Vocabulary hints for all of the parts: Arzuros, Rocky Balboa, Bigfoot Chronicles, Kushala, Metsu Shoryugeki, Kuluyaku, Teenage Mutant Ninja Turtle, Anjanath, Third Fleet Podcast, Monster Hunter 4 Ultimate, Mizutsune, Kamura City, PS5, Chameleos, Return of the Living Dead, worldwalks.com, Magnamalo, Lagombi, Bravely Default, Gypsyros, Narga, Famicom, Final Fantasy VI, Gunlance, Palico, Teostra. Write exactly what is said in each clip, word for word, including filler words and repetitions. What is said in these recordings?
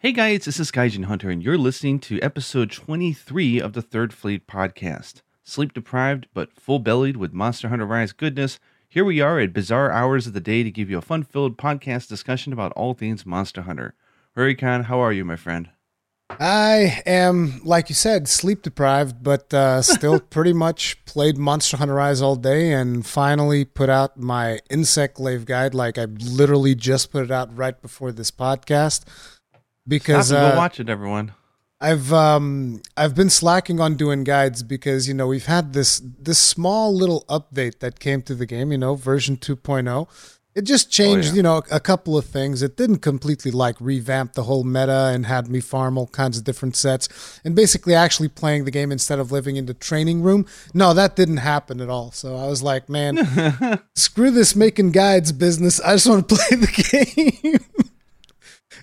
Hey guys, this is Gaijin Hunter, and you're listening to episode twenty-three of the Third Fleet Podcast. Sleep deprived, but full-bellied with Monster Hunter Rise goodness, here we are at bizarre hours of the day to give you a fun-filled podcast discussion about all things Monster Hunter. Rurikan, how are you, my friend? I am, like you said, sleep deprived, but uh, still pretty much played Monster Hunter Rise all day and finally put out my insect glaive guide. Like, I literally just put it out right before this podcast. Because uh, go watch it, everyone. I've um I've been slacking on doing guides because you know we've had this this small little update that came to the game, you know, version two point oh. It just changed, oh, yeah. you know, a couple of things. It didn't completely like revamp the whole meta and had me farm all kinds of different sets and basically actually playing the game instead of living in the training room. No, that didn't happen at all. So I was like, man, screw this making guides business. I just want to play the game.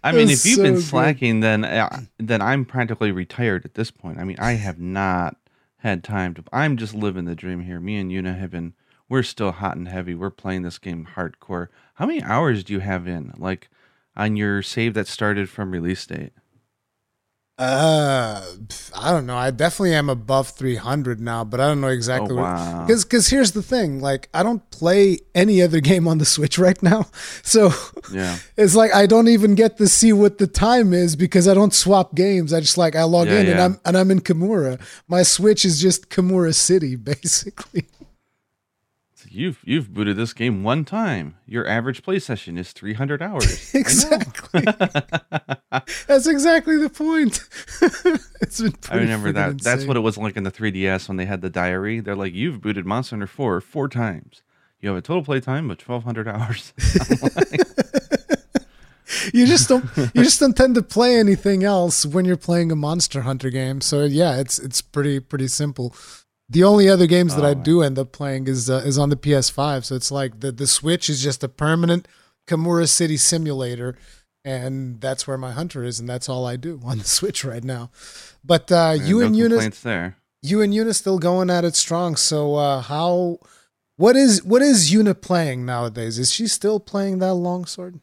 I mean, if you've so been slacking, good. then uh, then I'm practically retired at this point. I mean, I have not had time to. I'm just living the dream here. Me and Yuna have been. We're still hot and heavy. We're playing this game hardcore. How many hours do you have in, like, on your save that started from release date? Uh, I don't know. I definitely am above three hundred now, but I don't know exactly. Oh, wow. What. Because because here's the thing, like, I don't play any other game on the Switch right now, so yeah, it's like I don't even get to see what the time is because I don't swap games. I just like I log yeah, in yeah. and I'm and I'm in Kamura. My Switch is just Kamura City, basically. So you've you've booted this game one time. Your average play session is three hundred hours. Exactly. That's exactly the point. It's been I remember that. Insane. That's what it was like in the three D S when they had the diary. They're like, you've booted Monster Hunter four four times. You have a total play time of twelve hundred hours. you just don't. You just don't tend to play anything else when you're playing a Monster Hunter game. So yeah, it's it's pretty pretty simple. The only other games that oh, I do end up playing is uh, is on the P S five. So it's like the the Switch is just a permanent Kamura City simulator. And that's where my hunter is, and that's all I do on the Switch right now. But uh, you no and Yuna, there. you and Yuna still going at it strong. So uh, how? What is what is Yuna playing nowadays? Is she still playing that longsword?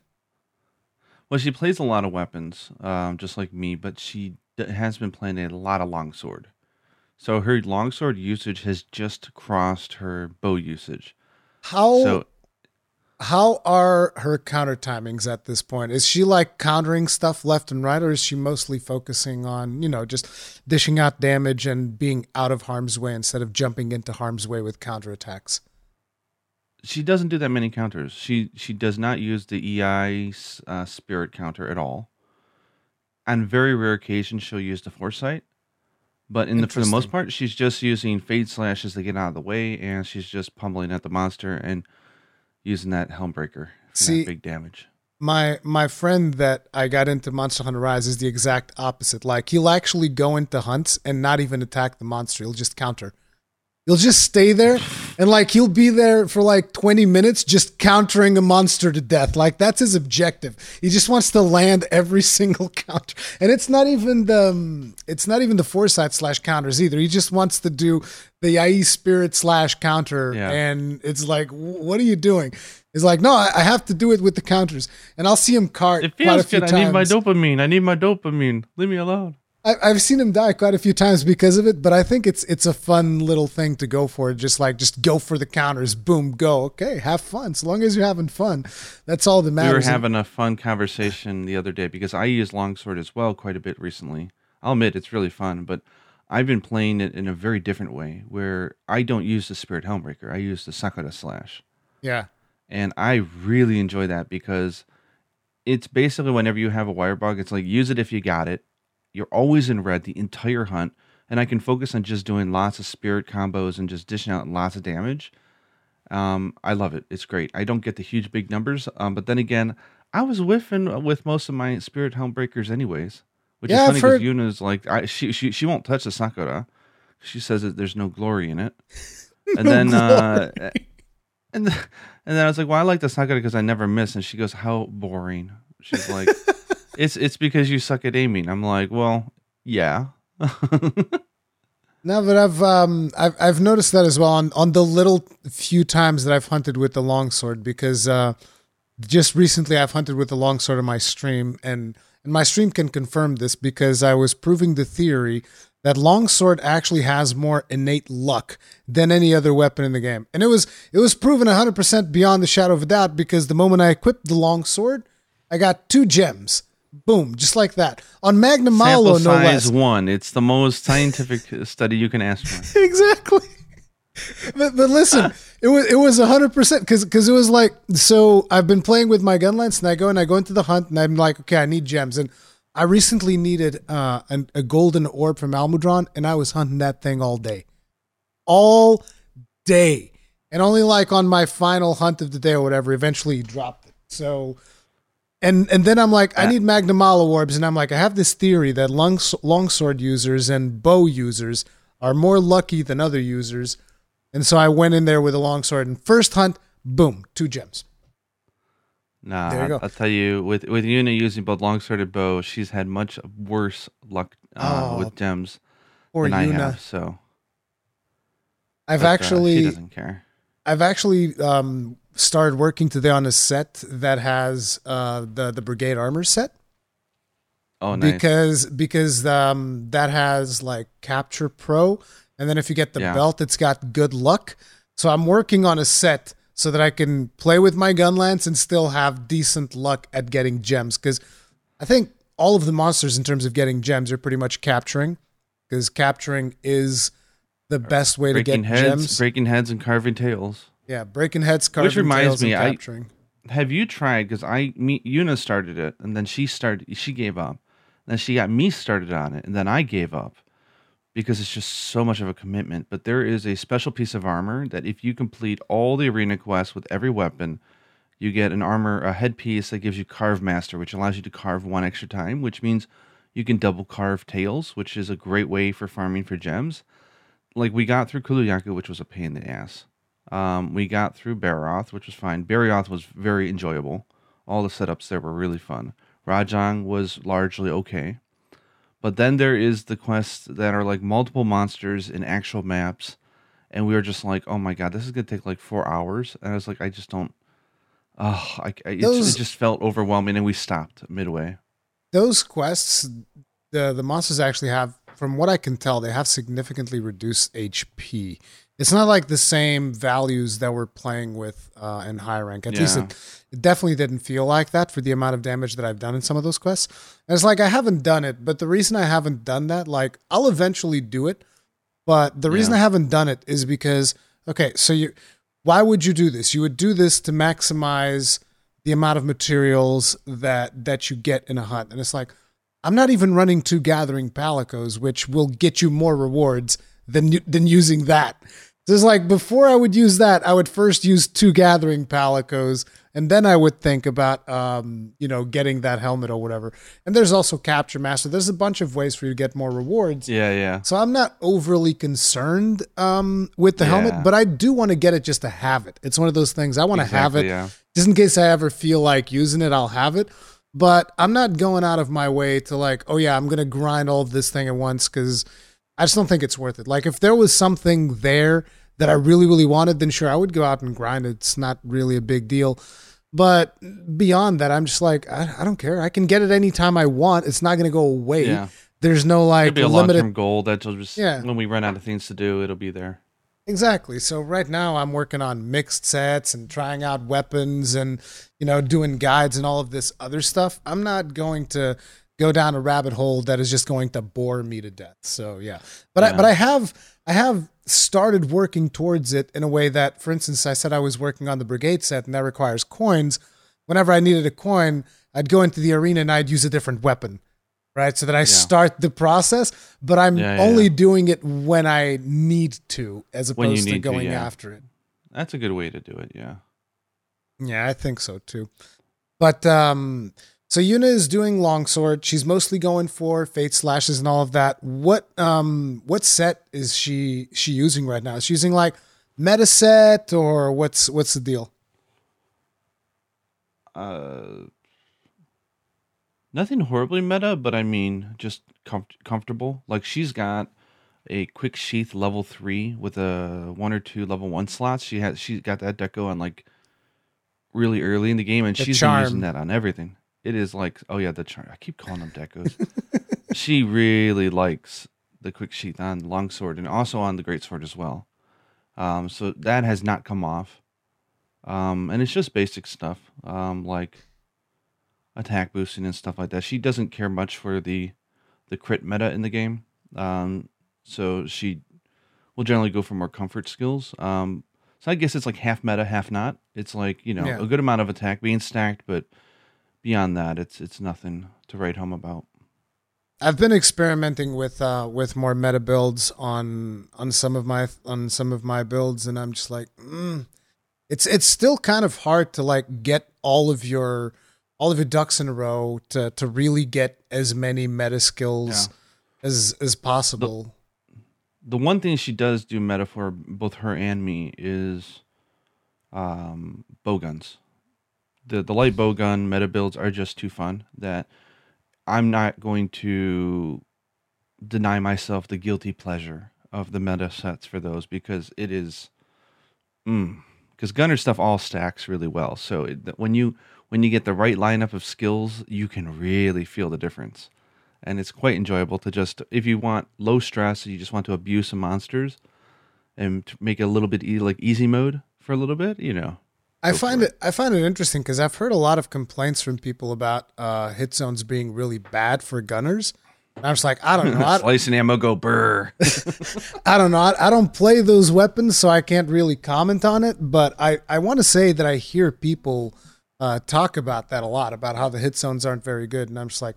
Well, she plays a lot of weapons, um, just like me, but she has been playing a lot of longsword. So her longsword usage has just crossed her bow usage. How? So, how are her counter timings at this point? Is she like countering stuff left and right, or is she mostly focusing on, you know, just dishing out damage and being out of harm's way instead of jumping into harm's way with counterattacks? She doesn't do that many counters. She she does not use the E I uh, spirit counter at all. On very rare occasions, she'll use the foresight. But in the, for the most part, she's just using fade slashes to get out of the way, and she's just pummeling at the monster and using that Helmbreaker for See, that big damage. My my friend that I got into Monster Hunter Rise is the exact opposite. Like, he'll actually go into hunts and not even attack the monster. He'll just counter. He'll just stay there, and, like, he'll be there for, like, twenty minutes just countering a monster to death. Like, that's his objective. He just wants to land every single counter. And it's not even the um, it's not even the foresight slash counters either. He just wants to do the I E spirit slash counter, yeah. And it's like, what are you doing? He's like, no, I have to do it with the counters. And I'll see him cart it feels quite a few good. times. I need my dopamine. I need my dopamine. Leave me alone. I've seen him die quite a few times because of it, but I think it's it's a fun little thing to go for. Just like, just go for the counters, boom, go. Okay, have fun. So long as you're having fun, that's all that matters. We were having a fun conversation the other day because I use longsword as well quite a bit recently. I'll admit it's really fun, but I've been playing it in a very different way where I don't use the Spirit Helmbreaker. I use the Sakura Slash. Yeah. And I really enjoy that because it's basically whenever you have a wire bug, it's like use it if you got it. You're always in red the entire hunt, and I can focus on just doing lots of spirit combos and just dishing out lots of damage. Um, I love it. It's great. I don't get the huge big numbers, um, but then again, I was whiffing with most of my spirit helmbreakers anyways, which yeah, is funny because heard- Yuna's like, I, she, she she won't touch the Sakura. She says that there's no glory in it. And no then uh, and, the, and then I was like, well, I like the Sakura because I never miss. And she goes, how boring. She's like... It's it's because you suck at aiming. I'm like, well, yeah. No, but I've um I've I've noticed that as well on, on the little few times that I've hunted with the longsword because uh, just recently I've hunted with the longsword on my stream and and my stream can confirm this because I was proving the theory that longsword actually has more innate luck than any other weapon in the game. And it was it was proven one hundred percent beyond the shadow of a doubt, because the moment I equipped the longsword, I got two gems. Boom, just like that. On Magnamalo, no less. One. It's the most scientific study you can ask for. Exactly. But, but listen, it was it was one hundred percent, because because it was like, so I've been playing with my gunlance, and I go and I go into the hunt, and I'm like, okay, I need gems. And I recently needed uh, an, a golden orb from Almudron, and I was hunting that thing all day. All day. And only like on my final hunt of the day or whatever, eventually dropped it. So, and and then I'm like, I need Magnamalo orbs, and I'm like, I have this theory that long, longsword users and bow users are more lucky than other users. And so I went in there with a longsword, and first hunt, boom, two gems. Nah, there you go. I'll tell you, with with Yuna using both longsword and bow, she's had much worse luck uh, oh, with gems or than Yuna. I have. So I've but, actually, uh, she doesn't care. I've actually um, started working today on a set that has uh, the the brigade armor set. Oh, nice! Because because um, that has like capture pro, and then if you get the yeah. belt, it's got good luck. So I'm working on a set so that I can play with my gun lance and still have decent luck at getting gems. Because I think all of the monsters in terms of getting gems are pretty much capturing, because capturing is the best way breaking to get heads, gems. Breaking heads and carving tails. Yeah, breaking heads, carving tails, which reminds tails me, and capturing. I, have you tried, because I, me, Yuna started it, and then she started, she gave up. And then she got me started on it, and then I gave up, because it's just so much of a commitment. But there is a special piece of armor that if you complete all the arena quests with every weapon, you get an armor, a headpiece that gives you Carve Master, which allows you to carve one extra time, which means you can double carve tails, which is a great way for farming for gems. Like, we got through Kuluyaku, which was a pain in the ass. Um, we got through Barioth, which was fine. Barioth was very enjoyable. All the setups there were really fun. Rajang was largely okay. But then there is the quests that are like multiple monsters in actual maps. And we were just like, oh my God, this is going to take like four hours. And I was like, I just don't. Oh, I, I, those, it, it just felt overwhelming. And we stopped midway. Those quests, the, the monsters actually have, from what I can tell, they have significantly reduced H P. It's not like the same values that we're playing with uh, in high rank. At yeah. least it, it definitely didn't feel like that for the amount of damage that I've done in some of those quests. And it's like, I haven't done it, but the reason I haven't done that, like, I'll eventually do it, but the reason yeah. I haven't done it is because, okay, so you, why would you do this? You would do this to maximize the amount of materials that, that you get in a hunt. And it's like, I'm not even running two gathering palicos, which will get you more rewards than than using that. So it's like, before I would use that, I would first use two gathering palicos, and then I would think about, um, you know, getting that helmet or whatever. And there's also Capture Master. There's a bunch of ways for you to get more rewards. Yeah, yeah. So I'm not overly concerned um, with the yeah. helmet, but I do want to get it just to have it. It's one of those things. I want to exactly, have it. Yeah. Just in case I ever feel like using it, I'll have it. But I'm not going out of my way to like, oh yeah, I'm going to grind all of this thing at once, because I just don't think it's worth it. Like, if there was something there that I really, really wanted, then sure, I would go out and grind. It's not really a big deal. But beyond that, I'm just like, I, I don't care. I can get it anytime I want. It's not going to go away. Yeah. There's no like, it'll be a limited long-term goal that just, yeah. when we run out of things to do, it'll be there. Exactly. So right now I'm working on mixed sets and trying out weapons and, you know, doing guides and all of this other stuff. I'm not going to go down a rabbit hole that is just going to bore me to death. So yeah, but yeah. I, but I have, I have started working towards it in a way that, for instance, I said I was working on the brigade set, and that requires coins. Whenever I needed a coin, I'd go into the arena and I'd use a different weapon. Right. So that I yeah. start the process, but I'm yeah, yeah, only yeah. doing it when I need to, as opposed to going to, yeah. after it. That's a good way to do it. Yeah. Yeah, I think so too. But, um, so Yuna is doing longsword. She's mostly going for fate slashes and all of that. What, um, what set is she, she using right now? Is she using like meta set, or what's, what's the deal? Uh, Nothing horribly meta, but I mean, just com- comfortable. Like, she's got a quick sheath level three with a one or two level one slots. She has, she's got that deco on like really early in the game, and the she's been using that on everything. it is like, oh yeah, the char- I keep calling them Decos. She really likes the quick sheath on the longsword and also on the greatsword as well. Um, so that has not come off. Um, and it's just basic stuff, um, like attack boosting and stuff like that. She doesn't care much for the the crit meta in the game. Um, so she will generally go for more comfort skills. Um, so I guess it's like half meta, half not. It's like, you know, yeah. a good amount of attack being stacked, but beyond that, it's it's nothing to write home about. I've been experimenting with uh, with more meta builds on on some of my on some of my builds, and I'm just like, mm. it's it's still kind of hard to like get all of your all of your ducks in a row to to really get as many meta skills yeah. as as possible. The, the one thing she does do meta for both her and me is um, bow guns. The the light bow gun meta builds are just too fun that I'm not going to deny myself the guilty pleasure of the meta sets for those, because it is, mm, because gunner stuff all stacks really well. So it, when you when you get the right lineup of skills, you can really feel the difference, and it's quite enjoyable to just, if you want low stress, you just want to abuse some monsters and to make it a little bit e- like easy mode for a little bit, you know. I find it. it I find it interesting because I've heard a lot of complaints from people about uh, hit zones being really bad for gunners. And I was like, I don't know. Slicing ammo go brr. I don't know. I, I don't play those weapons, so I can't really comment on it. But I, I want to say that I hear people uh, talk about that a lot, about how the hit zones aren't very good. And I'm just like,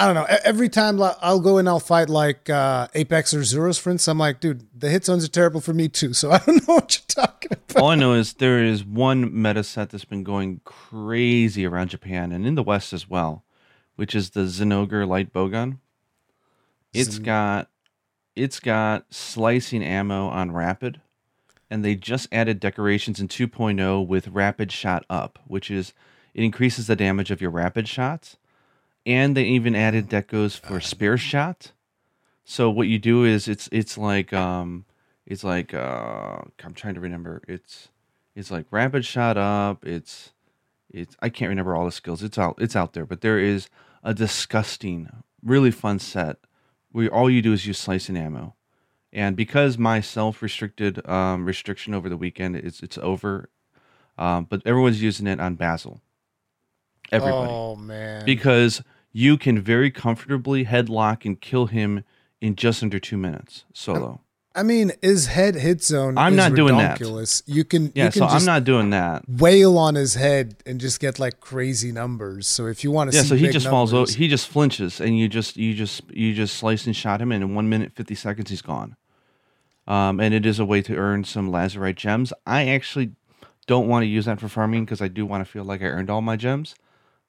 I don't know. Every time I'll go and I'll fight like uh, Apex or Arzuros, for instance, I'm like, dude, the hit zones are terrible for me too. So I don't know what you're talking about. All I know is there is one meta set that's been going crazy around Japan and in the West as well, which is the Zinogre light bowgun. It's Zin- got, it's got slicing ammo on rapid, and they just added decorations in two point oh with rapid shot up, which is it increases the damage of your rapid shots. And they even added decos for spear shot. So what you do is it's it's like um it's like uh I'm trying to remember it's it's like rapid shot up. It's it's I can't remember all the skills. It's out it's out there, but there is a disgusting, really fun set where all you do is use slicing ammo. And because my self restricted um, restriction over the weekend, it's it's over. Um, but everyone's using it on Basil. Everybody. Oh man! Because you can very comfortably headlock and kill him in just under two minutes solo. I mean, his head hit zone I'm is not doing ridiculous. That. You can, yeah, you can so just I'm not doing that. Wail on his head and just get like crazy numbers. So if you want to, yeah, see so he big just numbers, falls over, he just flinches, and you just, you just, you just slice and shot him, and in one minute fifty seconds he's gone. Um, and it is a way to earn some Lazarite gems. I actually don't want to use that for farming because I do want to feel like I earned all my gems.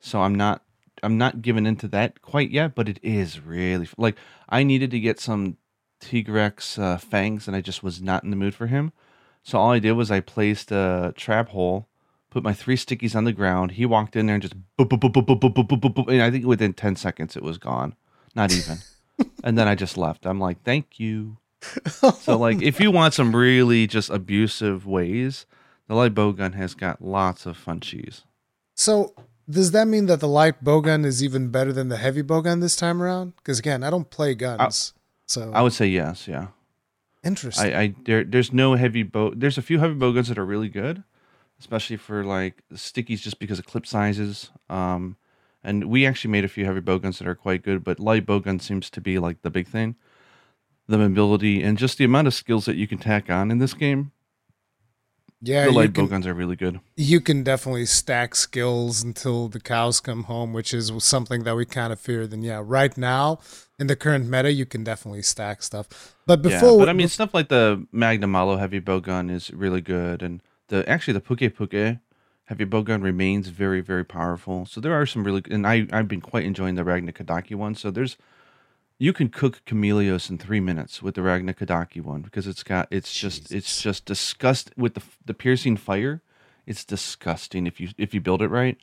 So I'm not, I'm not giving into that quite yet, but it is really like I needed to get some Tigrex uh, fangs, and I just was not in the mood for him. So all I did was I placed a trap hole, put my three stickies on the ground. He walked in there and just boop boop boop boop boop boop boop boop, boop, boop, and I think within ten seconds it was gone, not even. And then I just left. I'm like, thank you. So like, if you want some really just abusive ways, the light bowgun has got lots of fun cheese. So. Does that mean that the light bowgun is even better than the heavy bowgun this time around? Because again, I don't play guns, I, so I would say yes, yeah. Interesting. I, I there, there's no heavy bow. There's a few heavy bowguns that are really good, especially for like stickies, just because of clip sizes. Um, and we actually made a few heavy bowguns that are quite good, but light bowgun seems to be like the big thing. The mobility and just the amount of skills that you can tack on in this game. Yeah, the light bowguns are really good. You can definitely stack skills until the cows come home, which is something that we kind of feared. And yeah, right now in the current meta, you can definitely stack stuff. But before, yeah, but I mean, stuff like the Magnamalo heavy bowgun is really good, and the actually the Puke Puke heavy bowgun remains very very powerful. So there are some really, and I I've been quite enjoying the Ragna Kadaki one. So there's you can cook Chameleos in three minutes with the Ragna Kadaki one because it's got it's Jesus. just it's just disgust with the the piercing fire. It's disgusting if you if you build it right.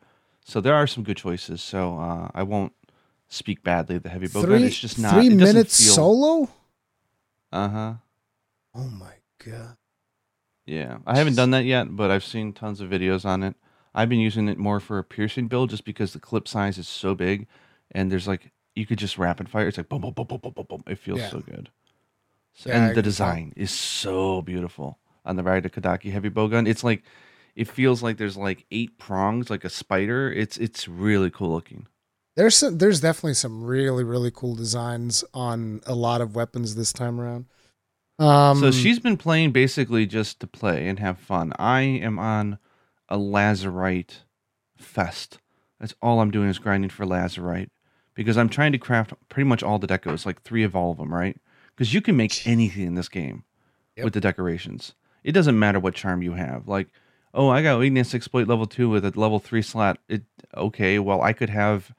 So there are some good choices. So uh, I won't speak badly of the heavy bowgun. It's just not three it minutes feel, solo. Uh huh. Oh my god. Yeah, I haven't done that yet, but I've seen tons of videos on it. I've been using it more for a piercing build just because the clip size is so big, and there's like, you could just rapid fire. It's like boom, boom, boom, boom, boom, boom, boom. It feels yeah. so good. So, yeah, and I the design tell. is so beautiful on the Ride of Kadaki heavy bowgun. It's like, it feels like there's like eight prongs, like a spider. It's it's really cool looking. There's some, there's definitely some really, really cool designs on a lot of weapons this time around. Um, so she's been playing basically just to play and have fun. I am on a Lazarite fest. That's all I'm doing is grinding for Lazarite because I'm trying to craft pretty much all the decos, like three of all of them, right? Because you can make anything in this game yep. with the decorations. It doesn't matter what charm you have. Like, oh, I got Ignis Exploit level two with a level three slot. It okay, well, I could have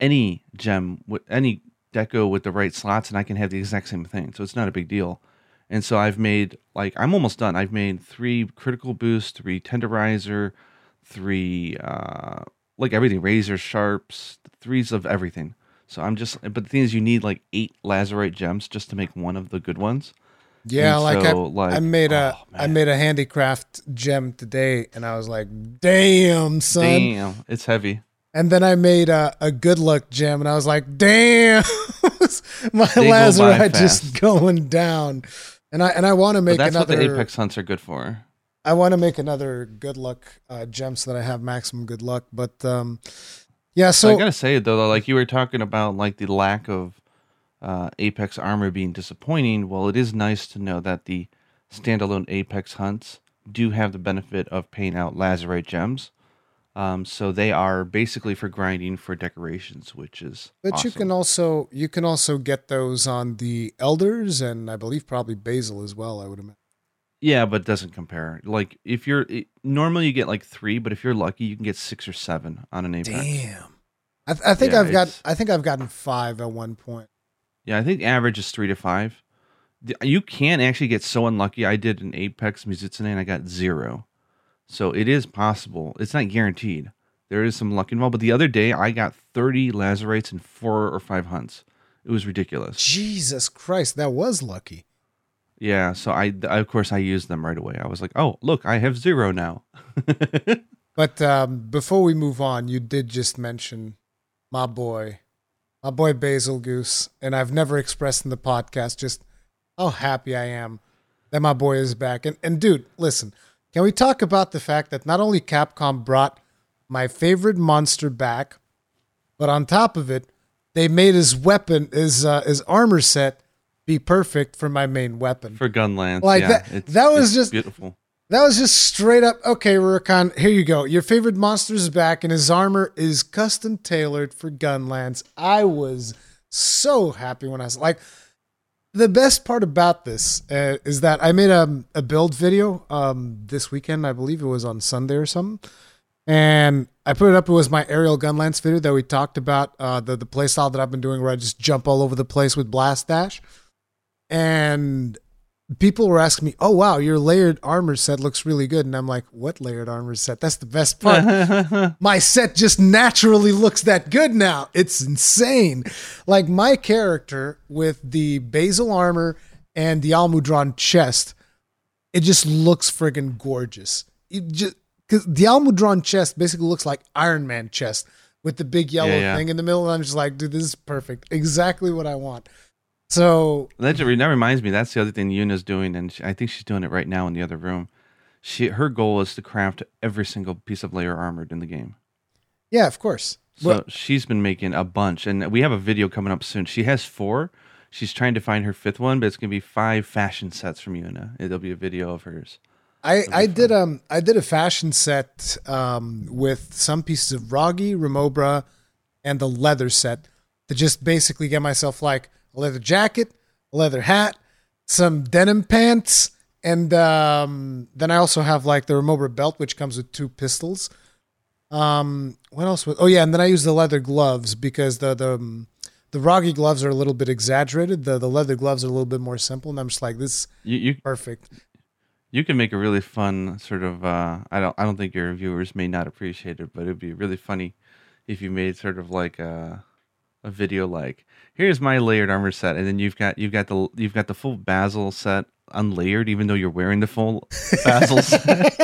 any gem, with any deco with the right slots, and I can have the exact same thing. So it's not a big deal. And so I've made, like, I'm almost done. I've made three critical boosts, three tenderizer, three, uh, like, everything, razor sharps, threes of everything. So I'm just, but the thing is, you need, like, eight Lazarite gems just to make one of the good ones. Yeah, and like, so, I, like I made a oh, I made a handicraft gem today, and I was like, "Damn, son, damn, it's heavy." And then I made a, a good luck gem, and I was like, "Damn, my Lazarite just going down." And I and I want to make that's another. That's what the Apex hunts are good for. I want to make another good luck uh, gem so that I have maximum good luck. But um, yeah, so, so I gotta say though, like you were talking about, like the lack of. Uh, Apex armor being disappointing. Well, it is nice to know that the standalone Apex hunts do have the benefit of paying out Lazarite gems, um, so they are basically for grinding for decorations, which is but awesome. you can also you can also get those on the Elders and I believe probably Basil as well, I would imagine. Yeah, but it doesn't compare. Like if you're it, normally you get like three, but if you're lucky you can get six or seven on an Apex. Damn, I, th- I think yeah, I've got I think I've gotten five at one point. Yeah, I think average is three to five. You can actually get so unlucky. I did an Apex Mizutsune and I got zero. So it is possible. It's not guaranteed. There is some luck involved. But the other day, I got thirty Lazarites and four or five hunts. It was ridiculous. Jesus Christ, that was lucky. Yeah, so I, of course, I used them right away. I was like, oh, look, I have zero now. But um, before we move on, you did just mention my boy... My boy Basil Goose, and I've never expressed in the podcast just how happy I am that my boy is back. And and dude, listen, can we talk about the fact that not only Capcom brought my favorite monster back, but on top of it, they made his weapon, his uh, his armor set, be perfect for my main weapon for Gunlance. Like yeah, that, it's, that was it's just beautiful. That was just straight up, okay, Rurikan, here you go. Your favorite monster is back, and his armor is custom tailored for Gunlance. I was so happy when I was like, the best part about this uh, is that I made a, a build video um, this weekend. I believe it was on Sunday or something. And I put it up. It was my aerial Gunlance video that we talked about, uh, the, the play style that I've been doing where I just jump all over the place with Blast Dash. And... people were asking me, oh, wow, your layered armor set looks really good. And I'm like, what layered armor set? That's the best part. My set just naturally looks that good now. It's insane. Like my character with the Basil armor and the Almudron chest, it just looks friggin' gorgeous. It just because the Almudron chest basically looks like Iron Man chest with the big yellow yeah, yeah. thing in the middle. And I'm just like, dude, this is perfect. Exactly what I want. So that, that reminds me, that's the other thing Yuna's doing, and she, I think she's doing it right now in the other room. She her goal is to craft every single piece of layer armored in the game. Yeah, of course. So well, she's been making a bunch, and we have a video coming up soon. She has four. She's trying to find her fifth one, but it's gonna be five fashion sets from Yuna. It'll be a video of hers. I, I did um I did a fashion set um with some pieces of Ragi, Remobra, and the leather set to just basically get myself like a leather jacket, a leather hat, some denim pants, and um, then I also have like the Remobra belt, which comes with two pistols. Um, what else? Was, oh yeah, and then I use the leather gloves because the the the Ragi gloves are a little bit exaggerated. The the leather gloves are a little bit more simple, and I'm just like, this you, you, perfect. You can make a really fun sort of. Uh, I don't I don't think your viewers may not appreciate it, but it'd be really funny if you made sort of like a. A video like, here's my layered armor set, and then you've got you've got the you've got the full Basil set unlayered, even though you're wearing the full Basil set.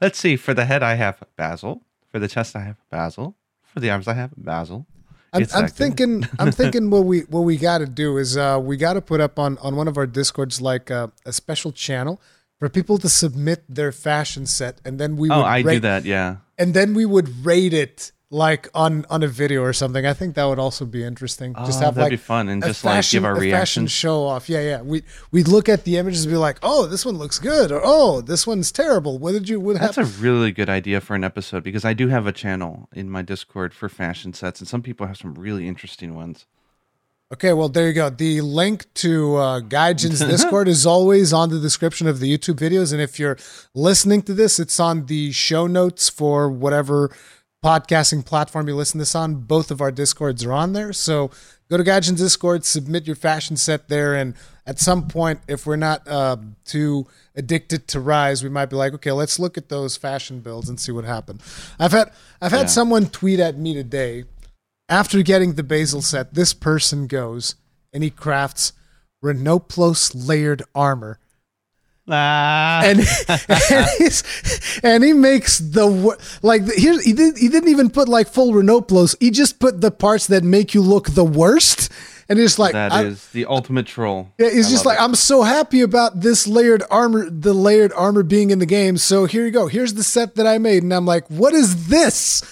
Let's see. For the head, I have Basil. For the chest, I have Basil. For the arms, I have Basil. I'm, I'm thinking. I'm thinking. What we what we got to do is uh, we got to put up on, on one of our Discords like uh, a special channel for people to submit their fashion set, and then we. Oh, would I rate, do that. Yeah. And then we would rate it like on, on a video or something. I think that would also be interesting. Oh, just have that'd like be fun and just fashion, like give our reaction, fashion show off. Yeah, yeah. We we'd look at the images and be like, oh, this one looks good, or oh, this one's terrible. What did you? What That's happened? A really good idea for an episode, because I do have a channel in my Discord for fashion sets, and some people have some really interesting ones. Okay, well, there you go. The link to uh, Gaijin's Discord is always on the description of the YouTube videos. And if you're listening to this, it's on the show notes for whatever podcasting platform you listen to this on. Both of our Discords are on there. So go to Gaijin's Discord, submit your fashion set there. And at some point, if we're not uh, too addicted to Rise, we might be like, okay, let's look at those fashion builds and see what happened. I've had, I've had yeah. someone tweet at me today. After getting the Basil set, this person goes and he crafts Rhinoplos layered armor. Ah. And, and, and he makes the, like, here, he, didn't, he didn't even put like full Rhinoplos. He just put the parts that make you look the worst. And it's like, that is the ultimate troll. Yeah, he's I just like, it. I'm so happy about this layered armor, the layered armor being in the game. So here you go. Here's the set that I made. And I'm like, what is this?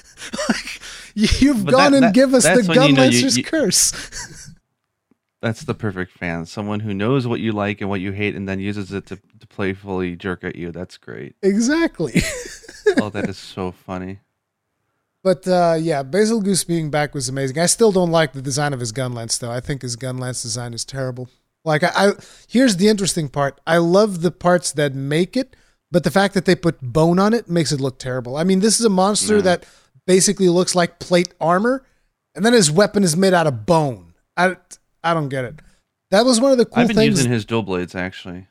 Like, You've but gone that, and that, give us the Gunlancer's you know, curse. That's the perfect fan. Someone who knows what you like and what you hate and then uses it to, to playfully jerk at you. That's great. Exactly. Oh, that is so funny. But uh, yeah, Basil Goose being back was amazing. I still don't like the design of his Gunlance, though. I think his Gunlance design is terrible. Like, I, I here's the interesting part. I love the parts that make it, but the fact that they put bone on it makes it look terrible. I mean, this is a monster yeah. that... basically looks like plate armor, and then his weapon is made out of bone. I, I don't get it. That was one of the cool things. I've been things. using his dual blades, actually.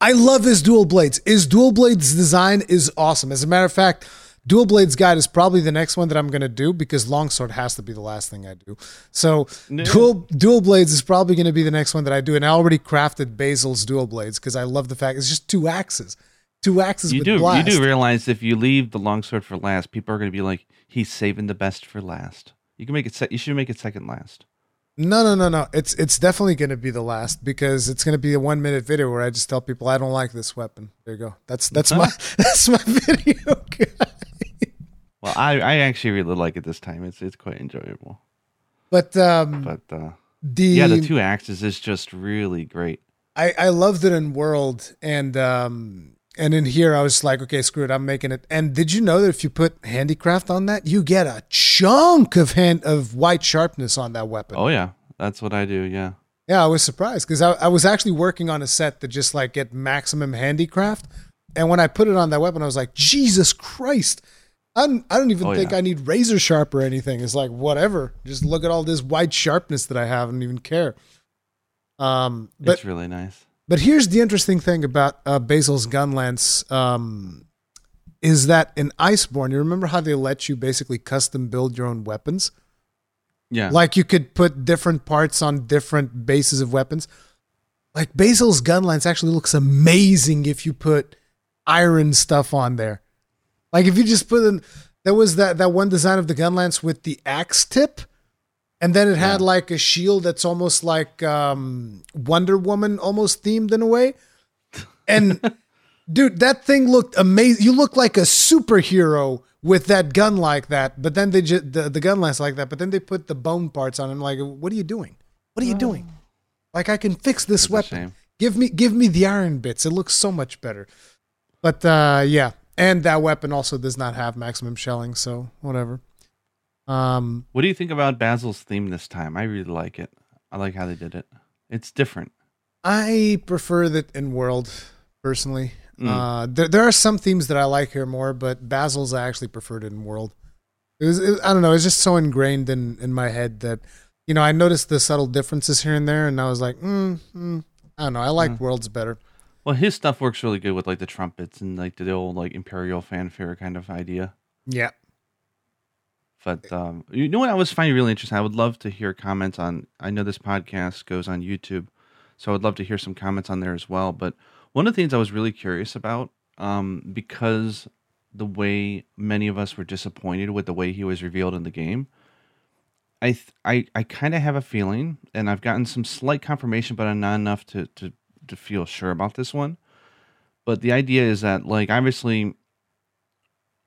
I love his dual blades. His dual blades design is awesome. As a matter of fact, dual blades guide is probably the next one that I'm going to do, because longsword has to be the last thing I do. So no. dual dual blades is probably going to be the next one that I do, and I already crafted Basil's dual blades because I love the fact it's just two axes. Two axes you with do, blast. You do realize if you leave the longsword for last, people are going to be like, he's saving the best for last. You can make it. Se- you should make it second last. No, no, no, no. It's it's definitely going to be the last, because it's going to be a one minute video where I just tell people I don't like this weapon. There you go. That's that's my that's my video. Well, I, I actually really like it this time. It's it's quite enjoyable. But um, but uh, the yeah, the two axes is just really great. I I loved it in World and um. And in here, I was like, okay, screw it, I'm making it. And did you know that if you put handicraft on that, you get a chunk of hand of white sharpness on that weapon? Oh, yeah. That's what I do, yeah. Yeah, I was surprised, because I, I was actually working on a set to just like get maximum handicraft. And when I put it on that weapon, I was like, Jesus Christ. I'm, I don't even oh, think yeah. I need razor sharp or anything. It's like, whatever. Just look at all this white sharpness that I have. I don't even care. Um, but, it's really nice. But here's the interesting thing about uh, Basil's Gunlance um, is that in Iceborne, you remember how they let you basically custom build your own weapons? Yeah. Like you could put different parts on different bases of weapons. Like Basil's Gunlance actually looks amazing if you put iron stuff on there. Like if you just put in, there was that, that one design of the Gunlance with the axe tip. And then it had yeah. like a shield that's almost like um, Wonder Woman, almost themed in a way. And dude, that thing looked amazing. You look like a superhero with that gun like that. But then they just the, the gun lasts like that. But then they put the bone parts on it. I'm like, what are you doing? What are you oh. doing? Like, I can fix this that's weapon. Give me, give me the iron bits. It looks so much better. But uh, yeah, and that weapon also does not have maximum shelling, so whatever. Um, what do you think about Basil's theme this time? I really like it. I like how they did it. It's different. I prefer that in World, personally. Mm. Uh, there, there are some themes that I like here more, but Basil's I actually preferred in World. It was, it, I don't know. It's just so ingrained in, in my head that, you know, I noticed the subtle differences here and there, and I was like, mm, mm, I don't know. I liked mm. Worlds better. Well, his stuff works really good with like the trumpets and like the old like imperial fanfare kind of idea. Yeah. But um, you know what I was finding really interesting? I would love to hear comments on, I know this podcast goes on YouTube, so I would love to hear some comments on there as well. But one of the things I was really curious about, um, because the way many of us were disappointed with the way he was revealed in the game, I th- I, I kind of have a feeling, and I've gotten some slight confirmation, but I'm not enough to, to, to feel sure about this one. But the idea is that, like, obviously,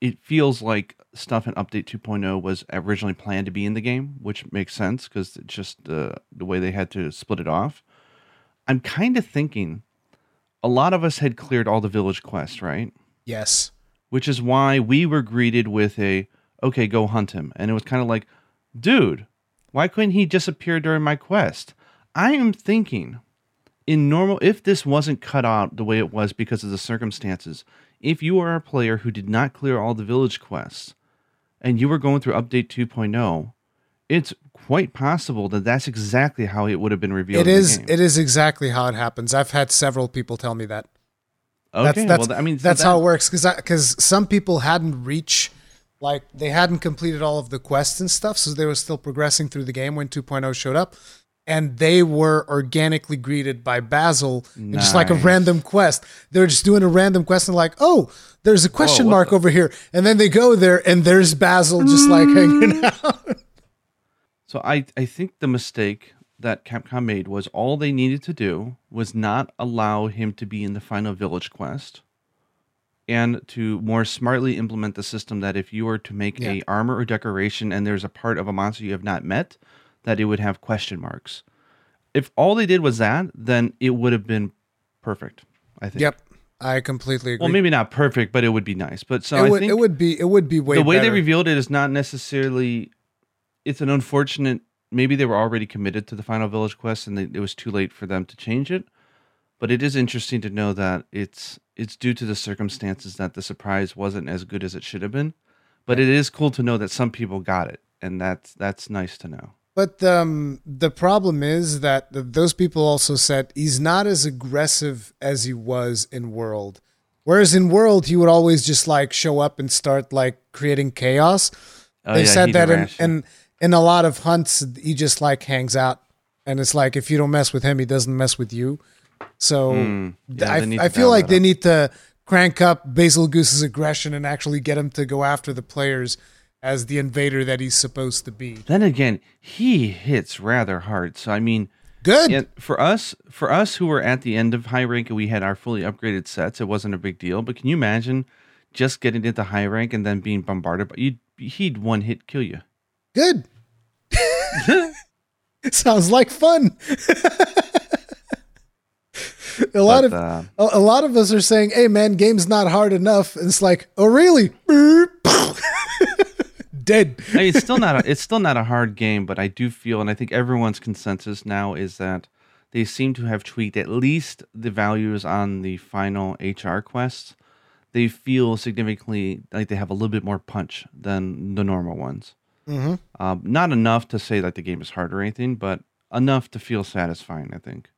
it feels like stuff in Update two point oh was originally planned to be in the game, which makes sense because it's just uh, the way they had to split it off. I'm kind of thinking a lot of us had cleared all the village quests, right? Yes. Which is why we were greeted with a, okay, go hunt him. And it was kind of like, dude, why couldn't he just appear during my quest? I am thinking in normal, if this wasn't cut out the way it was because of the circumstances, if you are a player who did not clear all the village quests and you were going through Update two point oh, it's quite possible that that's exactly how it would have been revealed. It is. In the game. It is exactly how it happens. I've had several people tell me that. Okay. That's, that's, well, I mean, so that's that, how it works. Cause I, cause some people hadn't reached, like they hadn't completed all of the quests and stuff. So they were still progressing through the game when two point oh showed up, and they were organically greeted by Basil in nice. Just like a random quest. They were just doing a random quest and like, oh, there's a question Whoa, mark the- over here. And then they go there and there's Basil just like hanging out. So I, I think the mistake that Capcom made was all they needed to do was not allow him to be in the final village quest and to more smartly implement the system that if you were to make yeah. a armor or decoration and there's a part of a monster you have not met, that it would have question marks. If all they did was that, then it would have been perfect, I think. Yep, I completely agree. Well, maybe not perfect, but it would be nice. But so it would, I think it would be it would be way better. The way better. They revealed it is not necessarily. It's an unfortunate. Maybe they were already committed to the final village quest, and they, it was too late for them to change it. But it is interesting to know that it's it's due to the circumstances that the surprise wasn't as good as it should have been. But it is cool to know that some people got it, and that's that's nice to know. But um, the problem is that those people also said he's not as aggressive as he was in World. Whereas in World, he would always just like show up and start like creating chaos. Oh, they yeah, said that in, in, in a lot of hunts, he just like hangs out. And it's like, if you don't mess with him, he doesn't mess with you. So mm, yeah, I, I feel like they up. need to crank up Basil Goose's aggression and actually get him to go after the players as the invader that he's supposed to be. Then again, he hits rather hard. So I mean, good yeah, for us. For us who were at the end of high rank and we had our fully upgraded sets, it wasn't a big deal. But can you imagine just getting into high rank and then being bombarded? But you, he'd one hit kill you. Good. Sounds like fun. a lot but, of uh, a, a lot of us are saying, "Hey, man, game's not hard enough." And it's like, oh, really? Dead. I mean, it's still not a, it's still not a hard game, but I do feel, and I think everyone's consensus now is that they seem to have tweaked at least the values on the final H R quests. They feel significantly like they have a little bit more punch than the normal ones. Mm-hmm. Um, not enough to say that the game is hard or anything, but enough to feel satisfying, I think.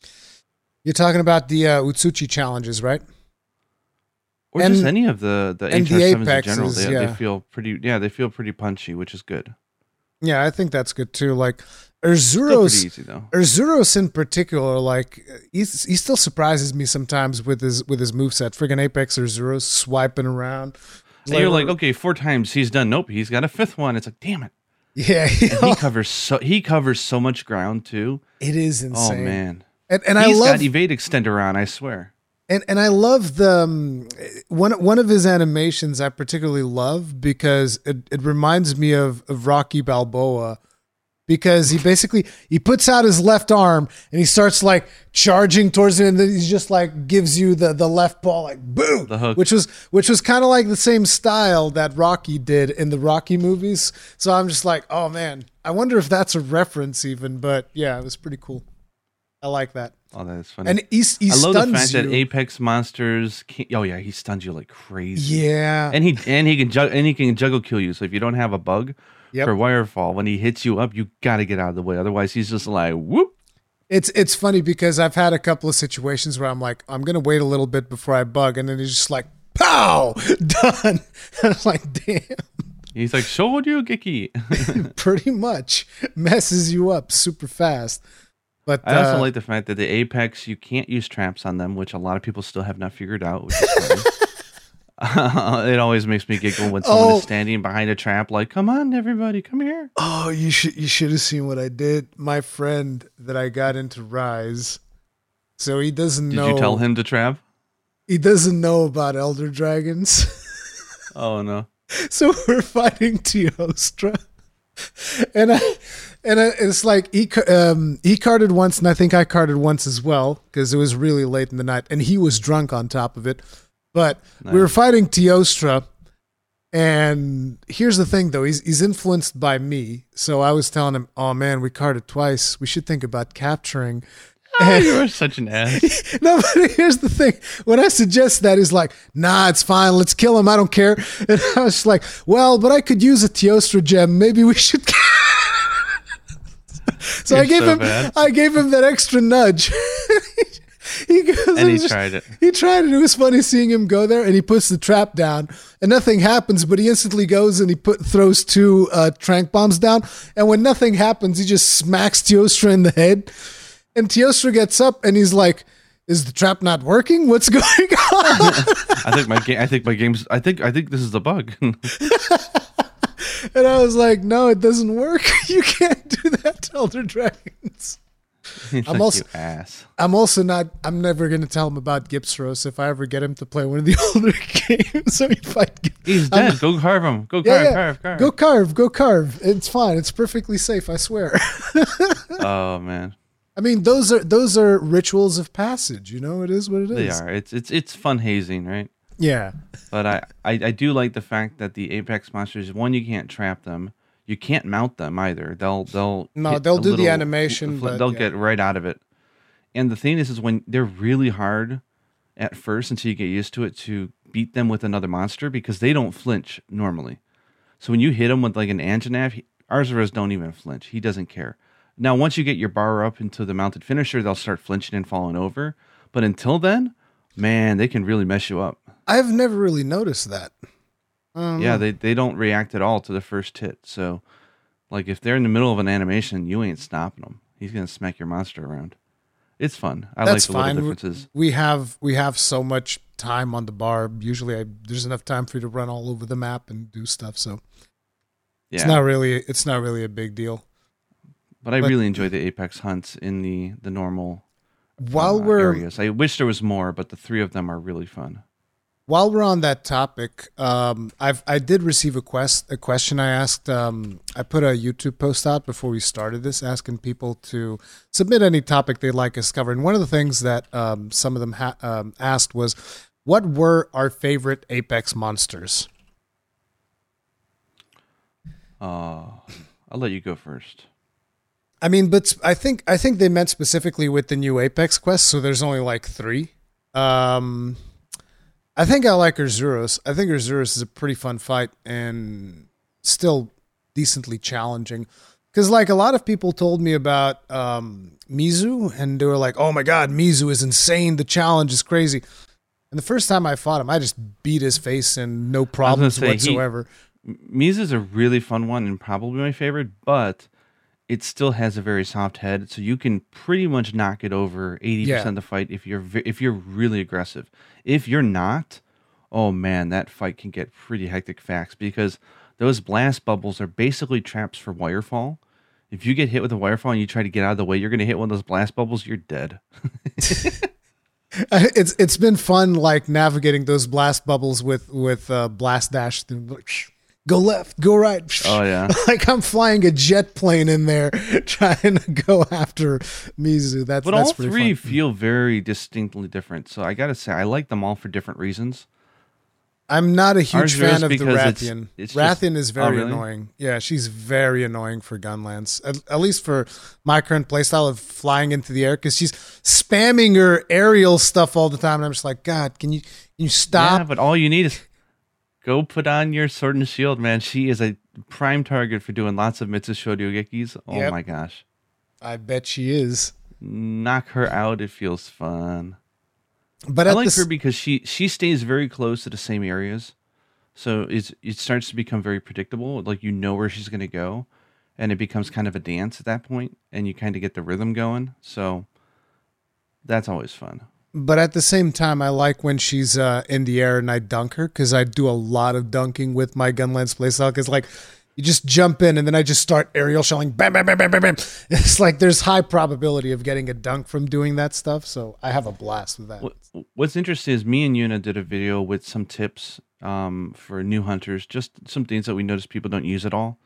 You're talking about the uh, Utsuchi challenges, right? Or and, just any of the the H R sevens in general, they, yeah. they feel pretty. Yeah, they feel pretty punchy, which is good. Yeah, I think that's good too. Like Arzuros, easy, Arzuros in particular, like he's, he still surprises me sometimes with his with his moveset. Friggin' Apex Arzuros swiping around. And like, you're like, okay, four times he's done. Nope, he's got a fifth one. It's like, damn it. Yeah, he, he covers so he covers so much ground too. It is insane. Oh man, and and he's I love got evade extender on. I swear. And and I love the um, one one of his animations I particularly love because it, it reminds me of, of Rocky Balboa because he basically he puts out his left arm and he starts like charging towards it and then he just like gives you the, the left ball like boom, the hook. which was which was kind of like the same style that Rocky did in the Rocky movies. So I'm just like, oh man, I wonder if that's a reference even, but yeah, it was pretty cool. I like that. Oh, that's funny. And he, he I love stuns the fact you. that Apex monsters. Can't, oh yeah, he stuns you like crazy. Yeah, and he and he can juggle, and he can juggle kill you. So if you don't have a bug yep. for Wirefall, when he hits you up, you got to get out of the way. Otherwise, he's just like whoop. It's it's funny because I've had a couple of situations where I'm like, I'm gonna wait a little bit before I bug, and then he's just like pow, done. I'm like, damn. He's like, show you Geki. Pretty much messes you up super fast. But, I also uh, like the fact that the Apex, you can't use traps on them, which a lot of people still have not figured out. Which is Uh, it always makes me giggle when someone oh. is standing behind a trap, like, come on, everybody, come here. Oh, you should you should have seen what I did. My friend that I got into Rise, so he doesn't did know. Did you tell him to trap? He doesn't know about Elder Dragons. Oh, no. So we're fighting Teostra. And I, and I, it's like he, um, he carded once, and I think I carded once as well, because it was really late in the night, and he was drunk on top of it. But nice. We were fighting Teostra, and here's the thing, though. He's he's influenced by me, so I was telling him, oh, man, we carded twice. We should think about capturing. Oh, and, you are such an ass. No, but here's the thing. When I suggest that, he's like, nah, it's fine. Let's kill him. I don't care. And I was just like, well, but I could use a Teostra gem. Maybe we should. so You're I gave so him bad. I gave him that extra nudge. He goes, and he just, tried it. He tried it. It was funny seeing him go there, and he puts the trap down, and nothing happens. But he instantly goes and he put throws two uh, tranq bombs down, and when nothing happens, he just smacks Teostra in the head. And Teostra gets up, and he's like, "Is the trap not working? What's going on?" I think my game. I think my game's. I think. I think this is the bug. And I was like, "No, it doesn't work. You can't do that to Elder Dragons." He's I'm like also, ass. I'm also not. I'm never gonna tell him about Gypsyros if I ever get him to play one of the older games. So he fight. He's I'm, dead. Go carve him. Go yeah, carve, yeah. carve, carve. Go carve. Go carve. It's fine. It's perfectly safe. I swear. Oh man. I mean, those are those are rituals of passage. You know, it is what it is. They are. It's it's it's fun hazing, right? Yeah. But I, I I do like the fact that the Apex monsters. One, you can't trap them. You can't mount them either. They'll they'll no, they'll do little, the animation. Fl- but they'll yeah. get right out of it. And the thing is, is when they're really hard at first until you get used to it to beat them with another monster because they don't flinch normally. So when you hit them with like an Anjanath, Arzuros don't even flinch. He doesn't care. Now, once you get your bar up into the mounted finisher, they'll start flinching and falling over. But until then, man, they can really mess you up. I've never really noticed that. Um, yeah, they, they don't react at all to the first hit. So, like, if they're in the middle of an animation, you ain't stopping them. He's going to smack your monster around. It's fun. I That's like the fine. Little differences. We have, we have so much time on the bar. Usually I, there's enough time for you to run all over the map and do stuff. So, yeah. it's not really it's not really a big deal. But I but, really enjoy the Apex hunts in the, the normal while uh, we're, areas. I wish there was more, but the three of them are really fun. While we're on that topic, um, I've I did receive a quest a question I asked. Um, I put a YouTube post out before we started this, asking people to submit any topic they'd like us to cover. And one of the things that um, some of them ha- um, asked was, "What were our favorite Apex monsters?" Uh, I'll let you go first. I mean, but I think I think they meant specifically with the new Apex quest. So there's only like three. Um, I think I like Arzuros. I think Arzuros is a pretty fun fight and still decently challenging. Because like a lot of people told me about um, Mizu, and they were like, oh my God, Mizu is insane. The challenge is crazy. And the first time I fought him, I just beat his face and no problems say, whatsoever. Mizu is a really fun one and probably my favorite, but it still has a very soft head, so you can pretty much knock it over eighty percent yeah. of the fight if you're if you're really aggressive. If you're not, oh man, that fight can get pretty hectic fast because those blast bubbles are basically traps for wirefall. If you get hit with a wirefall and you try to get out of the way, you're going to hit one of those blast bubbles, you're dead. it's It's been fun like navigating those blast bubbles with, with uh, blast dash. Go left, go right. Oh, yeah. Like I'm flying a jet plane in there trying to go after Mizu. That's, but that's all pretty three fun. Feel very distinctly different. So I got to say, I like them all for different reasons. I'm not a huge Arzuros fan of the Rathian. It's, it's Rathian just, is very oh, really? annoying. Yeah, she's very annoying for Gunlance, at, at least for my current playstyle of flying into the air, because she's spamming her aerial stuff all the time. And I'm just like, God, can you, can you stop? Yeah, but all you need is... Go put on your sword and shield, man. She is a prime target for doing lots of Mitsusho Ryugekis. Oh yep. my gosh. I bet she is. Knock her out. It feels fun. But I like this... her because she, she stays very close to the same areas. So it's, it starts to become very predictable. Like you know where she's going to go. And it becomes kind of a dance at that point. And you kind of get the rhythm going. So that's always fun. But at the same time, I like when she's uh, in the air and I dunk her, because I do a lot of dunking with my Gunlance playstyle. Because like, you just jump in and then I just start aerial shelling. Bam, bam, bam, bam, bam, bam. It's like there's high probability of getting a dunk from doing that stuff. So I have a blast with that. What's interesting is me and Yuna did a video with some tips um, for new hunters, just some things that we noticed people don't use at all.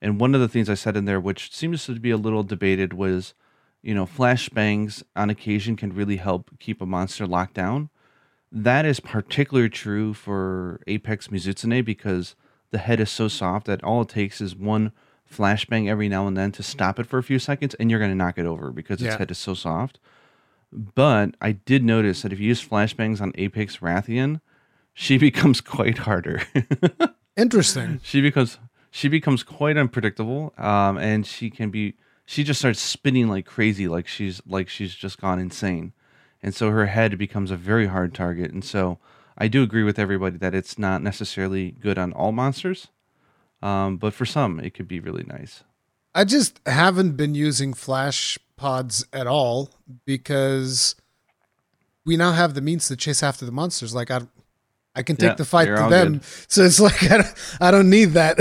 And one of the things I said in there, which seems to be a little debated, was, you know, flashbangs on occasion can really help keep a monster locked down. That is particularly true for Apex Mizutsune, because the head is so soft that all it takes is one flashbang every now and then to stop it for a few seconds, and you're going to knock it over because its yeah. head is so soft. But I did notice that if you use flashbangs on Apex Rathian, she becomes quite harder. Interesting. She becomes she becomes quite unpredictable, um, and she can be. She just starts spinning like crazy, like she's like she's just gone insane, and so her head becomes a very hard target, and so. I do agree with everybody that it's not necessarily good on all monsters, um, but for some, it could be really nice. I just haven't been using flash pods at all because we now have the means to chase after the monsters. Like I, I can take yeah, the fight to them. Good. So it's like, I don't, I don't need that.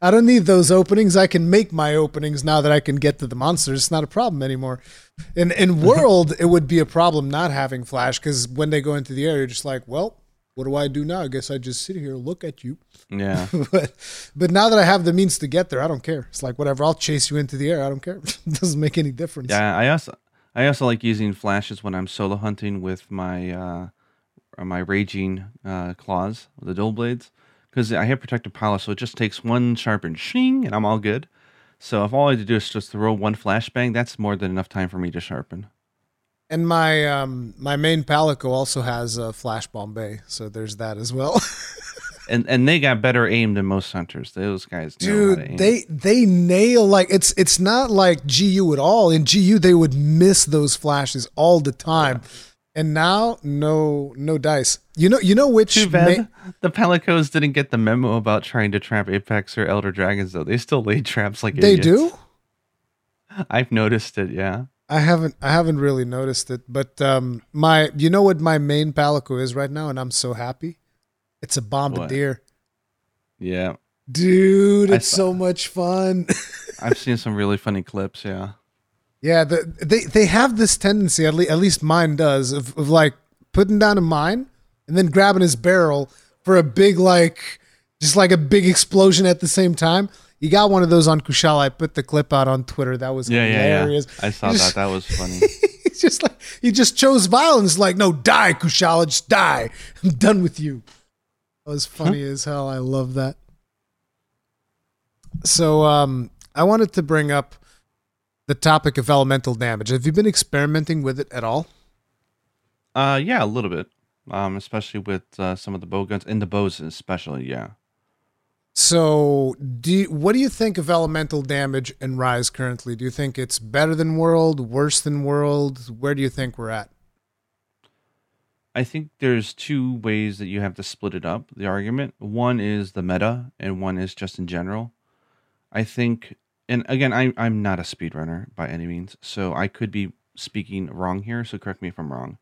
I don't need those openings. I can make my openings now that I can get to the monsters. It's not a problem anymore. In in World, it would be a problem not having flash, because when they go into the air, you're just like, well, what do I do now? I guess I just sit here and look at you. Yeah. but, but now that I have the means to get there, I don't care. It's like, whatever, I'll chase you into the air. I don't care. It doesn't make any difference. Yeah, I also, I also like using flashes when I'm solo hunting with my... Uh, my raging uh, claws, the dual blades, because I have protective power, so it just takes one sharpened shing, and I'm all good. So if all I had to do is just throw one flashbang, that's more than enough time for me to sharpen. And my um, my main Palico also has a flash Bombay, so there's that as well. and and they got better aim than most hunters. Those guys, dude, know how to aim. they they nail like it's it's not like G U at all. In G U, they would miss those flashes all the time. Yeah. And now, no, no dice. You know, you know which. Too bad ma- the Palicos didn't get the memo about trying to trap Apex or Elder Dragons. Though they still lay traps like they idiots. do. I've noticed it. Yeah, I haven't. I haven't really noticed it. But um, my, you know what my main Palico is right now, and I'm so happy. It's a bombardier. What? Yeah, dude, it's so much fun. I've seen some really funny clips. Yeah. Yeah, the, they they have this tendency, at least, at least mine does, of, of like putting down a mine and then grabbing his barrel for a big, like, just like a big explosion at the same time. You got one of those on Kushala. I put the clip out on Twitter. That was yeah, hilarious. Yeah, yeah. I saw just, that. That was funny. He's just like, he just chose violence. Like, no, die, Kushala. Just die. I'm done with you. That was funny huh? as hell. I love that. So um, I wanted to bring up the topic of elemental damage. Have you been experimenting with it at all? Uh, yeah, a little bit, um, especially with uh, some of the bow guns and the bows, especially. Yeah. So, do you, what do you think of elemental damage in Rise currently? Do you think it's better than World, worse than World? Where do you think we're at? I think there's two ways that you have to split it up. The argument one is the meta, and one is just in general. I think. And again, I'm I'm not a speedrunner by any means, so I could be speaking wrong here, so correct me if I'm wrong.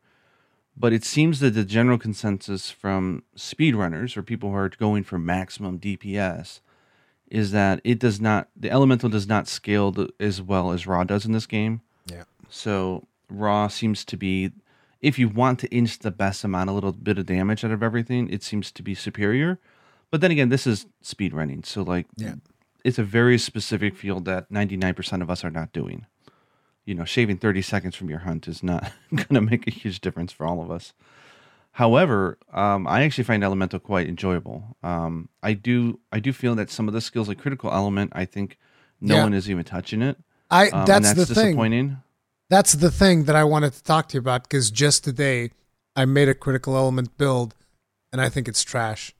But it seems that the general consensus from speedrunners, or people who are going for maximum D P S, is that it does not, the elemental does not scale the, as well as raw does in this game. Yeah. So raw seems to be, if you want to inch the best amount, a little bit of damage out of everything, it seems to be superior. But then again, this is speedrunning, so like... Yeah. It's a very specific field that ninety-nine percent of us are not doing. You know, shaving thirty seconds from your hunt is not going to make a huge difference for all of us. However, um, I actually find elemental quite enjoyable. Um, I do, I do feel that some of the skills, like critical element, I think no yeah. one is even touching it. I um, that's, that's the disappointing. thing. That's the thing that I wanted to talk to you about, because just today I made a critical element build, and I think it's trash.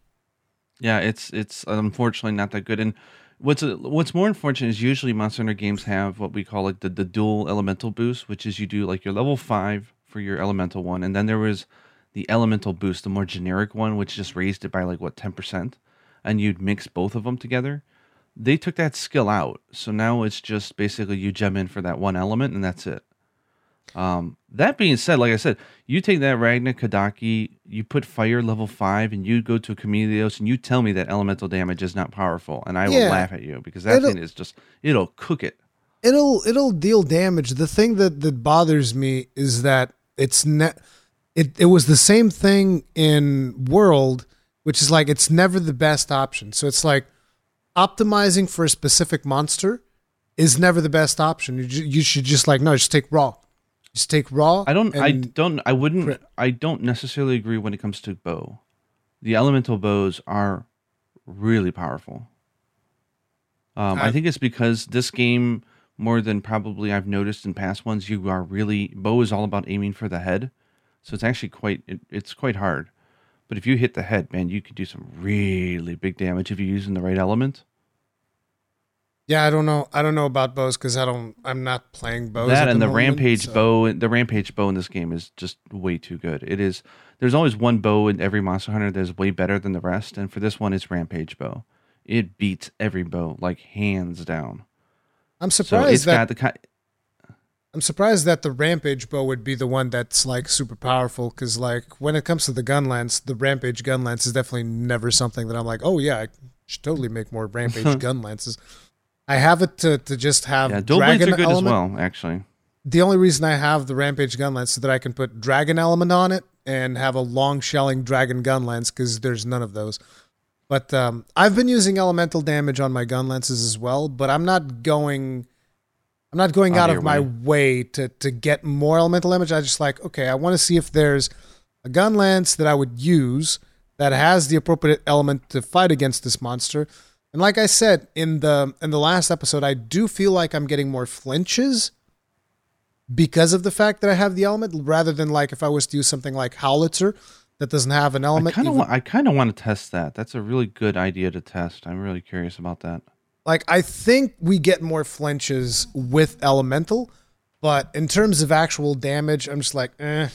Yeah, it's it's unfortunately not that good. And What's a, what's more unfortunate is usually Monster Hunter games have what we call like the, the dual elemental boost, which is you do like your level five for your elemental one, and then there was the elemental boost, the more generic one, which just raised it by like what ten percent, and you'd mix both of them together. They took that skill out, so now it's just basically you gem in for that one element and that's it. Um, that being said, like I said, you take that Ragna Kadaki, you put fire level five, and you go to a Chameleos, and you tell me that elemental damage is not powerful, and I yeah. will laugh at you, because that it'll, thing is just, it'll cook it. It'll it'll deal damage. The thing that, that bothers me is that it's ne- it, it was the same thing in World, which is like, it's never the best option. So it's like, optimizing for a specific monster is never the best option. You, you should just like, no, just take raw. Just take raw. I don't, I don't, I wouldn't, print. I don't necessarily agree when it comes to bow. The elemental bows are really powerful. Um, I, I think it's because this game, more than probably I've noticed in past ones, you are really, bow is all about aiming for the head. So it's actually quite, it, it's quite hard. But if you hit the head, man, you could do some really big damage if you're using the right element. Yeah, I don't know. I don't know about bows because I don't. I'm not playing bows. That at and the, the moment, rampage so. bow, the rampage bow in this game is just way too good. It is. There's always one bow in every Monster Hunter that is way better than the rest, and for this one, it's rampage bow. It beats every bow, like hands down. I'm surprised so it's that. Got the kind- I'm surprised that the Rampage bow would be the one that's like super powerful because like when it comes to the gun lance, the Rampage gun lance is definitely never something that I'm like, oh yeah, I should totally make more Rampage gun lances. I have it to, to just have yeah, Dragon are good element. As well, actually. The only reason I have the Rampage gun lance is so that I can put Dragon element on it and have a long shelling Dragon gun lance because there's none of those. But um, I've been using elemental damage on my gun lances as well, but I'm not going... I'm not going out of my way to, to get more elemental damage. I just like, okay, I want to see if there's a gun lance that I would use that has the appropriate element to fight against this monster. And like I said in the in the last episode, I do feel like I'm getting more flinches because of the fact that I have the element, rather than like if I was to use something like Howlitzer that doesn't have an element. I kind of even- wa- want to test that. That's a really good idea to test. I'm really curious about that. Like, I think we get more flinches with elemental, but in terms of actual damage, I'm just like, eh,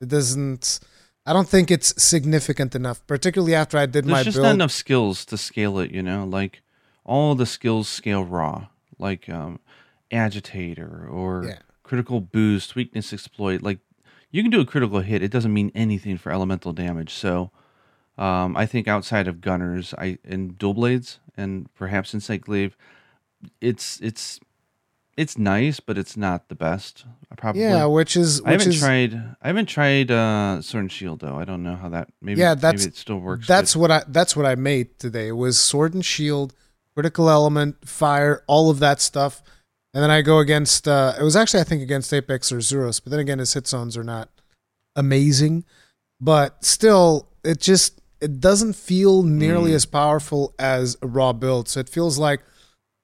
it doesn't, I don't think it's significant enough, particularly after I did There's my build. There's just not enough skills to scale it, you know, like all the skills scale raw, like um, agitator or yeah. critical boost, weakness exploit. Like you can do a critical hit. It doesn't mean anything for elemental damage. So um, I think outside of gunners I and dual blades, and perhaps in Cyclave, it's it's it's nice, but it's not the best. I probably yeah, which is which I haven't is, tried. I haven't tried uh, Sword and Shield though. I don't know how that maybe yeah, that's, maybe it still works. That's good. what I that's what I made today was Sword and Shield, critical element, fire, all of that stuff, and then I go against. Uh, it was actually I think against Apex or Arzuros, but then again his hit zones are not amazing, but still it just. It doesn't feel nearly mm. as powerful as a raw build. So it feels like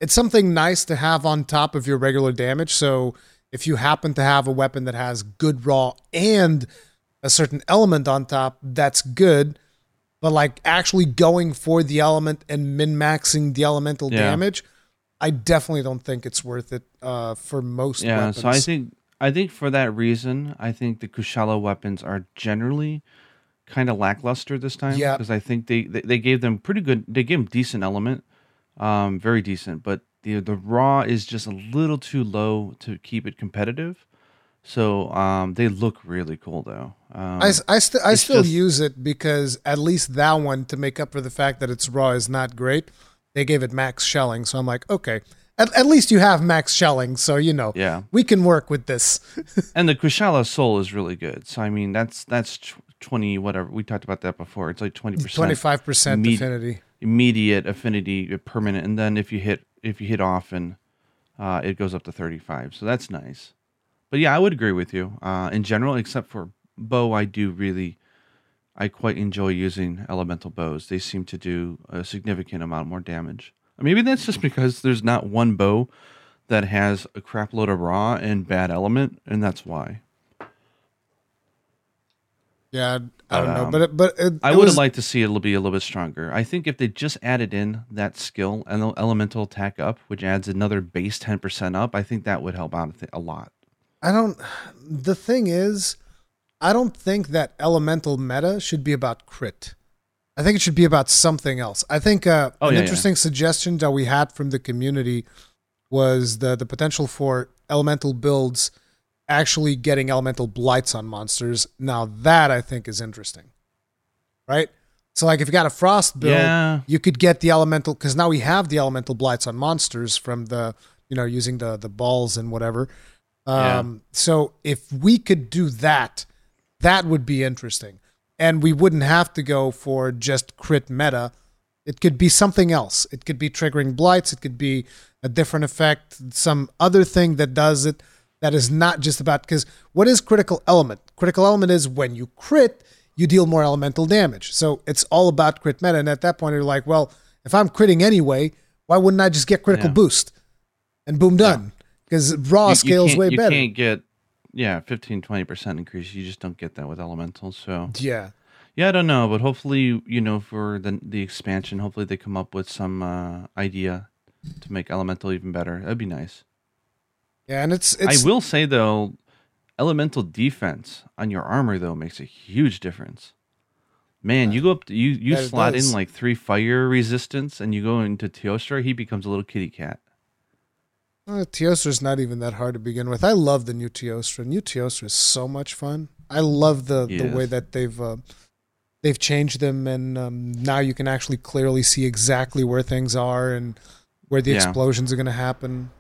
it's something nice to have on top of your regular damage. So if you happen to have a weapon that has good raw and a certain element on top, that's good. But like actually going for the element and min-maxing the elemental yeah. damage, I definitely don't think it's worth it uh, for most yeah, weapons. Yeah, so I think, I think for that reason, I think the Kushala weapons are generally... kind of lackluster this time yeah because I think they, they they gave them pretty good they gave them decent element um very decent but the the raw is just a little too low to keep it competitive so um they look really cool though um, I, I, st- I still just, use it because at least that one to make up for the fact that it's raw is not great they gave it max shelling so I'm like okay At, at least you have max shelling, so you know yeah. we can work with this. And the Kushala soul is really good. So I mean, that's that's twenty whatever we talked about that before. It's like twenty percent, twenty five percent affinity, immediate affinity, permanent. And then if you hit if you hit often, uh, it goes up to thirty five. So that's nice. But yeah, I would agree with you uh, in general, except for bow. I do really, I quite enjoy using elemental bows. They seem to do a significant amount more damage. Maybe that's just because there's not one bow that has a crap load of raw and bad element, and that's why. Yeah, I don't um, know, but it, but it, I it would was... have liked to see it be a little bit stronger. I think if they just added in that skill and elemental attack up, which adds another base ten percent up, I think that would help out a lot. I don't. The thing is, I don't think that elemental meta should be about crit. I think it should be about something else. I think uh, oh, an yeah, interesting yeah. suggestion that we had from the community was the, the potential for elemental builds actually getting elemental blights on monsters. Now that I think is interesting, right? So like if you got a frost build, yeah. you could get the elemental, because now we have the elemental blights on monsters from the, you know, using the the balls and whatever. Um, yeah. So if we could do that, that would be interesting. And we wouldn't have to go for just crit meta. It could be something else. It could be triggering blights. It could be a different effect, some other thing that does it that is not just about, because what is critical element? Critical element is when you crit, you deal more elemental damage. So it's all about crit meta. And at that point, you're like, well, if I'm critting anyway, why wouldn't I just get critical yeah. boost? And boom, done. Because yeah. raw you, scales you way you better. You can't get, yeah, fifteen, twenty percent increase. You just don't get that with elementals. So yeah. Yeah, I don't know. But hopefully, you know, for the the expansion, hopefully they come up with some uh, idea to make elemental even better. That'd be nice. Yeah, and it's, it's... I will say, though, elemental defense on your armor, though, makes a huge difference. Man, yeah. you go up, to, you, you yeah, slot in like three fire resistance, and you go into Teostra, he becomes a little kitty cat. Uh, Teostra's not even that hard to begin with. I love the new Teostra. New Teostra is so much fun. I love the, yes. the way that they've uh, they've changed them, and um, now you can actually clearly see exactly where things are and where the yeah. explosions are going to happen.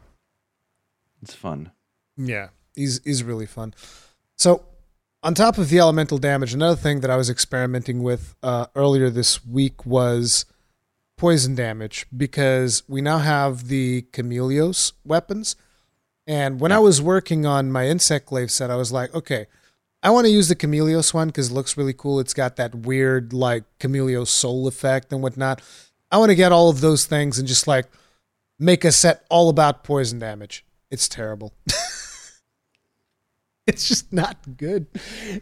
It's fun. Yeah. He's, he's really fun. So on top of the elemental damage, another thing that I was experimenting with uh, earlier this week was poison damage, because we now have the Chameleos weapons. And when yeah. I was working on my Insect Glaive set, I was like, okay, I want to use the Chameleos one because it looks really cool. It's got that weird like Chameleos soul effect and whatnot. I want to get all of those things and just like make a set all about poison damage. It's terrible. It's just not good.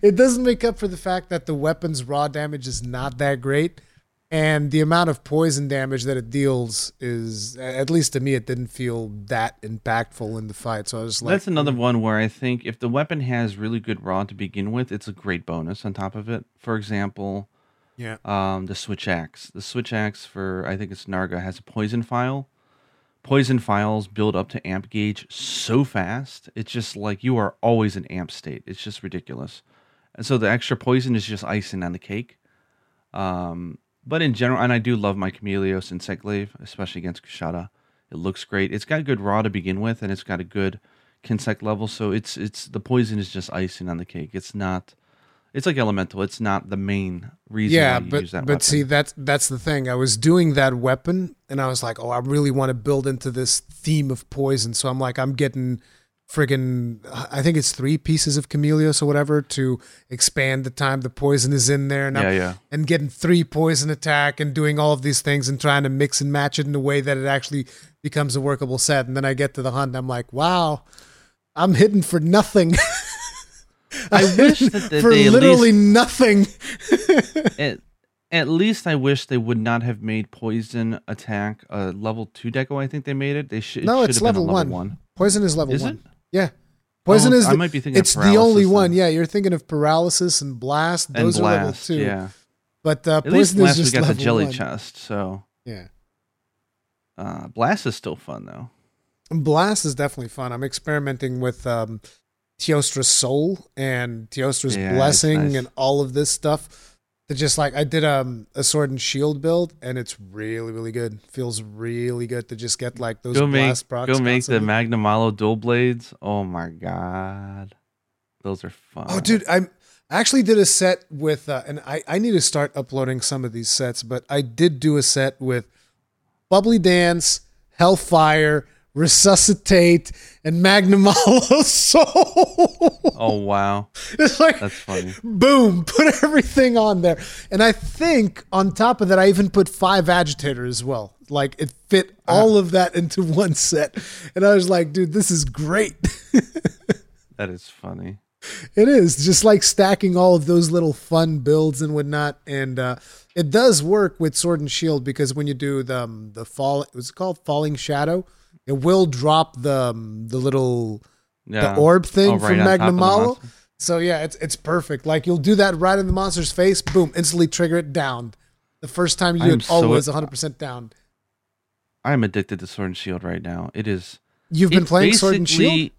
It doesn't make up for the fact that the weapon's raw damage is not that great, and the amount of poison damage that it deals is, at least to me, it didn't feel that impactful in the fight. So I was like, that's another one where I think if the weapon has really good raw to begin with, it's a great bonus on top of it. For example, yeah, um, the switch axe. The switch axe for I think it's Narga has a poison file. Poison files build up to amp gauge so fast. It's just like you are always in amp state. It's just ridiculous. And so the extra poison is just icing on the cake. Um, but in general, and I do love my Chameleos Insect Glaive, especially against Kushala. It looks great. It's got good raw to begin with, and it's got a good kinsect level. So it's it's the poison is just icing on the cake. It's not... It's like elemental. It's not the main reason yeah, you but, use that but weapon. See, that's, that's the thing. I was doing that weapon, and I was like, oh, I really want to build into this theme of poison. So I'm like, I'm getting friggin', I think it's three pieces of Chameleos or whatever to expand the time the poison is in there. And, yeah, yeah. and getting three poison attack and doing all of these things and trying to mix and match it in a way that it actually becomes a workable set. And then I get to the hunt, and I'm like, wow, I'm hitting for nothing. I wish that they, for they literally least, nothing. at, at least I wish they would not have made poison attack a uh, level two deco. I think they made it. They should. No, it it's level, level one. one. Poison is level is one. It? Yeah, poison oh, is. I the, might be thinking. It's of the only and, one. Yeah, you're thinking of paralysis and blast. Those and blast, are level two. Yeah, but uh, poison at least last is just we got level the jelly one. Chest. So yeah, uh, blast is still fun though. Blast is definitely fun. I'm experimenting with. Um, Teostra's soul and Teostra's yeah, blessing nice. And all of this stuff. They're just like, I did um, a sword and shield build, and it's really, really good. Feels really good to just get like those go blast make, procs. Go make constantly. The Magnamalo dual blades. Oh my God. Those are fun. Oh, dude, I'm, I actually did a set with, uh, and I, I need to start uploading some of these sets, but I did do a set with Bubbly Dance, Hellfire, Resuscitate, and Magnamalo Soul. Oh, wow. It's like, that's funny. Boom, put everything on there. And I think on top of that, I even put five agitators as well. Like it fit all uh, of that into one set. And I was like, dude, this is great. That is funny. It is just like stacking all of those little fun builds and whatnot. And uh, it does work with Sword and Shield because when you do the, um, the fall, it was called Falling Shadow. It will drop the um, the little yeah. the orb thing oh, right from Magnamalo. So yeah, it's it's perfect. Like you'll do that right in the monster's face, boom, instantly trigger it down. The first time you do it, so always one hundred percent down. I am addicted to Sword and Shield right now. It is. You've been playing Sword and Shield?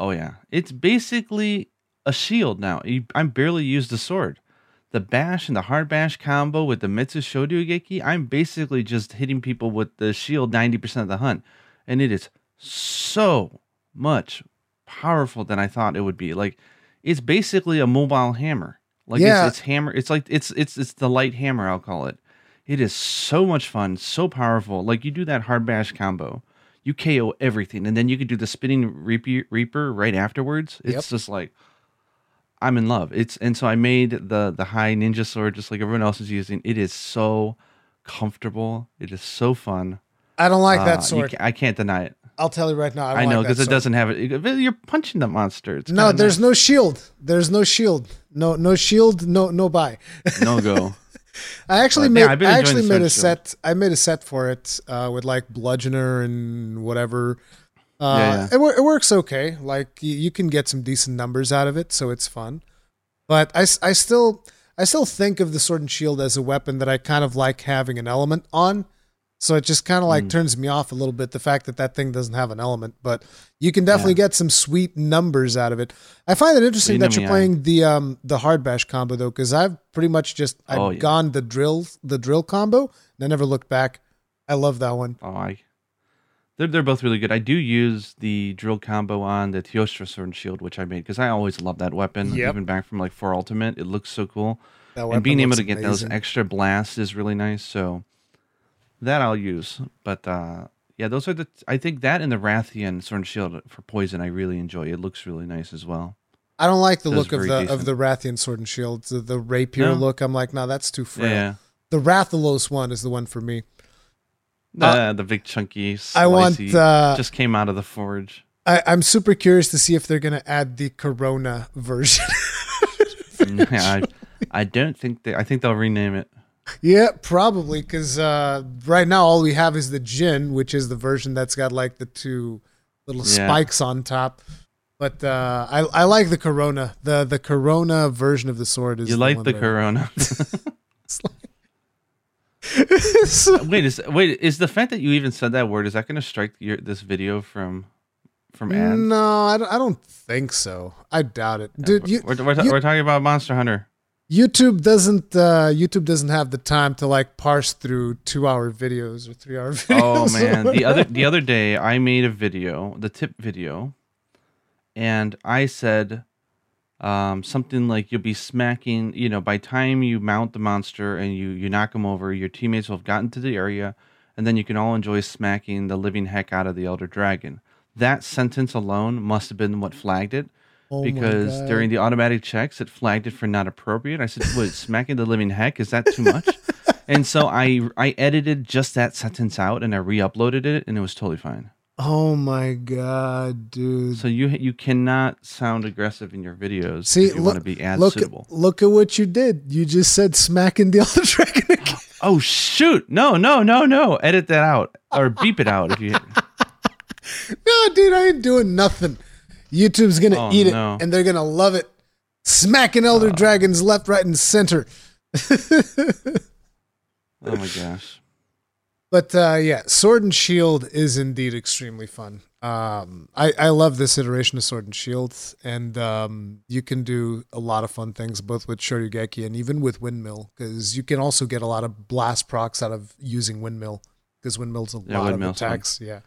Oh yeah, it's basically a shield now. I barely used the sword. The bash and the hard bash combo with the Mitsu Shoryugeki, I'm basically just hitting people with the shield ninety percent of the hunt. And it is so much powerful than I thought it would be. Like, it's basically a mobile hammer. Like, yeah. it's, it's hammer. It's like, it's, it's, it's the light hammer, I'll call it. It is so much fun, so powerful. Like, you do that hard bash combo, you K O everything. And then you can do the spinning reaper, reaper right afterwards. It's yep. just like... I'm in love. It's and so I made the the high ninja sword just like everyone else is using. It is so comfortable. It is so fun. I don't like uh, that sword. You, I can't deny it. I'll tell you right now. I, don't I know because like it doesn't have it. You're punching the monster. It's no, there's nice. no shield. There's no shield. No, no shield. No, no buy. No go. I actually but, made. Yeah, I actually made a set. Shield. I made a set for it uh, with like bludgeoner and whatever. Uh, yeah, yeah. It, it works okay. Like you, you can get some decent numbers out of it, so it's fun. But I, I still I still think of the sword and shield as a weapon that I kind of like having an element on. So it just kind of like mm. turns me off a little bit, the fact that that thing doesn't have an element. But you can definitely yeah. get some sweet numbers out of it. I find it interesting you know that you're playing eye. the um the hard bash combo though, because I've pretty much just I've oh, yeah. gone the drill the drill combo and I never looked back. I love that one. Oh, I. They're, they're both really good. I do use the drill combo on the Teostra sword and shield, which I made because I always love that weapon. Yep. Even back from like four Ultimate, it looks so cool. And being able to amazing. get those extra blasts is really nice. So that I'll use. But uh, yeah, those are the. I think that and the Rathian sword and shield for poison, I really enjoy. It looks really nice as well. I don't like the those look of the decent. of the Rathian sword and shield. The, the rapier no. look, I'm like, no, nah, that's too frail. Yeah. The Rathalos one is the one for me. Uh, uh, the big chunky slicey, I want, uh, just came out of the forge. I, I'm super curious to see if they're going to add the Corona version. yeah, I, I don't think they. I think they'll rename it. Yeah, probably because uh, right now all we have is the Gin, which is the version that's got like the two little yeah. spikes on top. But uh, I I like the Corona. the The Corona version of the sword is you the like the Corona. It's like, so, wait, is wait is the fact that you even said that word, is that going to strike your, this video from from ads? No, I don't, I don't think so. I doubt it, dude. Yeah, you, we're, we're, you, we're talking about Monster Hunter. YouTube doesn't uh, YouTube doesn't have the time to like parse through two hour videos or three hour videos. Oh man, the other the other day I made a video, the tip video, and I said. Um, something like you'll be smacking, you know, by time you mount the monster and you, you knock him over, your teammates will have gotten to the area, and then you can all enjoy smacking the living heck out of the Elder Dragon. That sentence alone must have been what flagged it, oh because during the automatic checks, it flagged it for not appropriate. I said, wait, smacking the living heck, is that too much? And so I, I edited just that sentence out and I re-uploaded it and it was totally fine. Oh my god, dude! So you you cannot sound aggressive in your videos. See, if you look, want to be ad look, suitable. Look at what you did. You just said smacking the Elder Dragon again. Oh shoot! No, no, no, no! Edit that out or beep it out if you. No, dude, I ain't doing nothing. YouTube's gonna oh, eat it, no. and they're gonna love it. Smacking Elder uh, Dragons left, right, and center. Oh my gosh. But uh, yeah, Sword and Shield is indeed extremely fun. Um, I, I love this iteration of Sword and Shield, and um, you can do a lot of fun things, both with Shoryugeki and even with Windmill, because you can also get a lot of blast procs out of using Windmill, because Windmill's a yeah, lot windmill of attacks. Fun. Yeah,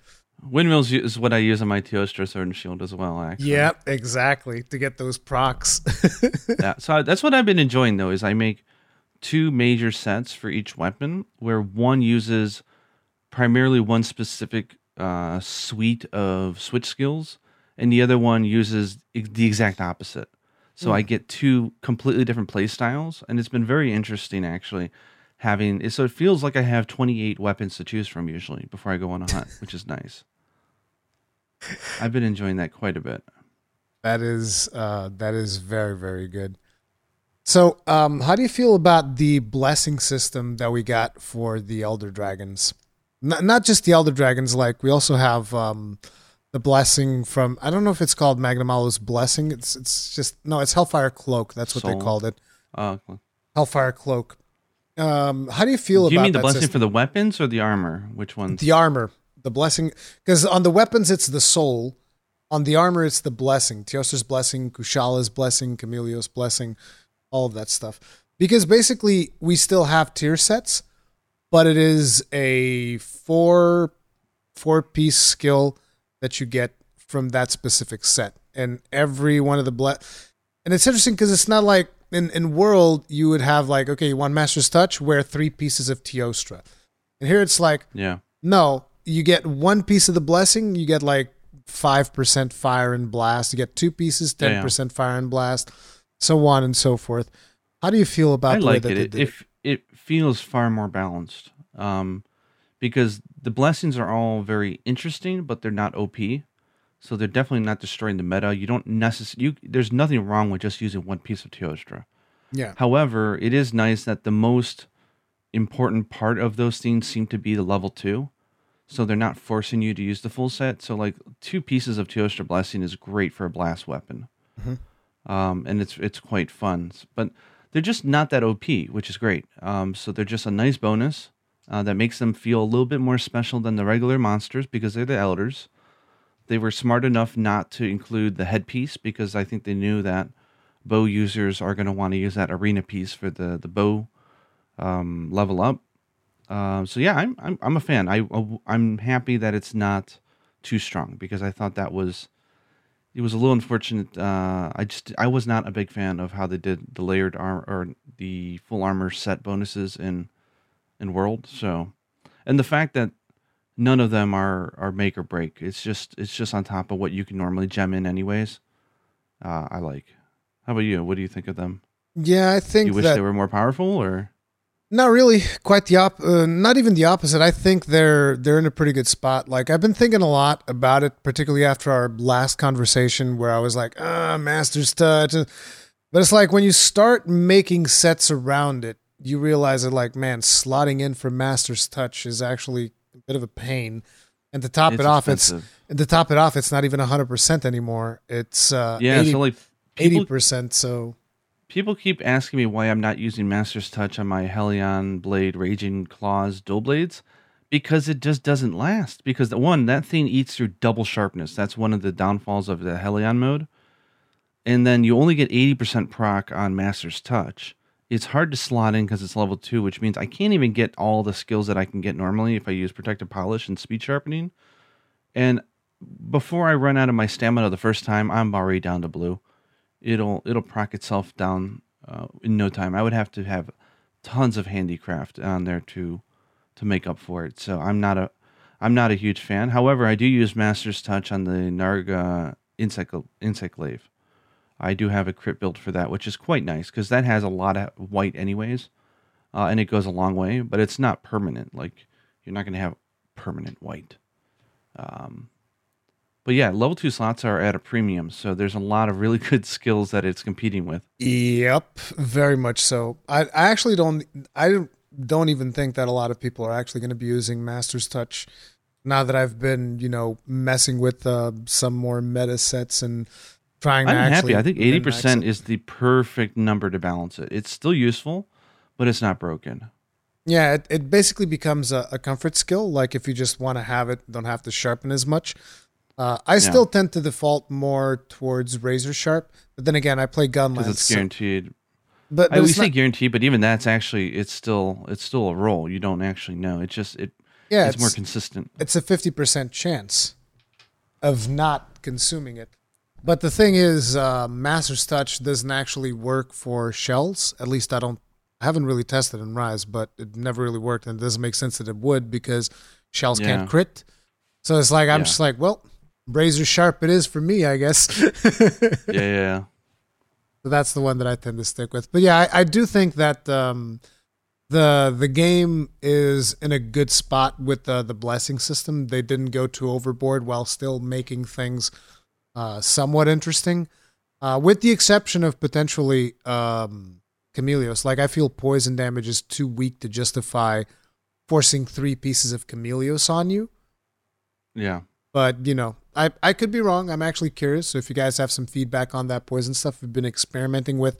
Windmills is what I use on my Teostra Sword and Shield as well, actually. Yeah, exactly, to get those procs. yeah, so I, that's what I've been enjoying, though, is I make two major sets for each weapon, where one uses... primarily one specific uh, suite of switch skills, and the other one uses the exact opposite. So mm. I get two completely different play styles, and it's been very interesting actually having it. So it feels like I have twenty-eight weapons to choose from usually before I go on a hunt, which is nice. I've been enjoying that quite a bit. That is uh, that is very, very good. So um, how do you feel about the blessing system that we got for the Elder Dragons? Not just the Elder Dragons, like we also have um, the blessing from, I don't know if it's called Magnamalo's blessing. It's it's just, no, it's Hellfire Cloak. That's what Soul. they called it. Uh, Hellfire Cloak. Um, how do you feel do about that? Do you mean the blessing system? For the weapons or the armor? Which ones? The armor. The blessing, because on the weapons, it's the soul. On the armor, it's the blessing. Teostra's blessing, Kushala's blessing, Chameleos' blessing, all of that stuff. Because basically, we still have tier sets, but it is a four, four-piece skill that you get from that specific set. And every one of the... Ble- and it's interesting because it's not like... In, in World, you would have like, okay, you want Master's Touch, wear three pieces of Teostra. And here it's like, yeah, no, you get one piece of the blessing, you get like five percent fire and blast, you get two pieces, ten percent yeah, yeah. fire and blast, so on and so forth. How do you feel about I the like way that it. They did it? If, it feels far more balanced um, because the blessings are all very interesting, but they're not O P. So they're definitely not destroying the meta. You don't necessarily. You, there's nothing wrong with just using one piece of Teostra. Yeah. However, it is nice that the most important part of those things seem to be the level two. So they're not forcing you to use the full set. So like two pieces of Teostra Blessing is great for a blast weapon, mm-hmm. um, and it's it's quite fun. But they're just not that O P, which is great. Um, so they're just a nice bonus uh, that makes them feel a little bit more special than the regular monsters because they're the elders. They were smart enough not to include the headpiece because I think they knew that bow users are going to want to use that arena piece for the the bow um, level up. Uh, so yeah, I'm I'm I'm a fan. I I'm happy that it's not too strong because I thought that was it was a little unfortunate. Uh, I just I was not a big fan of how they did the layered armor or the full armor set bonuses in in World. So and the fact that none of them are, are make or break. It's just it's just on top of what you can normally gem in anyways. Uh, I like. How about you? What do you think of them? Yeah, I think you wish that, they were more powerful, or not really. Quite the op. Uh, not even the opposite. I think they're they're in a pretty good spot. Like I've been thinking a lot about it, particularly after our last conversation where I was like, ah, Master's Touch. But it's like when you start making sets around it, you realize that like, man, slotting in for Master's Touch is actually a bit of a pain, and to top it's it off, expensive. it's and to top it off, it's not even a hundred percent anymore. It's uh, yeah, eighty, so like eighty percent. So people keep asking me why I'm not using Master's Touch on my Helion Blade, Raging Claws, Dual Blades, because it just doesn't last. Because the one that thing eats through double sharpness. That's one of the downfalls of the Helion mode. And then you only get eighty percent proc on Master's Touch. It's hard to slot in because it's level two, which means I can't even get all the skills that I can get normally if I use Protective Polish and Speed Sharpening. And before I run out of my stamina the first time, I'm already down to blue. It'll it'll proc itself down uh, in no time. I would have to have tons of handicraft on there to to make up for it. So I'm not a I'm not a huge fan. However, I do use Master's Touch on the Narga insect insect glaive. I do have a crit build for that, which is quite nice because that has a lot of white anyways, uh, and it goes a long way, but it's not permanent. Like, you're not going to have permanent white. Um, but yeah, level two slots are at a premium, so there's a lot of really good skills that it's competing with. Yep, very much so. I, I actually don't I don't even think that a lot of people are actually going to be using Master's Touch now that I've been, you know, messing with uh, some more meta sets and... I'm happy. I think eighty percent is the perfect number to balance it. It's still useful, but it's not broken. Yeah, it, it basically becomes a, a comfort skill. Like if you just want to have it, don't have to sharpen as much. Uh, I yeah. still tend to default more towards razor sharp, but then again, I play gunlance. Because it's guaranteed. So, but, but I always say guaranteed, but even that's actually it's still it's still a roll. You don't actually know. It's just it. Yeah, it's, it's more consistent. It's a fifty percent chance of not consuming it. But the thing is, uh, Master's Touch doesn't actually work for shells. At least I don't. I haven't really tested in Rise, but it never really worked, and it doesn't make sense that it would because shells yeah. can't crit. So it's like I'm yeah. just like, well, razor sharp it is for me, I guess. yeah, yeah. So that's the one that I tend to stick with. But yeah, I, I do think that um, the the game is in a good spot with the the blessing system. They didn't go too overboard while still making things. Uh, somewhat interesting, uh, with the exception of potentially um, Chameleos. Like, I feel poison damage is too weak to justify forcing three pieces of Chameleos on you. Yeah. But, you know, I, I could be wrong. I'm actually curious. So if you guys have some feedback on that poison stuff, we've been experimenting with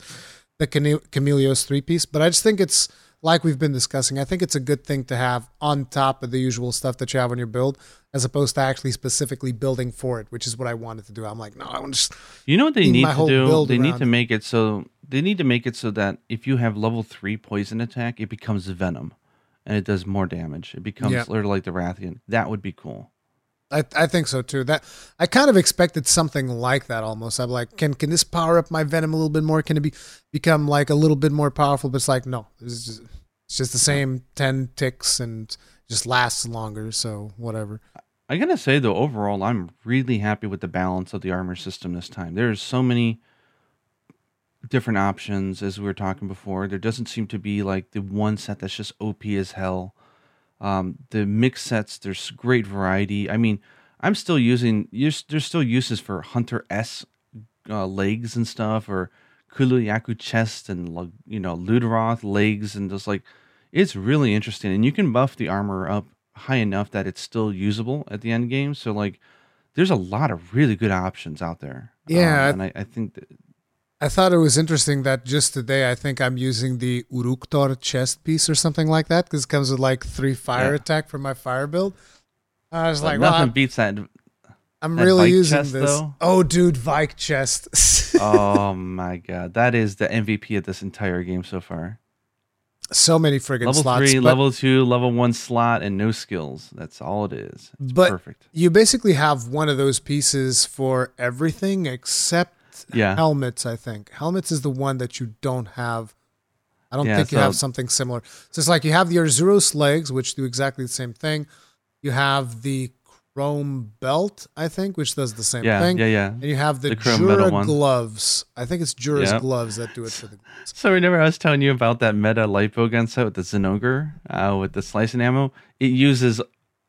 the Chame- Chameleos three-piece. But I just think it's like we've been discussing, I think it's a good thing to have on top of the usual stuff that you have on your build, as opposed to actually specifically building for it, which is what I wanted to do. I'm like, no, I want to just, you know what they need to do? They need to make it so they need to make it so that if you have level three poison attack, it becomes venom and it does more damage. It becomes yeah. like the Rathian. That would be cool. I, I think so too. That I kind of expected something like that almost. I'm like, can can this power up my venom a little bit more? Can it be become like a little bit more powerful? But it's like, no, it's just, it's just the same ten ticks and just lasts longer. So whatever. I gotta say though, overall, I'm really happy with the balance of the armor system this time. There's so many different options, as we were talking before. There doesn't seem to be like the one set that's just O P as hell. Um, the mix sets, there's great variety. I mean, I'm still using, there's still uses for Hunter S uh, legs and stuff, or Kuluyaku chest and, you know, Luderoth legs, and just like, it's really interesting. And you can buff the armor up high enough that it's still usable at the end game. So like, there's a lot of really good options out there. Yeah. Um, and I, I think that, I thought it was interesting that just today, I think I'm using the Uruktor chest piece or something like that, because it comes with like three fire yeah. attack for my fire build. I was well, like, nothing well, beats that. I'm that really Vike using chest, this. Though. Oh, dude, Vike chest. Oh my god, that is the M V P of this entire game so far. So many friggin' level slots. Level three, but, level two, level one slot, and no skills. That's all it is. It's but perfect. You basically have one of those pieces for everything except. Yeah. Helmets, I think. Helmets is the one that you don't have. I don't yeah, think you so. have something similar. So it's like you have the Arzuros legs, which do exactly the same thing. You have the chrome belt, I think, which does the same yeah, thing. Yeah, yeah. And you have the, the Jura gloves. I think it's Jura's yep. gloves that do it for the gloves. So remember I was telling you about that meta lipo gun set with the Zinogre, uh, with the slicing ammo? It uses,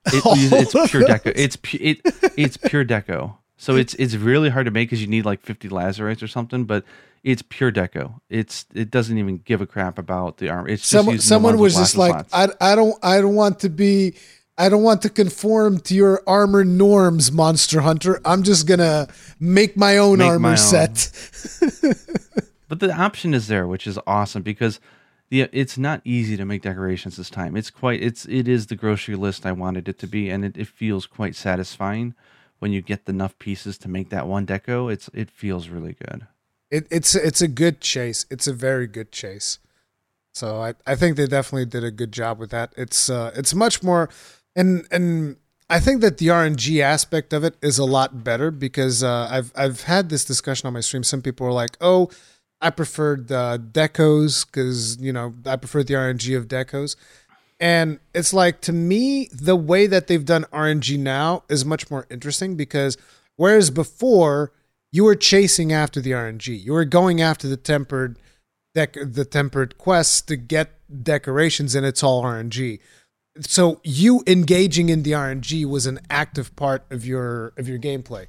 it uses it's pure deco. It's, pu- it, it's pure deco. So it's it's really hard to make because you need like fifty lazarites or something, but it's pure deco. It's it doesn't even give a crap about the armor. It's just someone, someone was just like, I, I don't I don't want to be I don't want to conform to your armor norms, Monster Hunter. I'm just gonna make my own make armor my own. set. But the option is there, which is awesome because the it's not easy to make decorations this time. It's quite it's it is the grocery list I wanted it to be, and it, it feels quite satisfying. When you get enough pieces to make that one deco, it's it feels really good. It, it's it's a good chase. It's a very good chase. So I, I think they definitely did a good job with that. It's uh, it's much more, and and I think that the R N G aspect of it is a lot better because uh, I've I've had this discussion on my stream. Some people are like, oh, I preferred uh, decos because you know I preferred the R N G of decos. And it's like, to me, the way that they've done R N G now is much more interesting because whereas before you were chasing after the R N G, you were going after the tempered dec- the tempered quests to get decorations and it's all R N G. So you engaging in the R N G was an active part of your of your gameplay.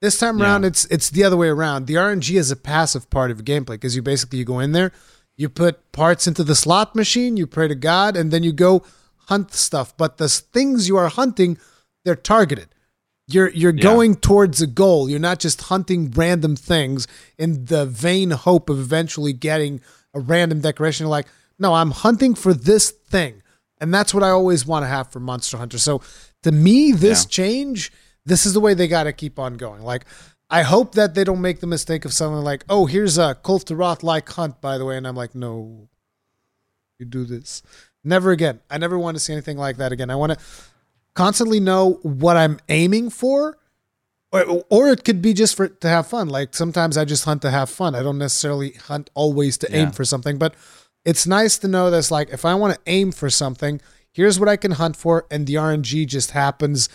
This time yeah. around, it's it's the other way around. The R N G is a passive part of gameplay because you basically you go in there, you put parts into the slot machine, you pray to God, and then you go hunt stuff. But the things you are hunting, they're targeted. You're you're yeah. going towards a goal. You're not just hunting random things in the vain hope of eventually getting a random decoration. You're like, no, I'm hunting for this thing. And that's what I always want to have for Monster Hunter. So to me, this yeah. change, this is the way they got to keep on going. Like, I hope that they don't make the mistake of something like, oh, here's a Cult to Roth-like hunt, by the way. And I'm like, no, you do this. Never again. I never want to see anything like that again. I want to constantly know what I'm aiming for. Or, or it could be just for to have fun. Like sometimes I just hunt to have fun. I don't necessarily hunt always to yeah. aim for something. But it's nice to know that's like, if I want to aim for something, here's what I can hunt for. And the R N G just happens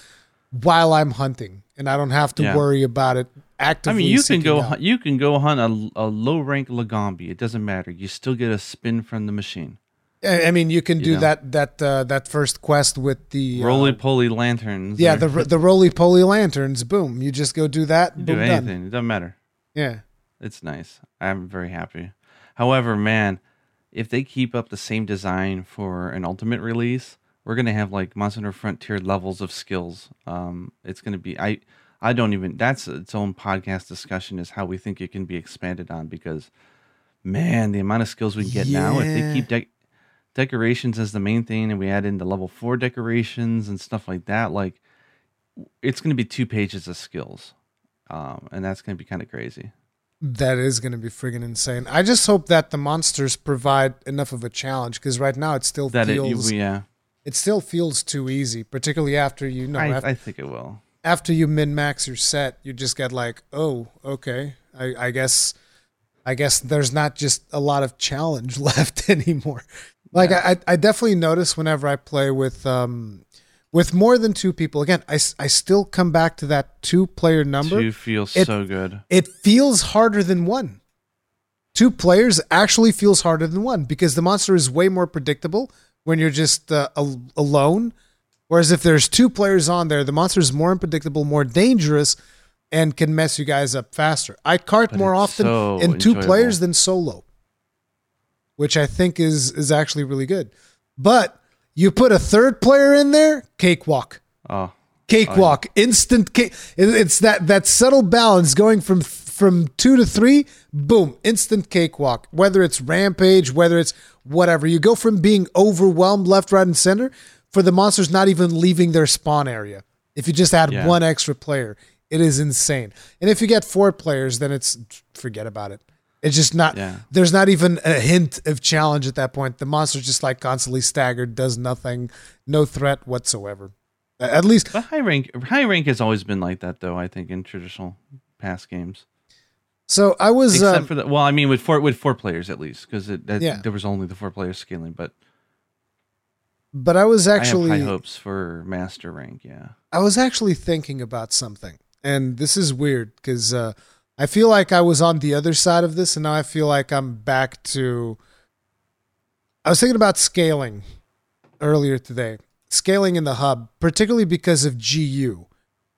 while I'm hunting. And I don't have to yeah. worry about it. Actively I mean, you can go. Hunt, you can go hunt a, a low rank Lagombi. It doesn't matter. You still get a spin from the machine. I mean, you can do you know? that that uh, that first quest with the roly poly uh, lanterns. Yeah, there. the the roly poly lanterns. Boom! You just go do that. You boom, do anything. Done. It doesn't matter. Yeah, it's nice. I'm very happy. However, man, if they keep up the same design for an ultimate release, we're gonna have like Monster Hunter Frontier levels of skills. Um, it's gonna be I. I don't even, that's its own podcast discussion is how we think it can be expanded on because, man, the amount of skills we can get yeah. now, if they keep, de- decorations as the main thing, and we add in the level four decorations and stuff like that, like it's going to be two pages of skills. Um, and that's going to be kind of crazy. That is going to be friggin' insane. I just hope that the monsters provide enough of a challenge, because right now it still that feels... It, yeah. It still feels too easy, particularly after you know. I, after, I think it will. After you min-max your set, you just get like, oh, okay. I, I guess, I guess there's not just a lot of challenge left anymore. Like yeah. I, I definitely notice whenever I play with, um, with more than two people. Again, I, I still come back to that two-player number. Two feels it, so good. It feels harder than one. Two players actually feels harder than one because the monster is way more predictable when you're just uh, al- alone. Whereas if there's two players on there, the monster is more unpredictable, more dangerous, and can mess you guys up faster. I cart but more often so in two enjoyable. players than solo, which I think is is actually really good. But you put a third player in there, cakewalk. Oh, cakewalk, oh, yeah. Instant cake. It's that that subtle balance going from from two to three, boom, instant cakewalk. Whether it's rampage, whether it's whatever. You go from being overwhelmed left, right, and center for the monsters not even leaving their spawn area. If you just add yeah. one extra player, it is insane. And if you get four players, then it's forget about it. It's just not, yeah. there's not even a hint of challenge at that point. The monster's just like constantly staggered, does nothing, no threat whatsoever. At least. But high rank, high rank has always been like that though, I think, in traditional past games. So I was except um, for the well, I mean with four with four players at least, because it, it yeah. there was only the four players scaling, but but I was actually I have high hopes for master rank. Yeah, I was actually thinking about something, and this is weird because uh, I feel like I was on the other side of this, and now I feel like I'm back to. I was thinking about scaling earlier today, scaling in the hub, particularly because of G U,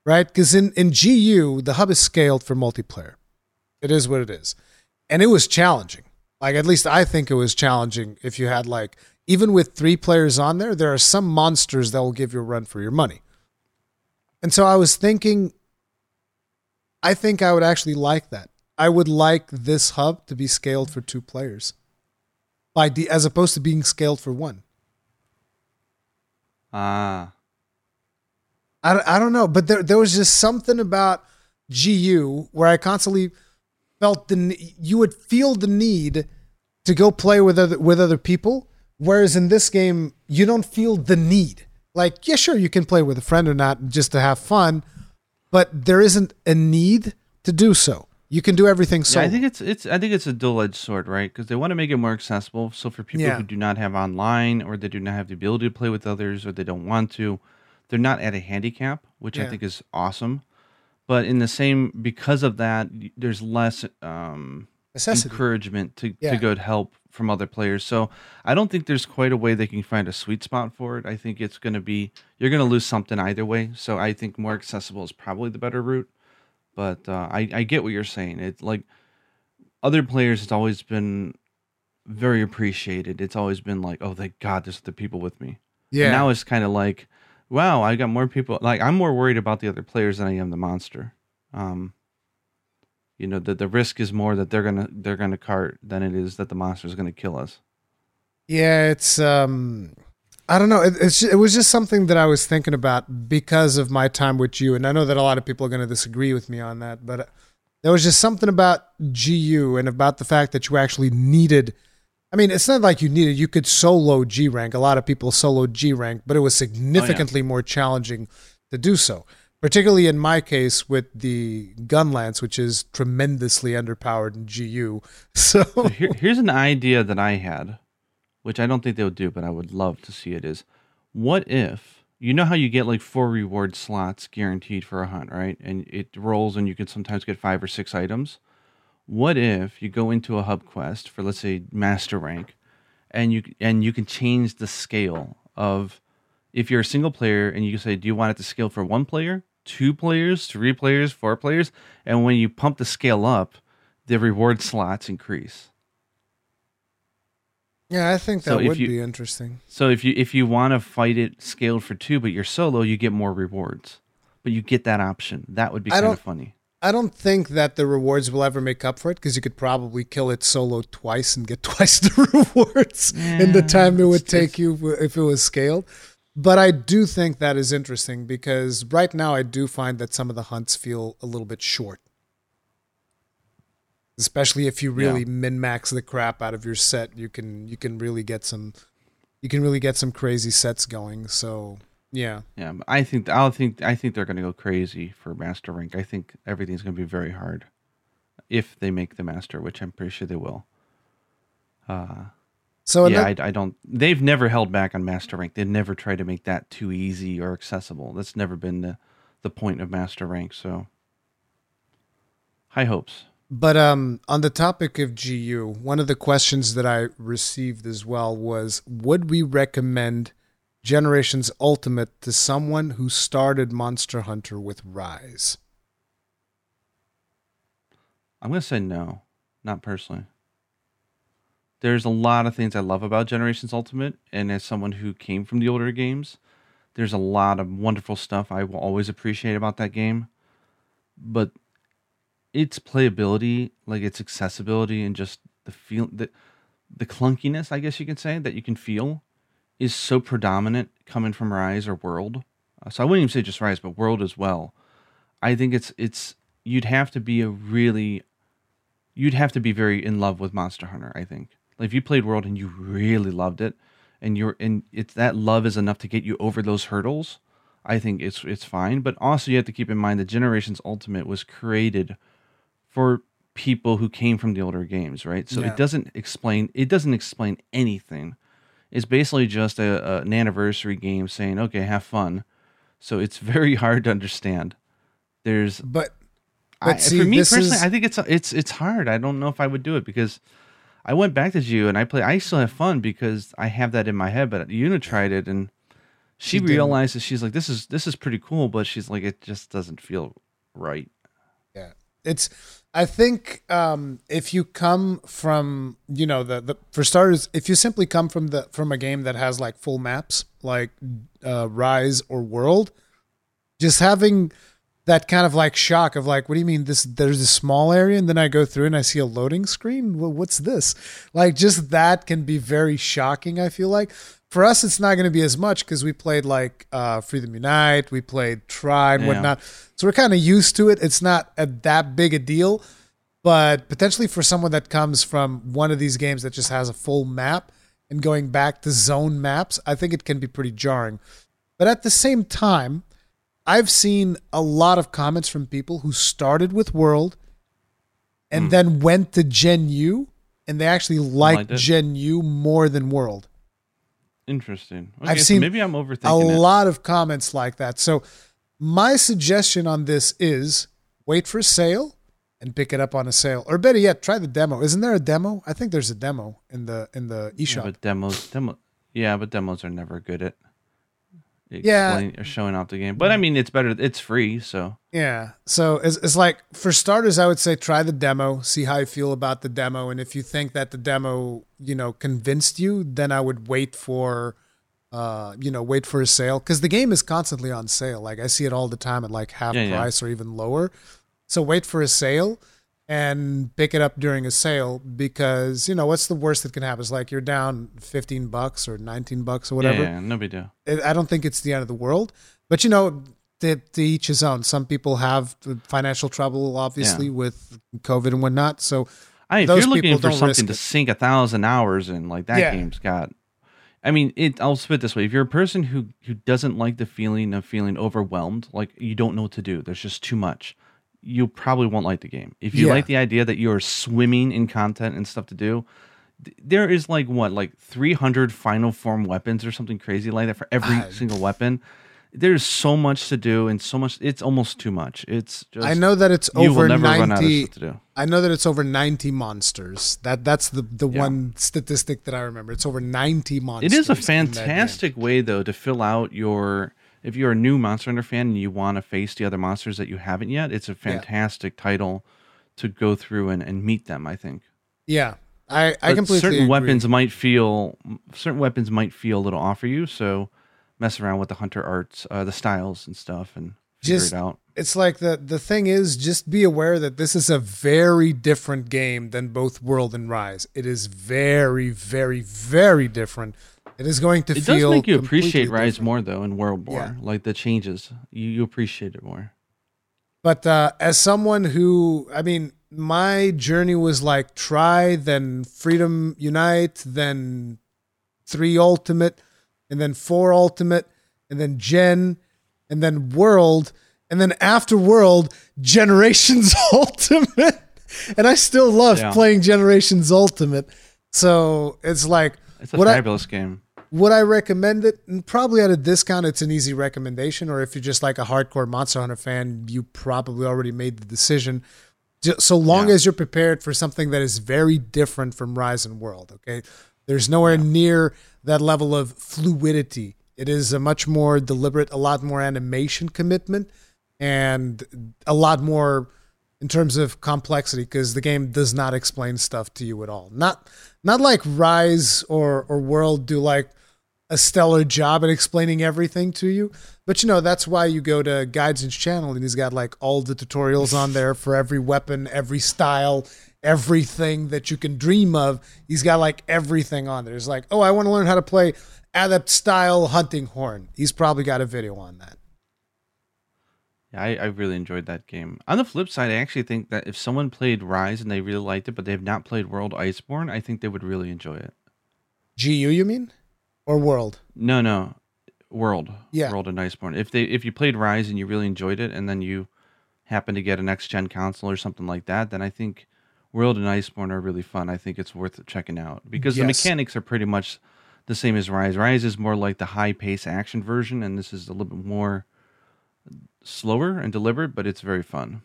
right? Because in in G U the hub is scaled for multiplayer. It is what it is. And it was challenging. Like, at least I think it was challenging if you had, like, even with three players on there, there are some monsters that will give you a run for your money. And so I was thinking, I think I would actually like that. I would like this hub to be scaled for two players by de- as opposed to being scaled for one. Ah. Uh. I, I don't know, but there there was just something about G U where I constantly... felt the you would feel the need to go play with other with other people, whereas in this game you don't feel the need. Like, yeah, sure, you can play with a friend or not just to have fun, but there isn't a need to do so. You can do everything solo. Yeah, I think it's it's I think it's a dual-edged sword, right? Because they want to make it more accessible. So for people yeah. who do not have online, or they do not have the ability to play with others, or they don't want to, they're not at a handicap, which yeah. I think is awesome. But in the same, because of that, there's less um, encouragement to, yeah. to go to help from other players. So I don't think there's quite a way they can find a sweet spot for it. I think it's going to be, you're going to lose something either way. So I think more accessible is probably the better route. But uh, I, I get what you're saying. It's like other players, it's always been very appreciated. It's always been like, oh, thank God, there's the people with me. Yeah. And now it's kind of like, wow, I got more people. Like, I'm more worried about the other players than I am the monster. Um, you know, the the risk is more that they're gonna they're gonna cart than it is that the monster is gonna kill us. Yeah, it's um, I don't know. It, it's it was just something that I was thinking about because of my time with you, and I know that a lot of people are gonna disagree with me on that, but there was just something about G U and about the fact that you actually needed. I mean, it's not like you needed. You could solo G rank. A lot of people solo G rank, but it was significantly oh, yeah. more challenging to do so. Particularly in my case with the Gunlance, which is tremendously underpowered in G U. So, so here, here's an idea that I had, which I don't think they would do, but I would love to see it. Is what if you know how you get like four reward slots guaranteed for a hunt, right? And it rolls, and you can sometimes get five or six items. What if you go into a hub quest for, let's say, master rank, and you and you can change the scale of, if you're a single player and you say, do you want it to scale for one player, two players, three players, four players? And when you pump the scale up, the reward slots increase. Yeah, I think that would be interesting. So if you if you want to fight it scaled for two, but you're solo, you get more rewards. But you get that option. That would be kind of funny. I don't think that the rewards will ever make up for it, because you could probably kill it solo twice and get twice the rewards yeah, in the time it would take you if it was scaled. But I do think that is interesting, because right now I do find that some of the hunts feel a little bit short. Especially if you really yeah. min-max the crap out of your set, you can you can really get some you can really get some crazy sets going. So yeah, yeah. I think I think I think they're going to go crazy for Master Rank. I think everything's going to be very hard if they make the Master, which I'm pretty sure they will. Uh, so yeah, that, I, I don't. They've never held back on Master Rank. They've never tried to make that too easy or accessible. That's never been the the point of Master Rank. So high hopes. But um, on the topic of G U, one of the questions that I received as well was, would we recommend Generations Ultimate to someone who started Monster Hunter with Rise? I'm going to say no, not personally. There's a lot of things I love about Generations Ultimate, and as someone who came from the older games, there's a lot of wonderful stuff I will always appreciate about that game. But its playability, like its accessibility, and just the feel, the, the clunkiness, I guess you could say, that you can feel is so predominant coming from Rise or World. Uh, so I wouldn't even say just Rise, but World as well. I think it's it's you'd have to be a really you'd have to be very in love with Monster Hunter, I think. Like if you played World and you really loved it, and you're and it's that love is enough to get you over those hurdles, I think it's it's fine. But also you have to keep in mind that Generations Ultimate was created for people who came from the older games, right? So yeah. it doesn't explain it doesn't explain anything. It's basically just a, a, an anniversary game saying, okay, have fun. So it's very hard to understand. There's, but, but I, see, for me personally, is... I think it's it's it's hard. I don't know if I would do it, because I went back to G U and I play. I still have fun because I have that in my head. But Yuna tried it and she, she realized that she's like, this is this is pretty cool, but she's like, it just doesn't feel right. Yeah, it's. I think um, if you come from, you know, the, the for starters, if you simply come from the from a game that has like full maps, like uh, Rise or World, just having that kind of like shock of like, what do you mean this? There's a small area, and then I go through and I see a loading screen. Well, what's this? Like, just that can be very shocking. I feel like for us, it's not going to be as much because we played like uh, Freedom Unite, we played Tri and yeah. whatnot. So we're kind of used to it. It's not a, that big a deal, but potentially for someone that comes from one of these games that just has a full map and going back to zone maps, I think it can be pretty jarring. But at the same time, I've seen a lot of comments from people who started with World and mm. then went to Gen U, and they actually liked Gen U more than World. Interesting. Okay, I've seen so maybe I'm overthinking a it. lot of comments like that. So my suggestion on this is wait for sale and pick it up on a sale, or better yet, try the demo. Isn't there a demo? I think there's a demo in the in the eShop. Yeah, but demos, demo, yeah, but demos are never good at explaining yeah. or showing off the game. But I mean, it's better. It's free, so yeah. So it's, it's like for starters, I would say try the demo, see how you feel about the demo, and if you think that the demo, you know, convinced you, then I would wait for. Uh, you know, wait for a sale, because the game is constantly on sale. Like I see it all the time at like half yeah, price yeah. or even lower. So wait for a sale and pick it up during a sale, because you know what's the worst that can happen? It's like you're down fifteen bucks or nineteen bucks or whatever. Yeah, yeah no big deal. I don't think it's the end of the world, but you know, to, to each his own. Some people have financial trouble, obviously, yeah. with COVID and whatnot. So I, if you're looking for something to sink a thousand hours in, like that yeah. game's got. I mean, it. I'll spit this way. If you're a person who, who doesn't like the feeling of feeling overwhelmed, like you don't know what to do, there's just too much, you probably won't like the game. If you yeah. like the idea that you're swimming in content and stuff to do, th- there is like what, like three hundred final form weapons or something crazy like that for every uh, single weapon. There's so much to do and so much. It's almost too much. It's just. I know that it's over ninety. I know that it's over ninety monsters. That that's the the yeah. one statistic that I remember. It's over ninety monsters. It is a fantastic way though to fill out your. If you're a new Monster Hunter fan and you want to face the other monsters that you haven't yet, it's a fantastic yeah. title to go through and, and meet them. I think. Yeah, I I but completely. Certain agree. weapons might feel certain weapons might feel a little off for you, so. Mess around with the hunter arts, uh, the styles and stuff, and figure just, it out. it's like the, the thing is, just be aware that this is a very different game than both World and Rise. It is very, very, very different. It is going to it feel. It does make you appreciate Rise different. more, though, and World more. Yeah. Like the changes, you, you appreciate it more. But uh, as someone who, I mean, my journey was like Tri, then Freedom Unite, then three Ultimate, and then four Ultimate, and then Gen, and then World, and then after World, Generations Ultimate. And I still love yeah. playing Generations Ultimate. So it's like... It's a fabulous I, game. Would I recommend it? And probably at a discount, it's an easy recommendation. Or if you're just like a hardcore Monster Hunter fan, you probably already made the decision. So long yeah. as you're prepared for something that is very different from Rise and World, okay? There's nowhere yeah. near that level of fluidity. It is a much more deliberate, a lot more animation commitment, and a lot more in terms of complexity, because the game does not explain stuff to you at all. Not not like Rise or, or World do like a stellar job at explaining everything to you. But, you know, that's why you go to Gaijin's channel, and he's got like all the tutorials on there for every weapon, every style, everything that you can dream of. He's got like everything on there. It's like, oh, I want to learn how to play adept style hunting horn. He's probably got a video on that. Yeah, I, I really enjoyed that game. On the flip side, I actually think that if someone played Rise and they really liked it, but they have not played World Iceborne, I think they would really enjoy it. G U, you mean? Or World? No, no. World. Yeah. World and Iceborne. If they if you played Rise and you really enjoyed it, and then you happen to get a next-gen console or something like that, then I think World and Iceborne are really fun. I think it's worth checking out. Because yes. the mechanics are pretty much the same as Rise. Rise is more like the high-paced action version, and this is a little bit more... slower and deliberate, but it's very fun.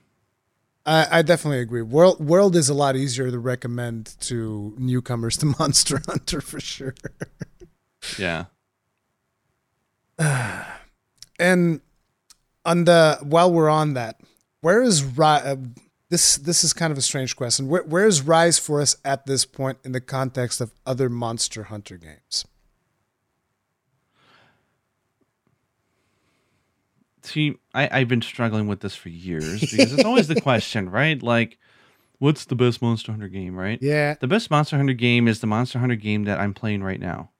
I, I definitely agree. World World is a lot easier to recommend to newcomers to Monster Hunter for sure. Yeah. And on the while we're on that, where is uh, this? This is kind of a strange question. Where, where is Rise for us at this point in the context of other Monster Hunter games? See, I, I've been struggling with this for years because it's always the question, right? Like, what's the best Monster Hunter game, right? Yeah. The best Monster Hunter game is the Monster Hunter game that I'm playing right now.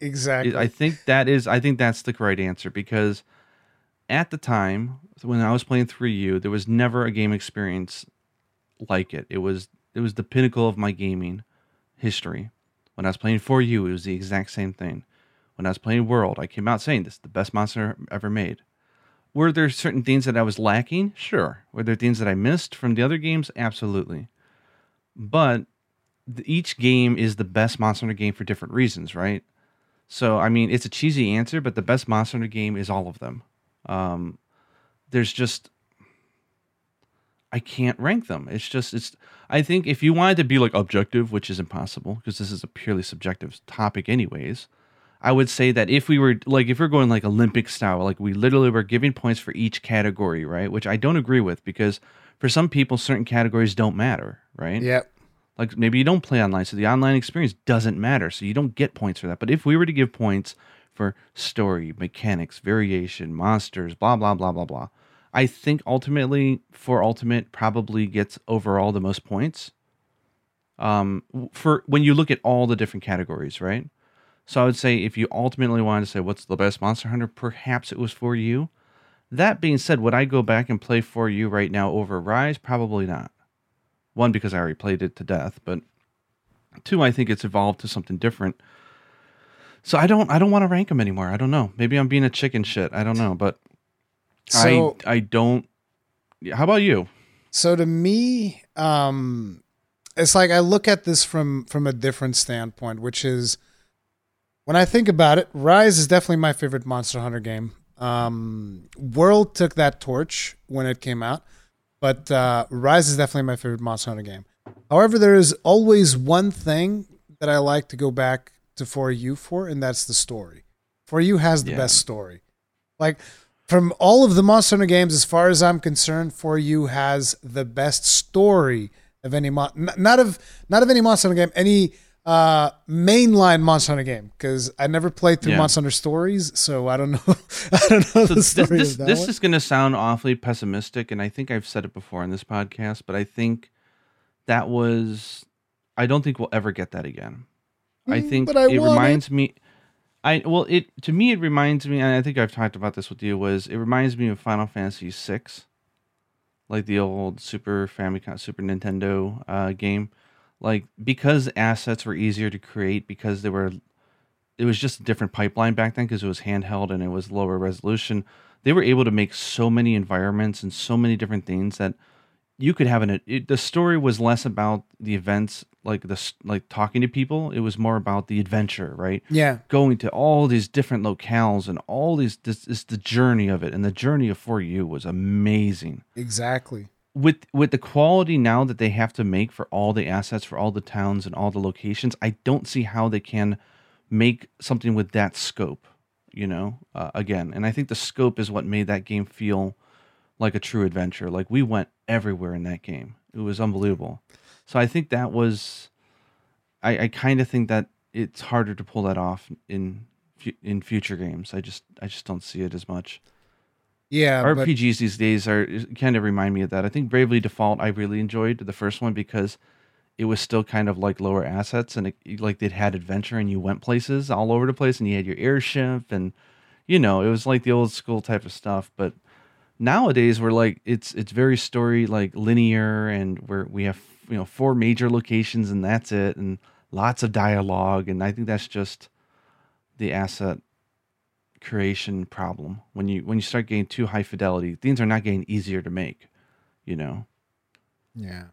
Exactly. I think that is, I think that's the right answer, because at the time when I was playing three U, there was never a game experience like it. It was, it was the pinnacle of my gaming history. When I was playing four U, it was the exact same thing. When I was playing World, I came out saying this is the best Monster ever made. Were there certain things that I was lacking? Sure. Were there things that I missed from the other games? Absolutely. But each game is the best Monster Hunter game for different reasons, right? So, I mean, it's a cheesy answer, but the best Monster Hunter game is all of them. Um, there's just... I can't rank them. It's just... it's. I think if you wanted to be, like, objective, which is impossible, because this is a purely subjective topic anyways... I would say that if we were like, if we're going like Olympic style, like we literally were giving points for each category, right? Which I don't agree with, because for some people, certain categories don't matter, right? Yep. Like maybe you don't play online, so the online experience doesn't matter, so you don't get points for that. But if we were to give points for story, mechanics, variation, monsters, blah, blah, blah, blah, blah, I think ultimately four Ultimate probably gets overall the most points um, for when you look at all the different categories, right? So I would say if you ultimately wanted to say what's the best Monster Hunter, perhaps it was four U. That being said, would I go back and play four U right now over Rise? Probably not. One, because I already played it to death, but two, I think it's evolved to something different. So I don't I don't want to rank them anymore. I don't know. Maybe I'm being a chicken shit. I don't know, but so, I I don't. How about you? So to me, um, it's like I look at this from from a different standpoint, which is when I think about it, Rise is definitely my favorite Monster Hunter game. Um, World took that torch when it came out, but uh, Rise is definitely my favorite Monster Hunter game. However, there is always one thing that I like to go back to four U for, and that's the story. four U has the yeah. best story. Like, from all of the Monster Hunter games, as far as I'm concerned, four U has the best story of any... Mo- not of not of any Monster Hunter game, any... uh, mainline Monster Hunter game, because I never played through yeah. Monster Hunter Stories, so I don't know. I don't know so the story this, this, of that This one. Is going to sound awfully pessimistic, and I think I've said it before in this podcast, but I think that was... I don't think we'll ever get that again. Mm, I think I it reminds it. me... I Well, it to me, it reminds me, and I think I've talked about this with you, was it reminds me of Final Fantasy six, like the old Super Famicom, Super Nintendo uh, game. Like, because assets were easier to create, because they were, it was just a different pipeline back then because it was handheld and it was lower resolution. They were able to make so many environments and so many different things that you could have an, it, the story was less about the events, like the, like talking to people. It was more about the adventure, right? Yeah. Going to all these different locales and all these, this is the journey of it. And the journey of four U was amazing. Exactly. With with the quality now that they have to make for all the assets, for all the towns and all the locations, I don't see how they can make something with that scope, you know, uh, again. And I think the scope is what made that game feel like a true adventure. Like, we went everywhere in that game. It was unbelievable. So I think that was... I, I kind of think that it's harder to pull that off in in future games. I just I just don't see it as much. Yeah, R P Gs but... these days are kind of remind me of that. I think Bravely Default I really enjoyed the first one because it was still kind of like lower assets and it, like it had adventure and you went places all over the place and you had your airship and you know it was like the old school type of stuff. But nowadays we're like it's it's very story like linear and we're we have you know four major locations and that's it and lots of dialogue, and I think that's just the asset creation problem. When you when you start getting too high fidelity, things are not getting easier to make, you know. Yeah.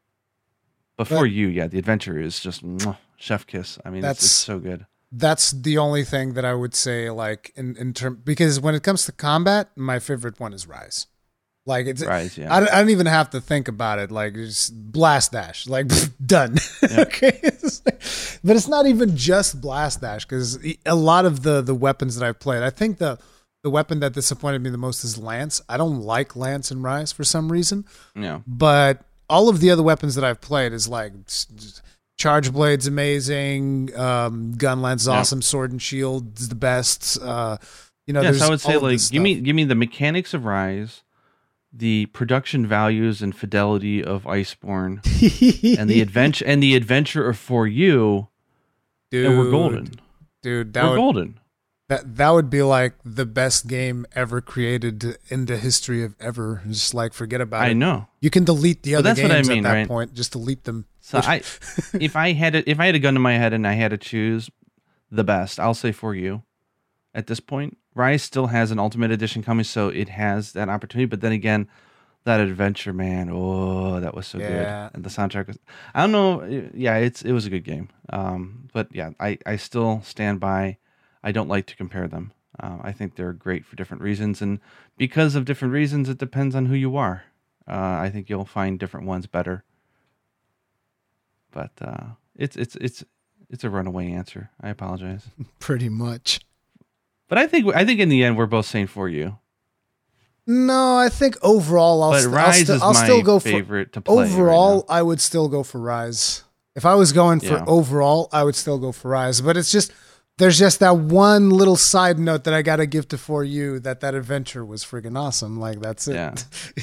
Before but, you, yeah, the adventure is just mwah, chef kiss. I mean, that's it's, it's so good. That's the only thing that I would say, like in in term because when it comes to combat, my favorite one is Rise. Like it's Rise, yeah. I don't, I don't even have to think about it. Like just blast dash, like done. Yeah. Okay. But it's not even just blast dash because a lot of the, the weapons that I've played, I think the the weapon that disappointed me the most is Lance. I don't like Lance and Rise for some reason. Yeah. But all of the other weapons that I've played is like Charge Blade's amazing, um, Gun Lance is yeah. awesome, Sword and Shield is the best. Uh, you know, yes, I would say like give me give me the mechanics of Rise, the production values and fidelity of Iceborne, and the adventure and the adventure of four U. Dude, and we're golden, dude. That we're would, golden. That that would be like the best game ever created in the history of ever. Just like forget about I it. I know you can delete the other games I mean, at that right? point. Just delete them. So I, if I had a, if I had a gun to my head and I had to choose the best, I'll say four U. At this point, Rise still has an Ultimate Edition coming, so it has that opportunity. But then again, that adventure, man, oh, that was so yeah. good. And the soundtrack was, I don't know, yeah, it's it was a good game. Um, but yeah, I, I still stand by. I don't like to compare them. Uh, I think they're great for different reasons, and because of different reasons, it depends on who you are. Uh, I think you'll find different ones better. But uh, it's it's it's it's a runaway answer. I apologize. Pretty much. But I think I think in the end we're both saying four U. No, I think overall I'll, st- I'll, st- I'll still go favorite for to play overall. Right, I would still go for Rise. If I was going for yeah. overall, I would still go for Rise. But it's just there's just that one little side note that I gotta give to four U that that adventure was freaking awesome. Like that's it. Yeah.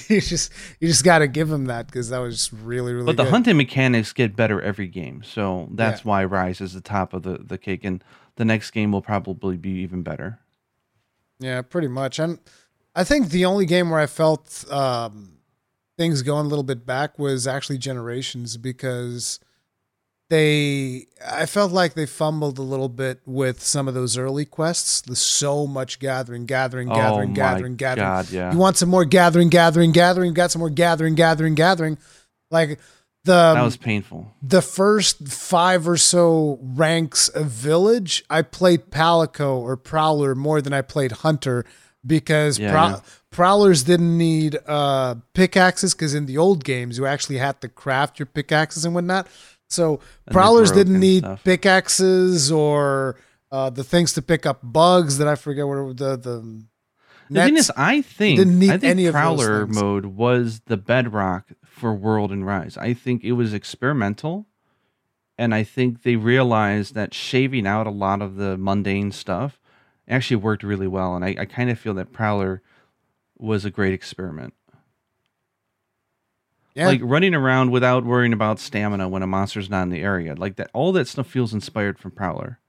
you just you just gotta give him that because that was just really really. But the good. hunting mechanics get better every game, so that's yeah. why Rise is the top of the the cake and. The next game will probably be even better. Yeah, pretty much. And I think the only game where I felt um, things going a little bit back was actually Generations because they, I felt like they fumbled a little bit with some of those early quests. There's so much gathering, gathering, gathering, oh gathering, gathering. God, yeah. You want some more gathering, gathering, gathering. You got some more gathering, gathering, gathering. Like... The, that was painful. The first five or so ranks of village, I played Palico or Prowler more than I played Hunter because yeah, Prow- yeah. Prowlers didn't need uh, pickaxes because in the old games, you actually had to craft your pickaxes and whatnot. So and Prowlers didn't need stuff. pickaxes or uh, the things to pick up bugs that I forget what the... the The thing is, I think, I think Prowler mode was the bedrock for World and Rise. I think it was experimental And I think they realized that shaving out a lot of the mundane stuff actually worked really well. And I, I kind of feel that Prowler was a great experiment. Yeah. Like running around without worrying about stamina when a monster's not in the area. Like that, all that stuff feels inspired from Prowler.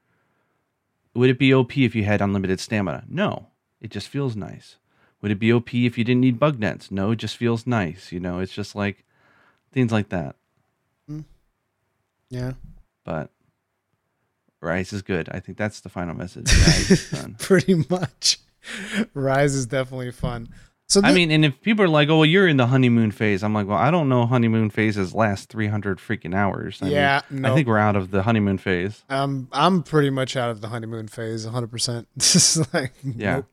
Would it be O P if you had unlimited stamina? No, it just feels nice. Would it be O P if you didn't need bug nets? No, it just feels nice. You know, it's just like things like that. Mm. Yeah. But Rise is good. I think that's the final message. Rise is fun. Pretty much. Rise is definitely fun. So the- I mean, and if people are like, "Oh, well, you're in the honeymoon phase," I'm like, "Well, I don't know. Honeymoon phases last three hundred freaking hours." I yeah, mean, no. I think we're out of the honeymoon phase. Um, I'm pretty much out of the honeymoon phase, one hundred percent. Just like, yeah, nope.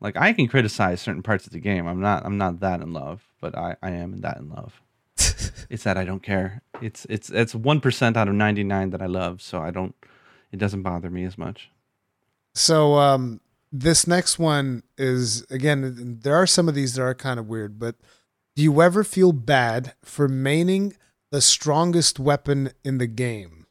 Like I can criticize certain parts of the game. I'm not, I'm not that in love, but I, I am that in love. It's that I don't care. It's, it's, it's one percent out of ninety-nine that I love, so I don't. It doesn't bother me as much. So, um. This next one is, again, there are some of these that are kind of weird, but do you ever feel bad for maining the strongest weapon in the game?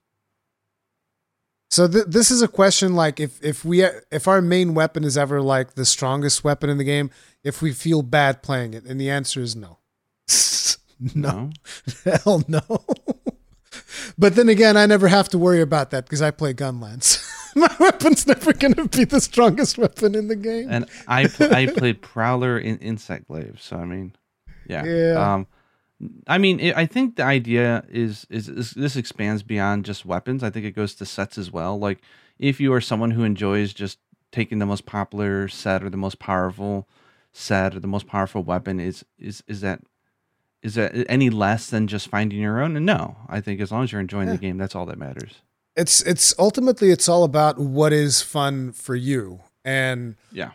So th- this is a question like if if we if our main weapon is ever like the strongest weapon in the game, if we feel bad playing it, and the answer is no. no. no. Hell no. But then again, I never have to worry about that because I play Gunlance. My weapon's never going to be the strongest weapon in the game. And I pl- I played Prowler in Insect Glaive, so I mean, yeah. yeah. Um, I mean, it, I think the idea is, is is this expands beyond just weapons. I think it goes to sets as well. Like if you are someone who enjoys just taking the most popular set or the most powerful set or the most powerful weapon, is is is that is that any less than just finding your own? And no, I think as long as you're enjoying yeah. the game, that's all that matters. It's it's ultimately it's all about what is fun for you. And yeah,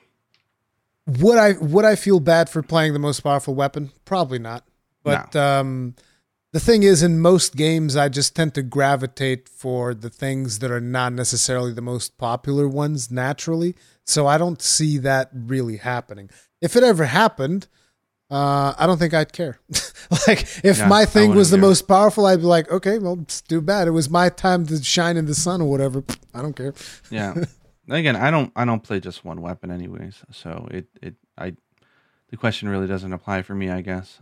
would I would I feel bad for playing the most powerful weapon? Probably not. But no. um, the thing is, in most games, I just tend to gravitate for the things that are not necessarily the most popular ones naturally. So I don't see that really happening. If it ever happened, uh, I don't think I'd care. Like if yeah, my thing was the most powerful, I'd be like, okay, well, it's too bad. It was my time to shine in the sun or whatever. I don't care. Yeah. Again, I don't, I don't play just one weapon anyways. So it, it, I, the question really doesn't apply for me, I guess.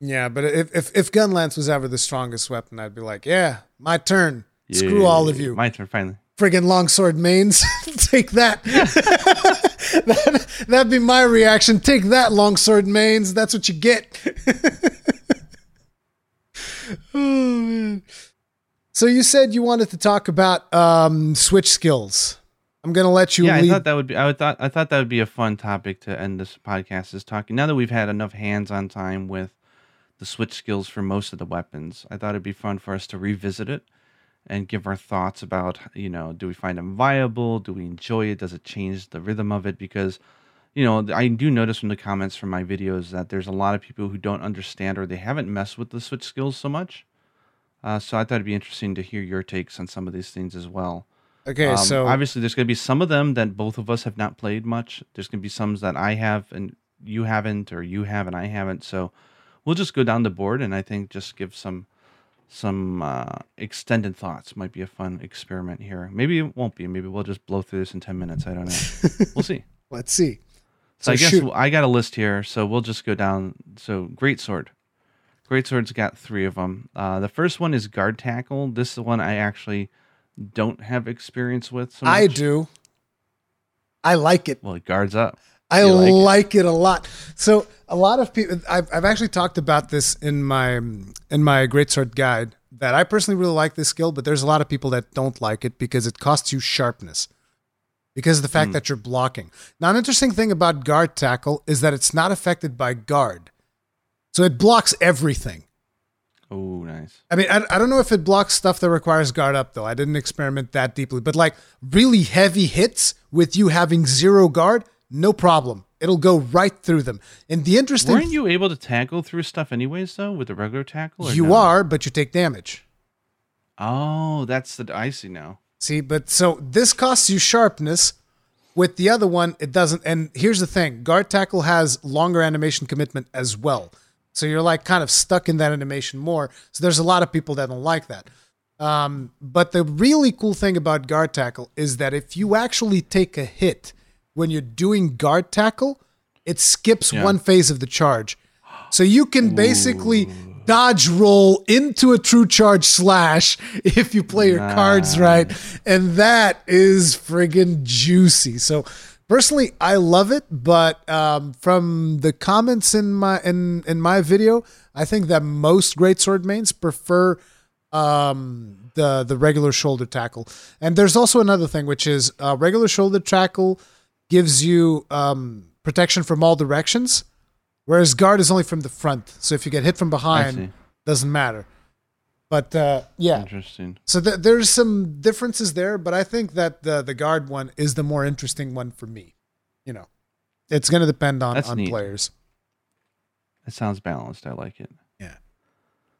Yeah. But if, if, if Gunlance was ever the strongest weapon, I'd be like, yeah, my turn. Yeah, Screw yeah, all yeah, of you. My turn. Finally. Friggin' longsword mains. Take that. that. That'd be my reaction. Take that, longsword mains. That's what you get. Oh, man. So you said you wanted to talk about um, switch skills. I'm gonna let you. Yeah, lead. I thought that would be. I thought I thought that would be a fun topic to end this podcast. Is talking now that we've had enough hands-on time with the switch skills for most of the weapons. I thought it'd be fun for us to revisit it and give our thoughts about, you know, do we find them viable? Do we enjoy it? Does it change the rhythm of it? Because, you know, I do notice from the comments from my videos that there's a lot of people who don't understand or they haven't messed with the switch skills so much. Uh, so I thought it'd be interesting to hear your takes on some of these things as well. Okay, um, so... Obviously, there's going to be some of them that both of us have not played much. There's going to be some that I have and you haven't, or you have and I haven't. So we'll just go down the board and I think just give some... Some uh, extended thoughts might be a fun experiment here. Maybe it won't be. Maybe we'll just blow through this in ten minutes. I don't know. We'll see. Let's see. So, so I guess shoot. I got a list here. So we'll just go down. So Greatsword. Greatsword's got three of them. Uh, the first one is Guard Tackle. This is the one I actually don't have experience with so much. I do. I like it. Well, it guards up. I like, like it. it a lot. So a lot of people, I've, I've actually talked about this in my in my Greatsword guide, that I personally really like this skill, but there's a lot of people that don't like it because it costs you sharpness because of the fact mm. that you're blocking. Now, an interesting thing about Guard Tackle is that it's not affected by guard. So it blocks everything. Oh, nice. I mean, I, I don't know if it blocks stuff that requires guard up, though. I didn't experiment that deeply, but like really heavy hits with you having zero guard, no problem. It'll go right through them. And the interesting... Weren't you able to tackle through stuff anyways, though, with a regular tackle? Or you no? are, but you take damage. Oh, that's the... I see now. See, but so this costs you sharpness. With the other one, it doesn't. And here's the thing. Guard Tackle has longer animation commitment as well. So you're like kind of stuck in that animation more. So there's a lot of people that don't like that. Um, but the really cool thing about guard tackle is that if you actually take a hit when you're doing guard tackle, it skips yeah. one phase of the charge. So you can basically Ooh. dodge roll into a true charge slash if you play your nice. cards right. And that is friggin' juicy. So personally, I love it, but um, from the comments in my in, in my video, I think that most greatsword mains prefer um, the the regular shoulder tackle. And there's also another thing, which is uh, regular shoulder tackle gives you um, protection from all directions, whereas guard is only from the front. So if you get hit from behind, doesn't matter. But uh, yeah, interesting. So th- there's some differences there, but I think that the the guard one is the more interesting one for me. You know, it's going to depend on, on players. That sounds balanced. I like it. Yeah.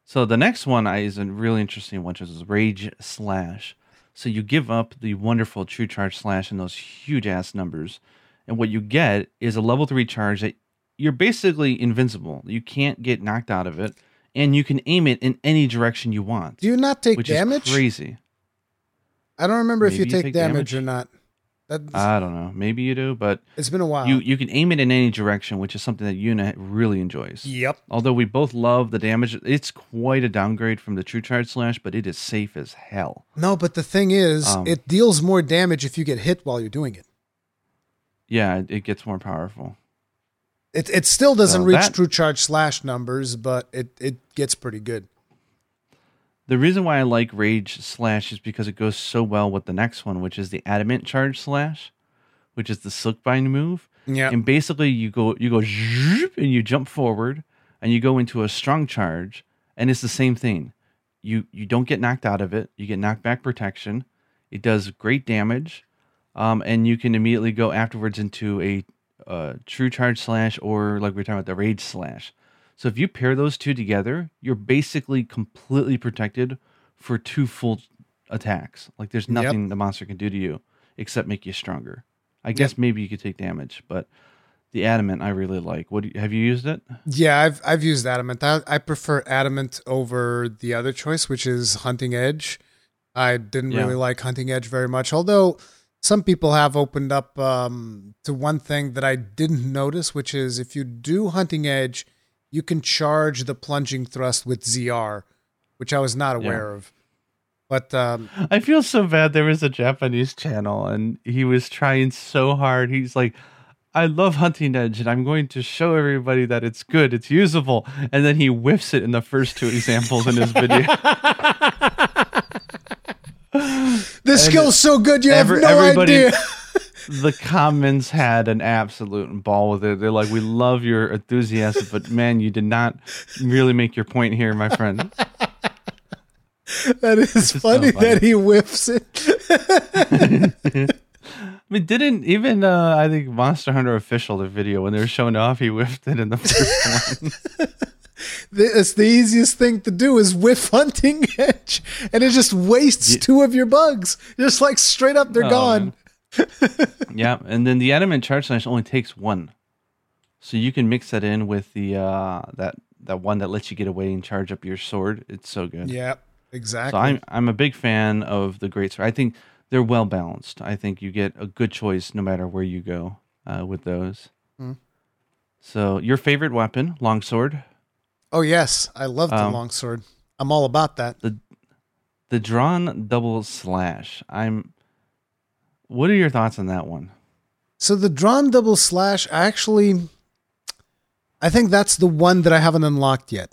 So the next one I, is a really interesting one, which is Rage Slash. So you give up the wonderful True Charge Slash and those huge ass numbers, and what you get is a level three charge that you're basically invincible. You can't get knocked out of it. And you can aim it in any direction you want. Do you not take which damage? Is crazy. I don't remember Maybe if you, you take, take damage, damage or not. That's, I don't know. Maybe you do, but it's been a while. You you can aim it in any direction, which is something that Yuna really enjoys. Yep. Although we both love the damage, it's quite a downgrade from the True Charge Slash, but it is safe as hell. No, but the thing is, um, it deals more damage if you get hit while you're doing it. Yeah, it gets more powerful. It it still doesn't so reach that, True Charge Slash numbers, but it, it gets pretty good. The reason why I like Rage Slash is because it goes so well with the next one, which is the Adamant Charge Slash, which is the Silkbind move. Yeah. And basically you go you go and you jump forward and you go into a strong charge, and it's the same thing. You you don't get knocked out of it, you get knockback protection, it does great damage, um, and you can immediately go afterwards into a Uh, True Charge Slash, or like we were talking about, the Rage Slash. So if you pair those two together, you're basically completely protected for two full attacks. Like there's nothing yep. the monster can do to you except make you stronger. I yep. guess maybe you could take damage, but the Adamant I really like. What do you, have you used it? Yeah, I've I've used Adamant. I, I prefer Adamant over the other choice, which is Hunting Edge. I didn't yeah. really like Hunting Edge very much, although some people have opened up um, to one thing that I didn't notice, which is if you do Hunting Edge, you can charge the Plunging Thrust with Z R, which I was not aware yeah. of. But um, I feel so bad. There was a Japanese channel, and he was trying so hard. He's like, I love Hunting Edge, and I'm going to show everybody that it's good, it's usable. And then he whiffs it in the first two examples in his video. This skill's so good, you every, have no idea. The comments had an absolute ball with it. They're like, we love your enthusiasm, but man, you did not really make your point here, my friend. That is funny, so funny that he whiffs it. I mean, didn't even, uh, I think, Monster Hunter Official, the video, when they were showing off, he whiffed it in the first one. It's the easiest thing to do is whiff Hunting Edge, and it just wastes yeah. two of your bugs. Just like straight up, they're oh, gone. Yeah, and then the Adamant Charge Slash only takes one, so you can mix that in with the uh, that that one that lets you get away and charge up your sword. It's so good. Yeah, exactly. So I'm I'm a big fan of the Great Sword. I think they're well balanced. I think you get a good choice no matter where you go uh, with those. Mm. So your favorite weapon, longsword. Oh, yes. I love the um, longsword. I'm all about that. The the drawn double slash. I'm. What are your thoughts on that one? So the drawn double slash, I actually, I think that's the one that I haven't unlocked yet.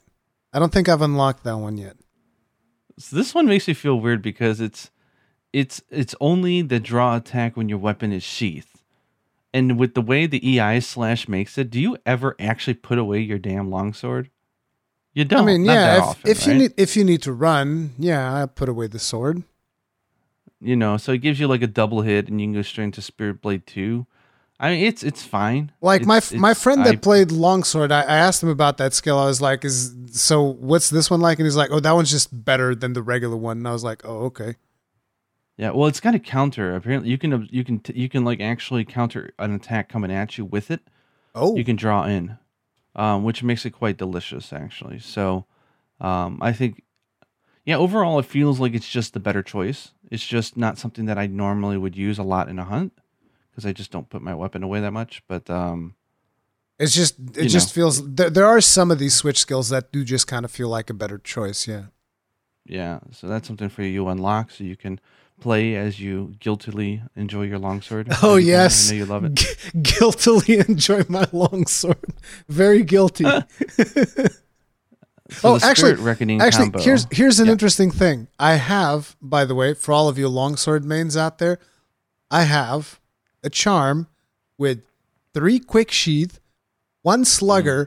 I don't think I've unlocked that one yet. So this one makes me feel weird because it's it's it's only the draw attack when your weapon is sheathed. And with the way the E I slash makes it, do you ever actually put away your damn longsword? You don't. I mean, Not yeah. If, often, if right? you need, if you need to run, yeah, I put away the sword. You know, so it gives you like a double hit, and you can go straight into Spirit Blade Two. I mean, it's it's fine. Like it's, my it's, my friend that I, played longsword, I, I asked him about that skill. I was like, "Is so? What's this one like?" And he's like, "Oh, that one's just better than the regular one." And I was like, "Oh, okay." Yeah, well, it's got a counter. Apparently, you can you can you can like actually counter an attack coming at you with it. Oh, you can draw in. Um, which makes it quite delicious, actually. So um, I think yeah, overall, it feels like it's just the better choice. It's just not something that I normally would use a lot in a hunt because I just don't put my weapon away that much. But um, it's just it just know. feels there, there are some of these switch skills that do just kind of feel like a better choice. Yeah. Yeah. So that's something for you to unlock so you can play as you guiltily enjoy your longsword. Oh, and yes. I know you love it. Gu- guiltily enjoy my longsword. Very guilty. So oh, actually, reckoning actually, combo. here's here's an yeah. interesting thing. I have, by the way, for all of you longsword mains out there, I have a charm with three quick sheath, one slugger,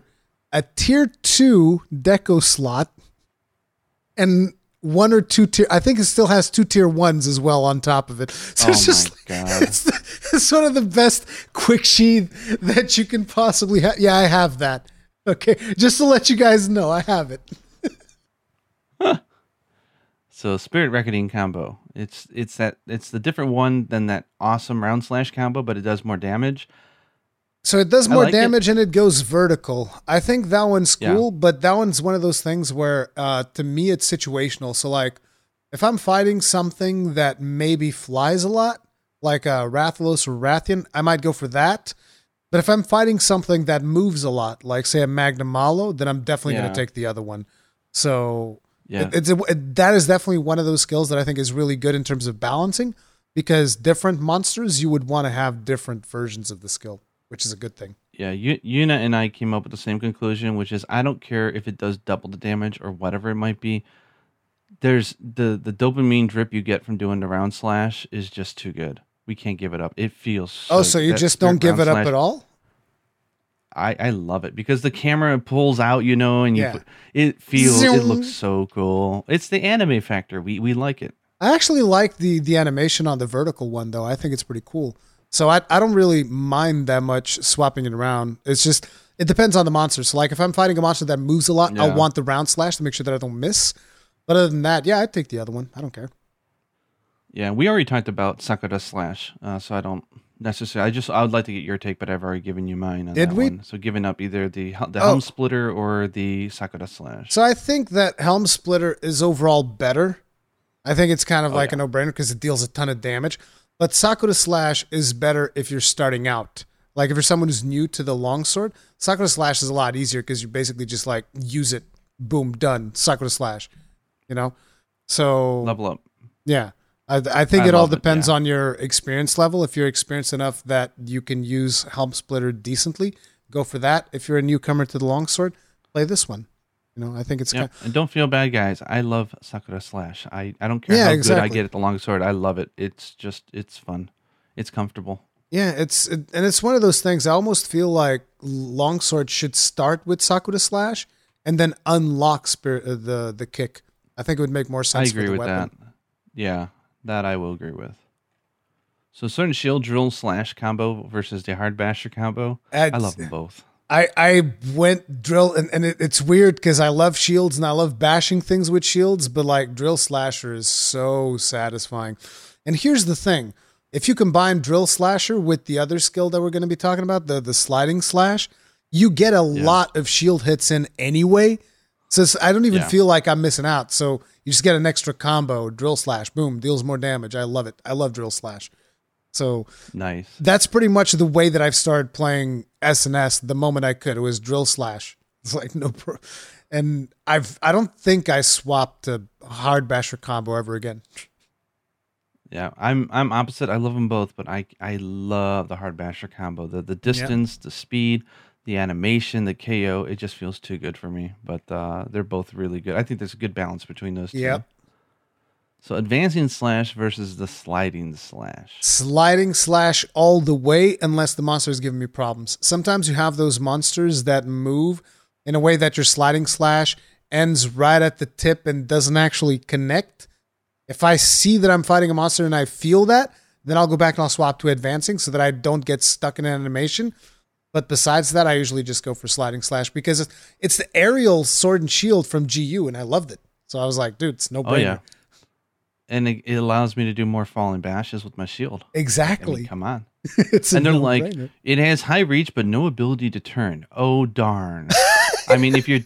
mm. a tier two deco slot, and one or two tier. I think it still has two tier ones as well on top of it. So oh it's just my like, God. It's, the, it's one of the best quick sheath that you can possibly have. Yeah, I have that. Okay, just to let you guys know, I have it. Huh. So Spirit Reckoning combo. It's it's that it's the different one than that awesome round slash combo, but it does more damage. So it does more like damage it. and it goes vertical. I think that one's cool, yeah. but that one's one of those things where uh, to me it's situational. So like if I'm fighting something that maybe flies a lot, like a Rathalos or Rathian, I might go for that. But if I'm fighting something that moves a lot, like say a Magnamalo, then I'm definitely yeah. going to take the other one. So yeah. it, it's a, it, that is definitely one of those skills that I think is really good in terms of balancing, because different monsters, you would want to have different versions of the skill, which is a good thing. Yeah, y- Yuna and I came up with the same conclusion, which is I don't care if it does double the damage or whatever it might be. There's the, the dopamine drip you get from doing the round slash is just too good. We can't give it up. It feels so... Oh, so you just don't give it up at all? I, I love it because the camera pulls out, you know, and you yeah. it feels... Zoom. It looks so cool. It's the anime factor. We we like it. I actually like the, the animation on the vertical one, though. I think it's pretty cool. So I, I don't really mind that much swapping it around. It's just... It depends on the monster. So, like, if I'm fighting a monster that moves a lot, yeah. I want the round slash to make sure that I don't miss. But other than that, yeah, I'd take the other one. I don't care. Yeah, we already talked about Sakura Slash, uh, so I don't necessarily. I just I would like to get your take, but I've already given you mine. On Did that we? One. So giving up either the the Helm oh. Splitter or the Sakura Slash. So I think that Helm Splitter is overall better. I think it's kind of oh, like yeah. a no-brainer because it deals a ton of damage. But Sakura Slash is better if you're starting out. Like if you're someone who's new to the longsword, Sakura Slash is a lot easier because you basically just like use it, boom, done, Sakura Slash. You know, so level up. Yeah. I, I think I it all depends it, yeah. on your experience level. If you're experienced enough that you can use Helm Splitter decently, go for that. If you're a newcomer to the longsword, play this one. You know, I think it's yep. kind of... And don't feel bad, guys. I love Sakura Slash. I, I don't care yeah, how exactly. good I get at the longsword. I love it. It's just, it's fun. It's comfortable. Yeah, it's it, and it's one of those things. I almost feel like longsword should start with Sakura Slash and then unlock spirit, uh, the, the kick. I think it would make more sense I agree for the with weapon. That. Yeah. That I will agree with. So certain shield drill slash combo versus the hard basher combo. And I love them both. I, I went drill, and, and it, it's weird because I love shields and I love bashing things with shields, but like drill slasher is so satisfying. And here's the thing. If you combine drill slasher with the other skill that we're going to be talking about, the, the sliding slash, you get a yeah. lot of shield hits in anyway. So I don't even yeah. feel like I'm missing out. So you just get an extra combo, drill slash, boom, deals more damage. I love it. I love drill slash. So nice. That's pretty much the way that I've started playing S N S the moment I could. It was drill slash. It's like no pro. And I've, I don't think I swapped a hard basher combo ever again. Yeah, I'm I'm opposite. I love them both, but I I love the hard basher combo. The the distance, yeah. the speed, the animation, the K O, it just feels too good for me. But uh, they're both really good. I think there's a good balance between those two. Yep. So advancing slash versus the sliding slash. Sliding slash all the way unless the monster is giving me problems. Sometimes you have those monsters that move in a way that your sliding slash ends right at the tip and doesn't actually connect. If I see that I'm fighting a monster and I feel that, then I'll go back and I'll swap to advancing so that I don't get stuck in an animation. But besides that, I usually just go for sliding slash because it's the aerial sword and shield from G U, and I loved it. So I was like, dude, it's no brainer. Oh, yeah. And it, it allows me to do more falling bashes with my shield. Exactly. I mean, come on. It's and they're like, brainer. It has high reach, but no ability to turn. Oh, darn. I mean, if you're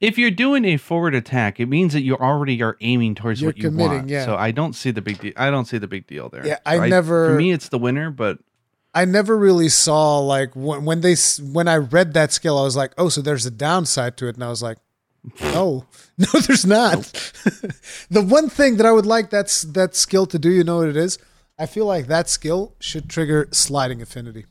if you're doing a forward attack, it means that you already are aiming towards you're what you want. Yeah. So I don't see the big deal. I don't see the big deal there. Yeah, I, I never. For me, it's the winner, but I never really saw like when, when they when I read that skill, I was like, oh, so there's a downside to it, and I was like, no, no, there's not. Nope. The one thing that I would like that's that skill to do, you know what it is? I feel like that skill should trigger sliding affinity.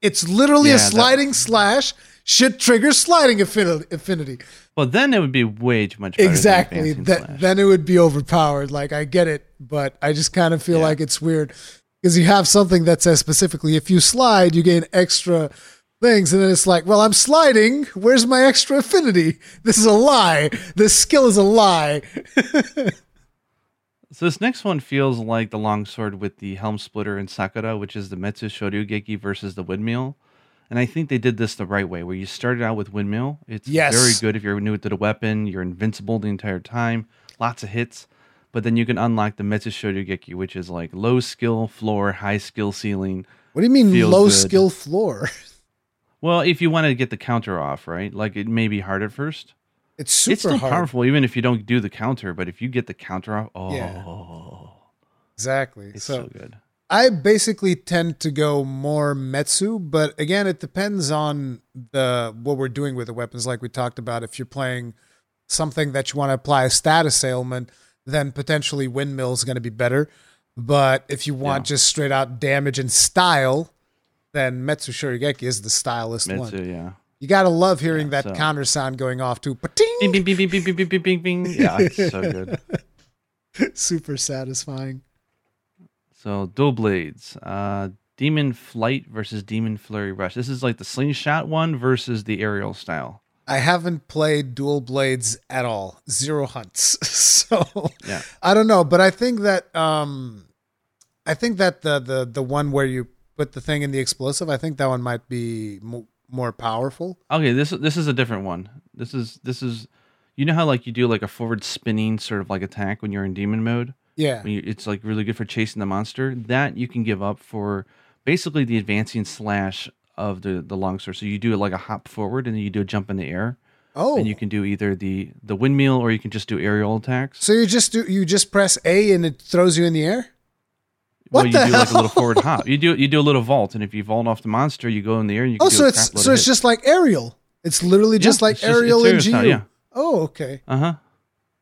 It's literally yeah, a sliding that, slash should trigger sliding affinity, affinity. Well, then it would be way too much better. Exactly. Than that, then it would be overpowered. Like, I get it, but I just kind of feel yeah. like it's weird because you have something that says specifically, if you slide, you gain extra things. And then it's like, well, I'm sliding. Where's my extra affinity? This is a lie. This skill is a lie. So this next one feels like the longsword with the helm splitter in Sakura, which is the Metsu Shoryugeki versus the windmill. And I think they did this the right way, where you started out with windmill. It's yes. very good if you're new to the weapon. You're invincible the entire time. Lots of hits. But then you can unlock the Metsu Shoryugeki, which is like low skill floor, high skill ceiling. What do you mean feels low good. Skill floor? Well, if you want to get the counter off, right? Like it may be hard at first. It's super it's still hard. Powerful, even if you don't do the counter. But if you get the counter off, oh, yeah. exactly. It's so, so good. I basically tend to go more Metsu, but again, it depends on the what we're doing with the weapons. Like we talked about, if you're playing something that you want to apply a status ailment, then potentially windmill is going to be better. But if you want yeah. just straight out damage and style, then Metsu Shoryugeki is the stylist Metsu, one. Yeah. You gotta love hearing yeah, that so. counter sound going off too. Bing, bing, bing, bing, bing, bing, bing, bing, bing. Yeah, it's so good. Super satisfying. So dual blades, uh, Demon Flight versus Demon Flurry Rush. This is like the slingshot one versus the aerial style. I haven't played dual blades at all, zero hunts. So yeah. I don't know, but I think that um, I think that the the the one where you put the thing in the explosive, I think that one might be Mo- more powerful. Okay, this this is a different one. This is this is, you know how like you do like a forward spinning sort of like attack when you're in demon mode. Yeah, when you, it's like really good for chasing the monster. That you can give up for basically the advancing slash of the the longsword. So you do like a hop forward and then you do a jump in the air. Oh, and you can do either the the windmill or you can just do aerial attacks. So you just do you just press A and it throws you in the air. Well, what you do hell? Like a little forward hop. You do you do a little vault, and if you vault off the monster, you go in the air and you can oh, do so a crap it's, load so of it's hits. Just like aerial. It's literally yeah, just like just, aerial in G U. Style, yeah. Oh, okay. Uh huh.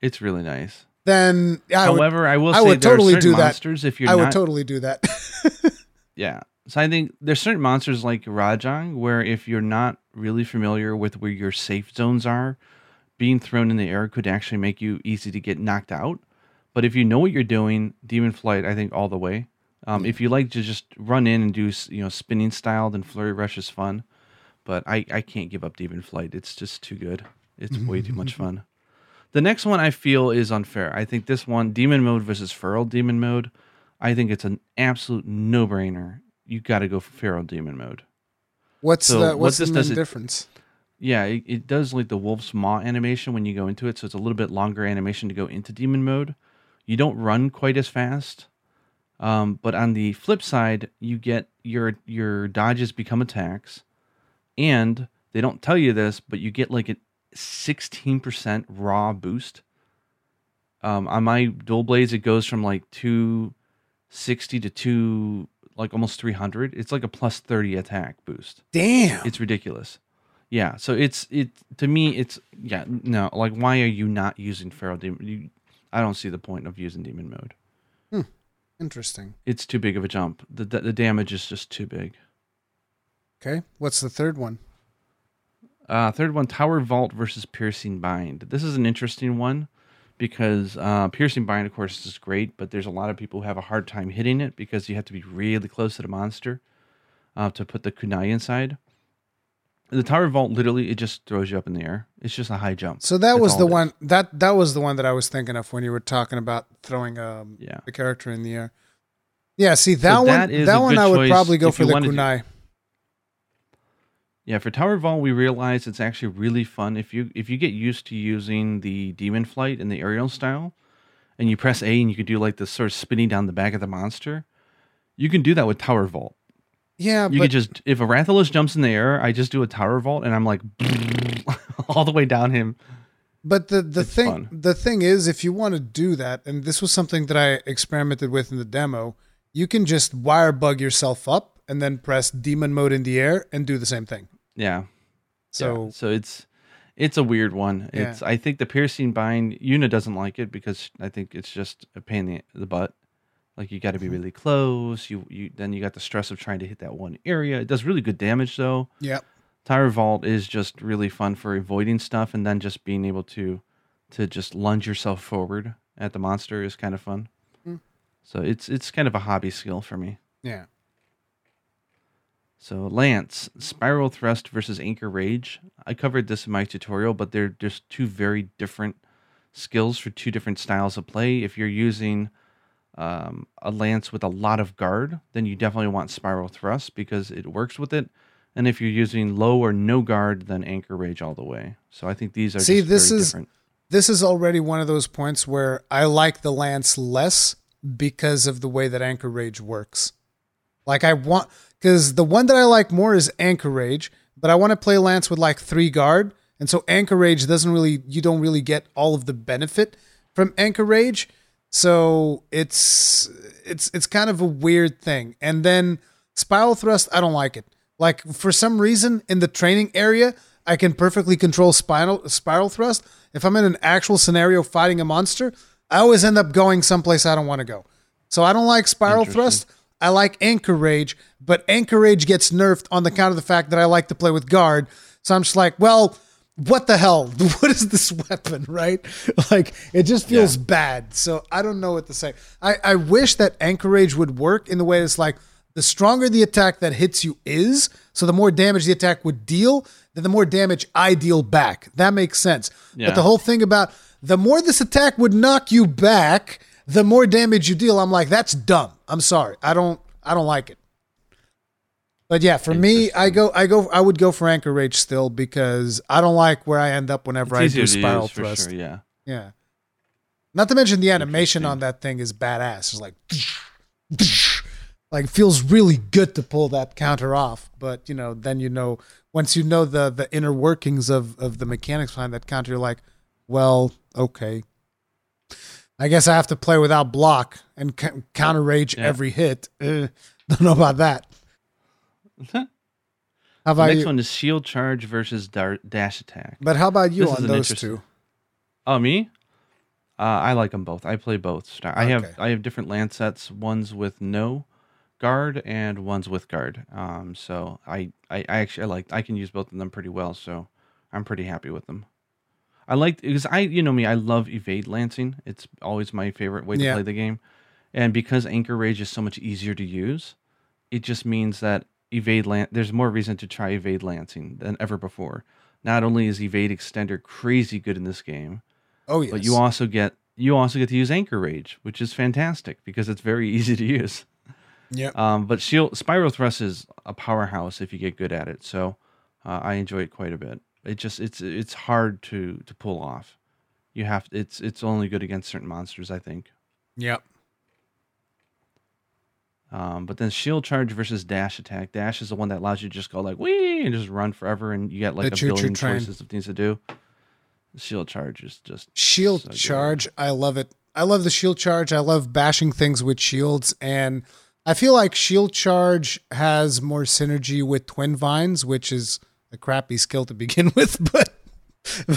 It's really nice. Then, I however, would, I will say I would there totally are certain do monsters. That. If you're, I would not, totally do that. Yeah. So I think there's certain monsters like Rajang where if you're not really familiar with where your safe zones are, being thrown in the air could actually make you easy to get knocked out. But if you know what you're doing, Demon Flight, I think all the way. Um, if you like to just run in and do, you know, spinning style, then Flurry Rush is fun. But I, I can't give up Demon Flight. It's just too good. It's way too much fun. The next one I feel is unfair. I think this one, Demon Mode versus Feral Demon Mode, I think it's an absolute no-brainer. You got to go for Feral Demon Mode. What's so the what's what the does, difference? It, yeah, it, it does like the wolf's maw animation when you go into it, so it's a little bit longer animation to go into Demon Mode. You don't run quite as fast. Um, but on the flip side, you get your your dodges become attacks, and they don't tell you this, but you get like a sixteen percent raw boost. Um, on my dual blades, it goes from like two sixty to two, like almost three hundred. It's like a plus thirty attack boost. Damn, it's ridiculous. Yeah, so it's it to me, it's yeah, no, like why are you not using Feral Demon? You, I don't see the point of using Demon Mode. Hmm. Interesting. It's too big of a jump. The, the the damage is just too big. Okay. What's the third one? Uh, third one, Tower Vault versus Piercing Bind. This is an interesting one because uh, Piercing Bind, of course, is great, but there's a lot of people who have a hard time hitting it because you have to be really close to the monster uh, to put the kunai inside. The Tower Vault literally it just throws you up in the air. It's just a high jump. So that That's was the one that that was the one that I was thinking of when you were talking about throwing um yeah. the character in the air. Yeah, see that so one that, is that one I would probably go for the kunai. To, yeah, for Tower Vault we realized it's actually really fun if you if you get used to using the Demon Flight and the aerial style and you press A and you could do like this sort of spinning down the back of the monster. You can do that with Tower Vault. Yeah, you but could just if a Rathalos jumps in the air, I just do a Tower Vault and I'm like all the way down him. But the, the thing fun. the thing is, if you want to do that, and this was something that I experimented with in the demo, you can just wire bug yourself up and then press demon mode in the air and do the same thing. Yeah. So yeah. so it's it's a weird one. Yeah. It's I think the piercing bind, Yuna doesn't like it because I think it's just a pain in the butt. Like you got to be really close. You you then you got the stress of trying to hit that one area. It does really good damage though. Yeah. Tire Vault is just really fun for avoiding stuff and then just being able to to just lunge yourself forward at the monster is kind of fun. Mm. So it's it's kind of a hobby skill for me. Yeah. So Lance, Spiral Thrust versus Anchor Rage. I covered this in my tutorial, but they're just two very different skills for two different styles of play. If you're using um, a Lance with a lot of guard, then you definitely want Spiral Thrust because it works with it. And if you're using low or no guard, then Anchor Rage all the way. So I think these are See, just this very is, different. This is already one of those points where I like the Lance less because of the way that Anchor Rage works. Like I want, because the one that I like more is Anchor Rage, but I want to play Lance with like three guard. And so Anchor Rage doesn't really, you don't really get all of the benefit from Anchor Rage. So it's, it's, it's kind of a weird thing. And then Spiral Thrust, I don't like it. Like, for some reason, in the training area, I can perfectly control spinal, Spiral Thrust. If I'm in an actual scenario fighting a monster, I always end up going someplace I don't want to go. So I don't like Spiral Thrust. I like Anchor Rage, but Anchor Rage gets nerfed on the count of the fact that I like to play with guard. So I'm just like, well, what the hell? What is this weapon, right? Like, it just feels yeah. bad. So I don't know what to say. I, I wish that Anchor Rage would work in the way it's like, the stronger the attack that hits you is, so the more damage the attack would deal, then the more damage I deal back. That makes sense. Yeah. But the whole thing about the more this attack would knock you back, the more damage you deal. I'm like, that's dumb. I'm sorry. I don't I don't like it. But yeah, for me, I go I go I would go for Anchor Rage still because I don't like where I end up whenever it's I do Spiral use, Thrust. For sure, yeah. Yeah. Not to mention the animation on that thing is badass. It's like Like, it feels really good to pull that counter off, but, you know, then you know, once you know the the inner workings of, of the mechanics behind that counter, you're like, well, okay. I guess I have to play without block and c- counter rage yeah. every hit. Uh, don't know about that. How about the next you? one is shield charge versus dar- dash attack. But how about you this on those interesting... two? Oh, me? Uh, I like them both. I play both. Star- okay. I have I have different land sets, ones with no guard and one's with guard. Um, so I, I, I actually I like I can use both of them pretty well. So I'm pretty happy with them. I like because I you know me I love evade lancing. It's always my favorite way to yeah. play the game. And because Anchor Rage is so much easier to use, it just means that evade lan- there's more reason to try evade lancing than ever before. Not only is evade extender crazy good in this game, oh yes, but you also get you also get to use Anchor Rage, which is fantastic because it's very easy to use. Yeah. Um, but shield Spiral Thrust is a powerhouse if you get good at it. So uh, I enjoy it quite a bit. It just it's it's hard to to pull off. You have it's it's only good against certain monsters, I think. Yep. Um, but then shield charge versus dash attack. Dash is the one that allows you to just go like wee and just run forever, and you get like the a billion train. choices of things to do. Shield charge is just shield so charge. Good. I love it. I love the shield charge. I love bashing things with shields and. I feel like Shield Charge has more synergy with Twin Vines, which is a crappy skill to begin with, but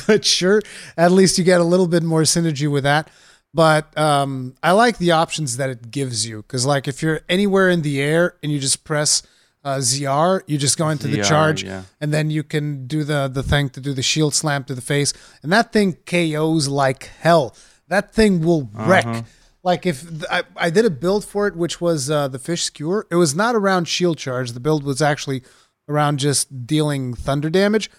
but sure, at least you get a little bit more synergy with that. But um, I like the options that it gives you, because like if you're anywhere in the air and you just press uh, Z R, you just go into Z R, the charge, yeah. and then you can do the, the thing to do the shield slam to the face, and that thing K Os like hell. That thing will wreck. Uh-huh. Like if I, I did a build for it, which was uh, the fish skewer. It was not around shield charge. The build was actually around just dealing thunder damage.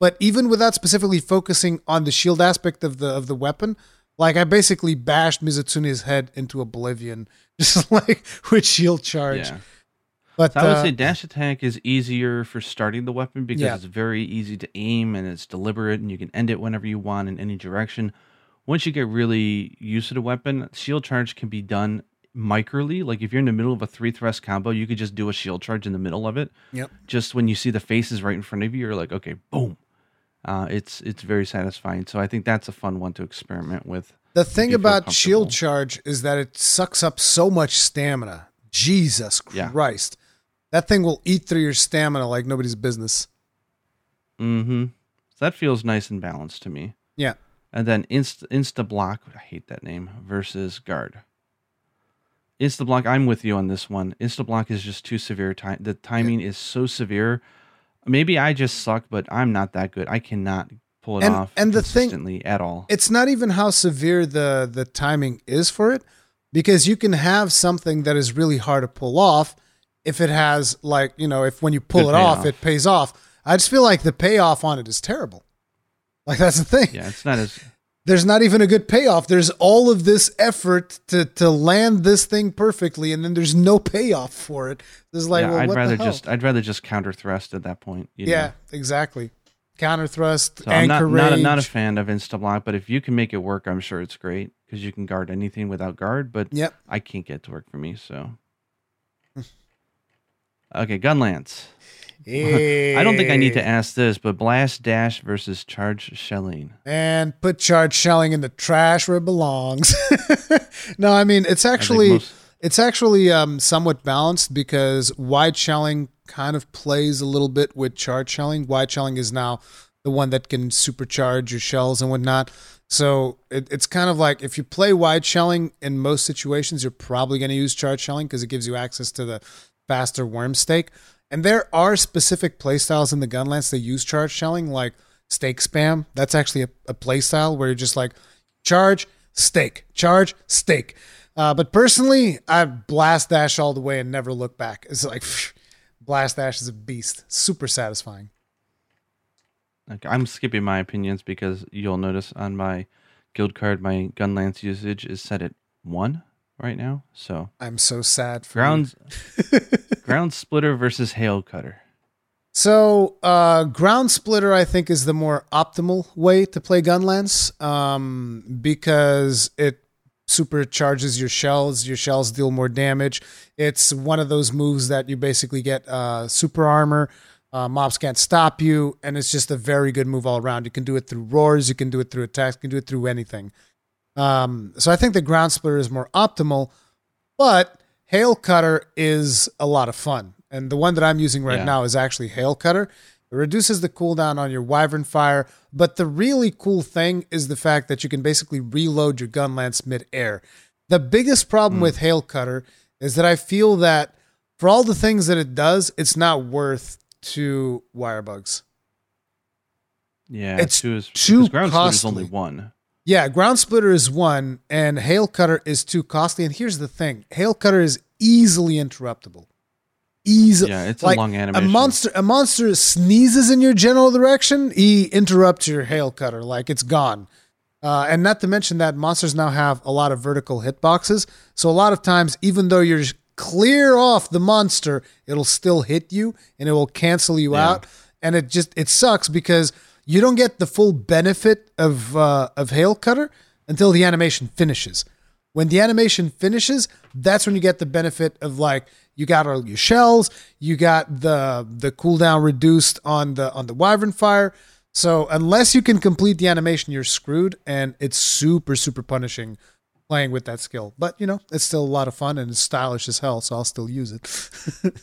But even without specifically focusing on the shield aspect of the of the weapon, like I basically bashed Mizutsune's head into oblivion, just like with shield charge. Yeah. But so I would uh, say dash attack is easier for starting the weapon because yeah. it's very easy to aim and it's deliberate and you can end it whenever you want in any direction. Once you get really used to the weapon, shield charge can be done micrally. Like if you're in the middle of a three thrust combo, you could just do a shield charge in the middle of it. Yep. Just when you see the faces right in front of you, you're like, okay, boom. uh, it's it's very satisfying. So I think that's a fun one to experiment with. The thing about Shield Charge is that it sucks up so much stamina. Jesus Christ. Yeah. That thing will eat through your stamina like nobody's business. Mm-hmm. So that feels nice and balanced to me. Yeah. And then inst- Insta-Block, I hate that name, versus Guard. Insta-Block, I'm with you on this one. Insta-Block is just too severe. Time The timing yeah. is so severe. Maybe I just suck, but I'm not that good. I cannot pull it and, off and consistently the thing, at all. It's not even how severe the, the timing is for it, because you can have something that is really hard to pull off if it has, like, you know, if when you pull it off, off, it pays off. I just feel like the payoff on it is terrible. Like, that's the thing. Yeah, it's not as... There's not even a good payoff. There's all of this effort to, to land this thing perfectly, and then there's no payoff for it. There's like, yeah, well, I'd what rather the hell? just I'd rather just counter thrust at that point. You yeah, know? exactly. Counter thrust. So I'm not not a, not a fan of Insta Block, but if you can make it work, I'm sure it's great because you can guard anything without Guard. But yep. I can't get it to work for me. So okay, Gunlance. Hey. I don't think I need to ask this, but Blast Dash versus Charge Shelling. And put Charge Shelling in the trash where it belongs. No, I mean, it's actually most- it's actually um, somewhat balanced because Wide Shelling kind of plays a little bit with Charge Shelling. Wide Shelling is now the one that can supercharge your shells and whatnot. So it, it's kind of like if you play Wide Shelling in most situations, you're probably going to use Charge Shelling because it gives you access to the faster worm stake. And there are specific playstyles in the Gunlance that use Charge Shelling, like stake spam. That's actually a, a playstyle where you're just like, charge, stake, charge, stake. Uh, but personally, I Blast Dash all the way and never look back. It's like, phew, Blast Dash is a beast. Super satisfying. Like, I'm skipping my opinions because you'll notice on my guild card, my Gunlance usage is set at one right now. So I'm so sad for ground ground splitter versus hail cutter. So uh ground splitter I think is the more optimal way to play Gunlance um because it supercharges your shells, your shells deal more damage. It's one of those moves that you basically get uh super armor, uh mobs can't stop you, and it's just a very good move all around. You can do it through roars, you can do it through attacks, you can do it through anything. Um, so I think the ground splitter is more optimal, but hail cutter is a lot of fun. And the one that I'm using right yeah. now is actually hail cutter. It reduces the cooldown on your wyvern fire. But the really cool thing is the fact that you can basically reload your Gunlance mid-air. The biggest problem mm. with hail cutter is that I feel that for all the things that it does, it's not worth two wirebugs. Yeah. It's too, too ground costly. Splitter's only one. Yeah, ground splitter is one, and hail cutter is too costly. And here's the thing: hail cutter is easily interruptible. Easily, yeah, it's like a long animation. A monster, a monster sneezes in your general direction. He interrupts your hail cutter, like it's gone. Uh, and not to mention that monsters now have a lot of vertical hitboxes. So a lot of times, even though you're clear off the monster, it'll still hit you, and it will cancel you yeah. out. And it just it sucks because you don't get the full benefit of uh, of hail cutter until the animation finishes. When the animation finishes, that's when you get the benefit of, like, you got all your shells, you got the the cooldown reduced on the on the wyvern fire. So unless you can complete the animation, you're screwed, and it's super super punishing playing with that skill. But you know, it's still a lot of fun and it's stylish as hell, so I'll still use it.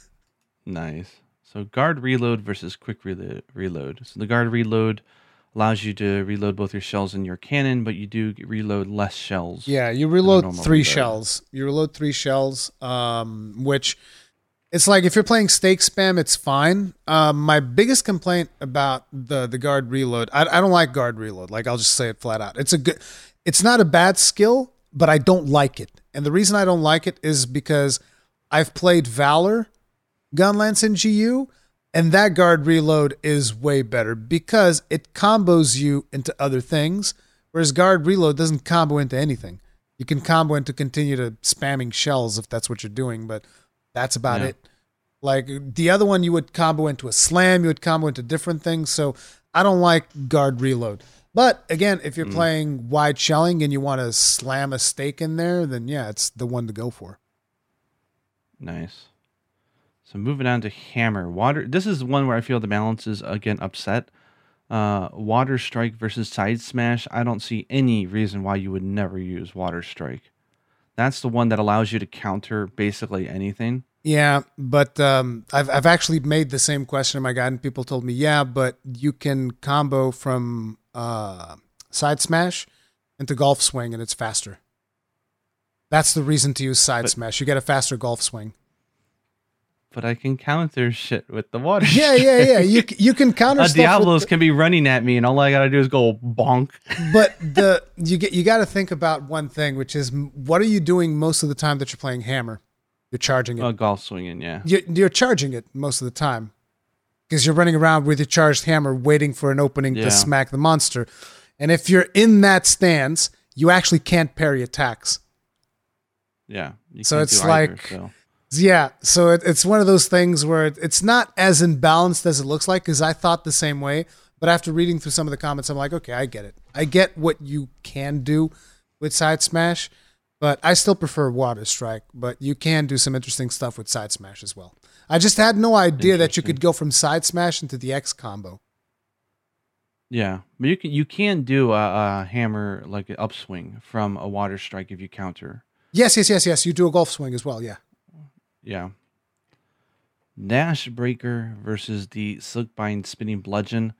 Nice. So guard reload versus quick relo- reload. So the guard reload allows you to reload both your shells and your cannon, but you do reload less shells. Yeah, you reload three reload. shells. You reload three shells, um, which it's like if you're playing stake spam, it's fine. Uh, my biggest complaint about the the guard reload, I, I don't like guard reload. Like, I'll just say it flat out. It's a good, it's not a bad skill, but I don't like it. And the reason I don't like it is because I've played Valor Gunlance in G U, and that guard reload is way better because it combos you into other things, whereas guard reload doesn't combo into anything. You can combo into continue to spamming shells if that's what you're doing, but that's about yeah. it. Like the other one, you would combo into a slam, you would combo into different things, so I don't like guard reload. But again, if you're mm. playing wide shelling and you want to slam a stake in there, then yeah, it's the one to go for. Nice. So moving on to hammer water. This is one where I feel the balance is again upset. Uh, Water Strike versus Side Smash. I don't see any reason why you would never use Water Strike. That's the one that allows you to counter basically anything. Yeah, but um, I've I've actually made the same question in my guide, and people told me, yeah, but you can combo from uh, Side Smash into Golf Swing, and it's faster. That's the reason to use Side but, Smash. You get a faster Golf Swing. But I can counter shit with the water. Yeah, yeah, yeah. You you can counter. Uh, stuff Diablos with the, can be running at me, and all I gotta do is go bonk. But the you get you gotta think about one thing, which is what are you doing most of the time that you're playing Hammer? You're charging it. Oh, golf swinging, yeah. You're, you're charging it most of the time because you're running around with your charged hammer, waiting for an opening yeah. to smack the monster. And if you're in that stance, you actually can't parry attacks. Yeah. You so it's like. Either, so. Yeah, so it, it's one of those things where it, it's not as imbalanced as it looks like, because I thought the same way, but after reading through some of the comments, I'm like, okay, I get it. I get what you can do with Side Smash, but I still prefer Water Strike, but you can do some interesting stuff with Side Smash as well. I just had no idea that you could go from Side Smash into the X combo. Yeah, but you can, you can do a, a hammer, like an upswing from a Water Strike if you counter. Yes, yes, yes, yes. You do a golf swing as well, yeah. Yeah. Nash Breaker versus the Silkbind Spinning Bludgeon.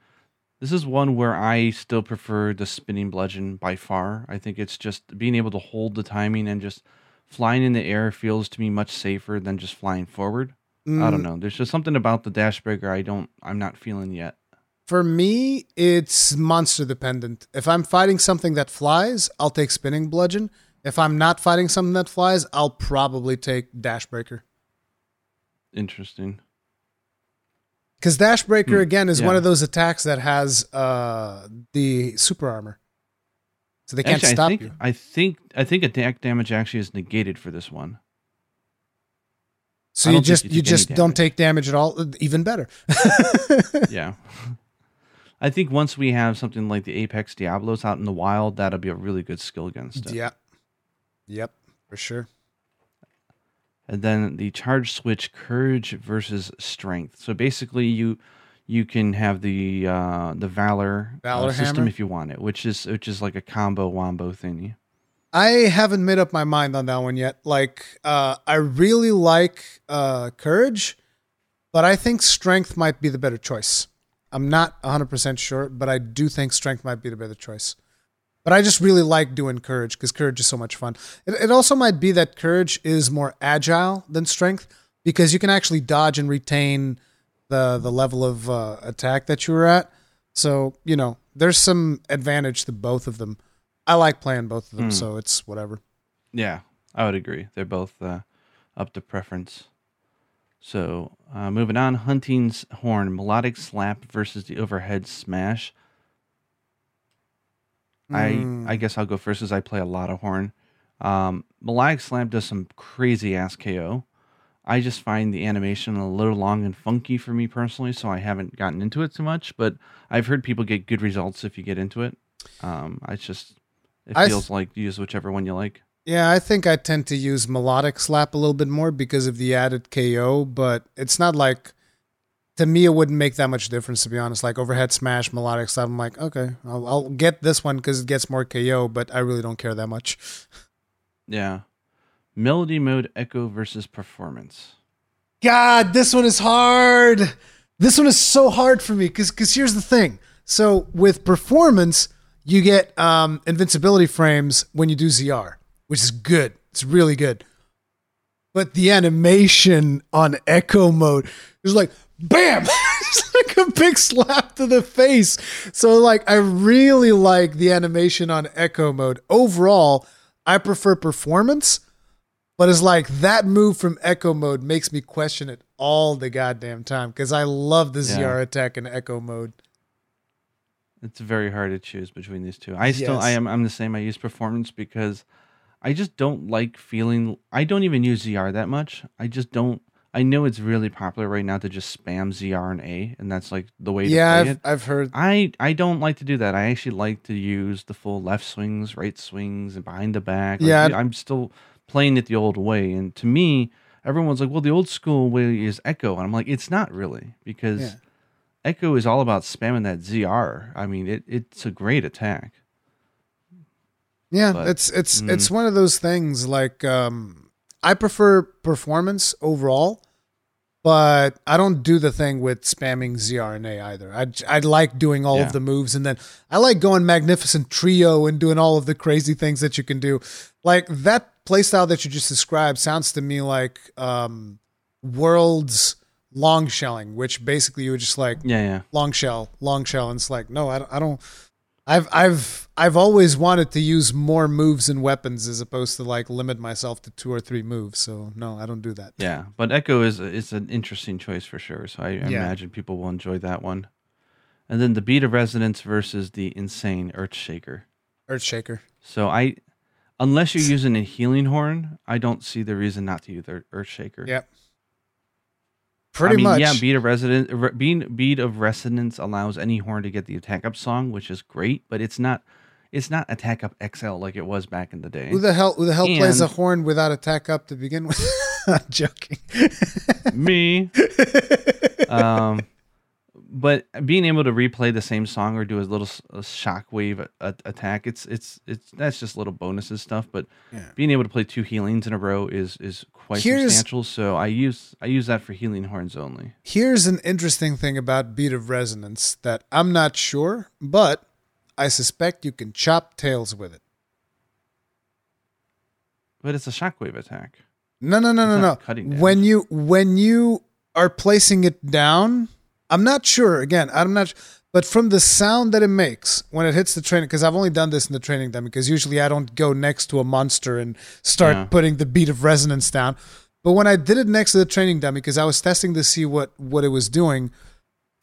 This is one where I still prefer the Spinning Bludgeon by far. I think it's just being able to hold the timing and just flying in the air feels to me much safer than just flying forward. Mm. I don't know. There's just something about the Dash Breaker I don't, I'm not feeling yet. For me, it's monster dependent. If I'm fighting something that flies, I'll take Spinning Bludgeon. If I'm not fighting something that flies, I'll probably take Dash Breaker. Interesting. Because Dash Breaker, hmm. again, is yeah. one of those attacks that has uh, the super armor. So they can't actually, stop I think, you. I think I think attack damage actually is negated for this one. So you just you, you just don't take damage at all? Even better. Yeah. I think once we have something like the Apex Diablos out in the wild, that'll be a really good skill against it. Yeah. Yep, for sure. And then the charge switch, courage versus strength. So basically, you you can have the uh, the valor, valor uh, system hammer. If you want it, which is which is like a combo wombo thingy. I haven't made up my mind on that one yet. Like, uh, I really like uh, courage, but I think strength might be the better choice. I'm not one hundred percent sure, but I do think strength might be the better choice. But I just really like doing courage because courage is so much fun. It, it also might be that courage is more agile than strength because you can actually dodge and retain the the level of uh, attack that you were at. So, you know, there's some advantage to both of them. I like playing both of them, mm. so it's whatever. Yeah, I would agree. They're both uh, up to preference. So, uh, moving on, Hunting's Horn, Melodic Slap versus the Overhead Smash. I, I guess I'll go first as I play a lot of horn. Um, Melodic Slap does some crazy ass K O. I just find the animation a little long and funky for me personally, so I haven't gotten into it too much. But I've heard people get good results if you get into it. Um, I just it I feels th- like you use whichever one you like. Yeah, I think I tend to use Melodic Slap a little bit more because of the added K O. But it's not like to me, it wouldn't make that much difference, to be honest. Like Overhead Smash, Melodic Slap, I'm like, okay, I'll, I'll get this one because it gets more K O, but I really don't care that much. Yeah. Melody Mode Echo versus Performance. God, this one is hard. This one is so hard for me because because here's the thing. So with Performance, you get um, invincibility frames when you do Z R, which is good. It's really good. But the animation on Echo Mode is like... Bam! It's like a big slap to the face. So, like, I really like the animation on Echo Mode. Overall, I prefer Performance, but it's like that move from Echo Mode makes me question it all the goddamn time because I love the yeah. Z R attack in Echo Mode. It's very hard to choose between these two. I still, yes. I am, I'm the same. I use Performance because I just don't like feeling. I don't even use Z R that much. I just don't. I know it's really popular right now to just spam Z R and A, and that's like the way to yeah, play I've, it. Yeah, I've heard. I, I don't like to do that. I actually like to use the full left swings, right swings, and behind the back. Yeah. Like, I'm still playing it the old way. And to me, everyone's like, well, the old school way is Echo. And I'm like, it's not really because yeah. Echo is all about spamming that Z R. I mean, it it's a great attack. Yeah, but, it's it's mm. it's one of those things. Like, um, I prefer performance overall, but I don't do the thing with spamming Z R N A either. I I like doing all yeah. of the moves, and then I like going Magnificent Trio and doing all of the crazy things that you can do. Like that playstyle that you just described sounds to me like um, Worlds long shelling, which basically you would just like yeah, yeah. long shell, long shell, and it's like no, I don't. I don't I've I've I've always wanted to use more moves and weapons as opposed to like limit myself to two or three moves. So no, I don't do that. Yeah, but Echo is is an interesting choice for sure. So I, I yeah. imagine people will enjoy that one. And then the Beat of Resonance versus the Insane Earthshaker. Earthshaker. So I, unless you're using a healing horn, I don't see the reason not to use Earthshaker. Yep. Pretty I mean, much. Yeah, Beat of Resonance, Beat of Resonance allows any horn to get the attack up song, which is great, but it's not it's not attack up X L like it was back in the day. Who the hell who the hell and plays a horn without attack up to begin with? I'm joking. Me. Um but being able to replay the same song or do a little a shockwave a, attack, it's it's it's that's just little bonuses stuff. But yeah. being able to play two healings in a row is is quite here's, substantial. So I use I use that for healing horns only. Here's an interesting thing about Beat of Resonance that I'm not sure, but I suspect you can chop tails with it. But it's a shockwave attack. No no no it's no no. Cutting damage. When you when you are placing it down. I'm not sure. Again, I'm not, but from the sound that it makes when it hits the training, because I've only done this in the training demo, because usually I don't go next to a monster and start yeah. putting the Beat of Resonance down. But when I did it next to the training dummy, because I was testing to see what, what it was doing,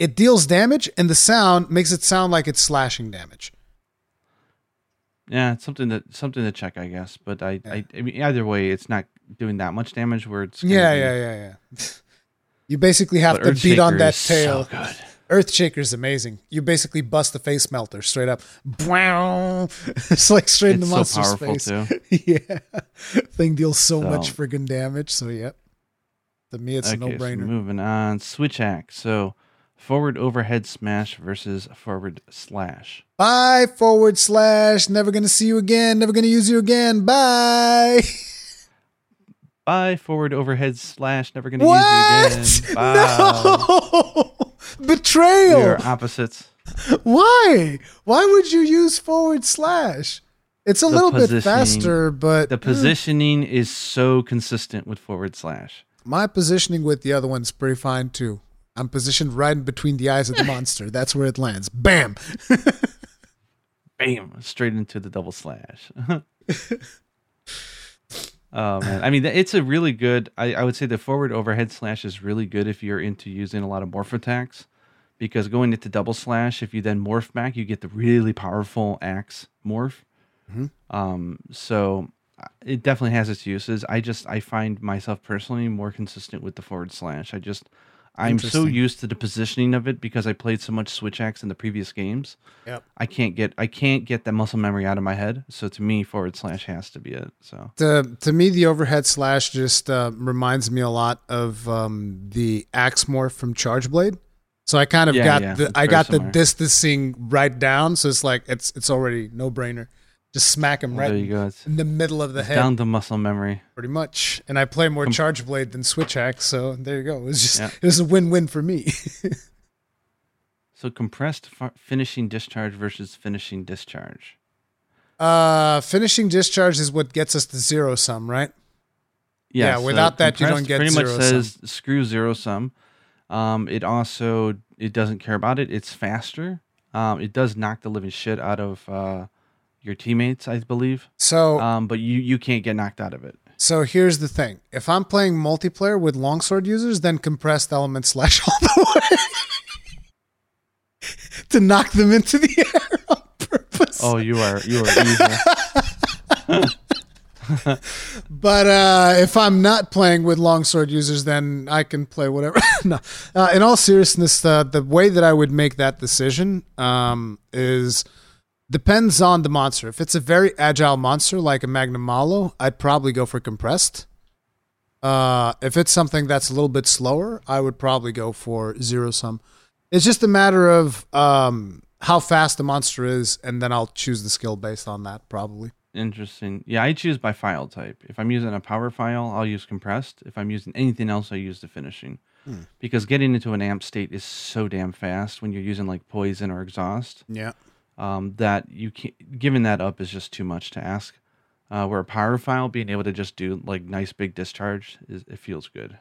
it deals damage, and the sound makes it sound like it's slashing damage. Yeah, it's something that something to check, I guess. But I, yeah. I, I mean, either way, it's not doing that much damage. Where it's yeah, be, yeah, yeah, yeah. You basically have but to beat on that tail. So good. Earthshaker is amazing. You basically bust the face melter straight up. It's like straight in the monster's so face. Too. yeah, thing deals so, so much friggin' damage. So yeah, to me it's okay, a no-brainer. So moving on, switch hack. So forward overhead smash versus forward slash. Bye forward slash. Never gonna see you again. Never gonna use you again. Bye. Bye, forward overhead slash, never going to use you again. Bye. No! Betrayal! We are opposites. Why? Why would you use forward slash? It's a the little bit faster, but... The positioning mm. is so consistent with forward slash. My positioning with the other one's pretty fine, too. I'm positioned right in between the eyes of the monster. That's where it lands. Bam! Bam! Straight into the double slash. Oh man, I mean, it's a really good, I, I would say the forward overhead slash is really good if you're into using a lot of morph attacks, because going into double slash, if you then morph back, you get the really powerful axe morph. Mm-hmm. Um, so it definitely has its uses. I just, I find myself personally more consistent with the forward slash. I just, I'm so used to the positioning of it because I played so much switch axe in the previous games. Yep. I can't get I can't get that muscle memory out of my head. So to me, forward slash has to be it. So to to me, the overhead slash just uh, reminds me a lot of um, the axe morph from Charge Blade. So I kind of yeah, got yeah, the I got similar. The distancing right down. So it's like it's it's already no brainer. Just smack him well, right in the middle of the it's head. Down to muscle memory. Pretty much. And I play more Charge Blade than Switch Hack, so there you go. It was just yeah. it was a win-win for me. So compressed f- finishing discharge versus finishing discharge. Uh, finishing discharge is what gets us to zero sum, right? Yeah. yeah so without that, you don't get pretty zero much says sum. Screw zero sum. Um, it also it doesn't care about it. It's faster. Um, it does knock the living shit out of. Uh, Your teammates, I believe. So, um, but you, you can't get knocked out of it. So here's the thing: if I'm playing multiplayer with longsword users, then compressed element slash all the way to knock them into the air on purpose. Oh, you are you are evil. But uh, if I'm not playing with longsword users, then I can play whatever. No, uh, in all seriousness, uh, the way that I would make that decision um, is. Depends on the monster. If it's a very agile monster like a Magnamalo, I'd probably go for compressed. Uh, if it's something that's a little bit slower, I would probably go for zero sum. It's just a matter of um, how fast the monster is, and then I'll choose the skill based on that, probably. Interesting. Yeah, I choose by file type. If I'm using a power file, I'll use compressed. If I'm using anything else, I use the finishing. Hmm. Because getting into an amp state is so damn fast when you're using like poison or exhaust. Yeah. Um, that you can't, giving that up is just too much to ask. Uh, where a power file, being able to just do like nice big discharge, is, it feels good.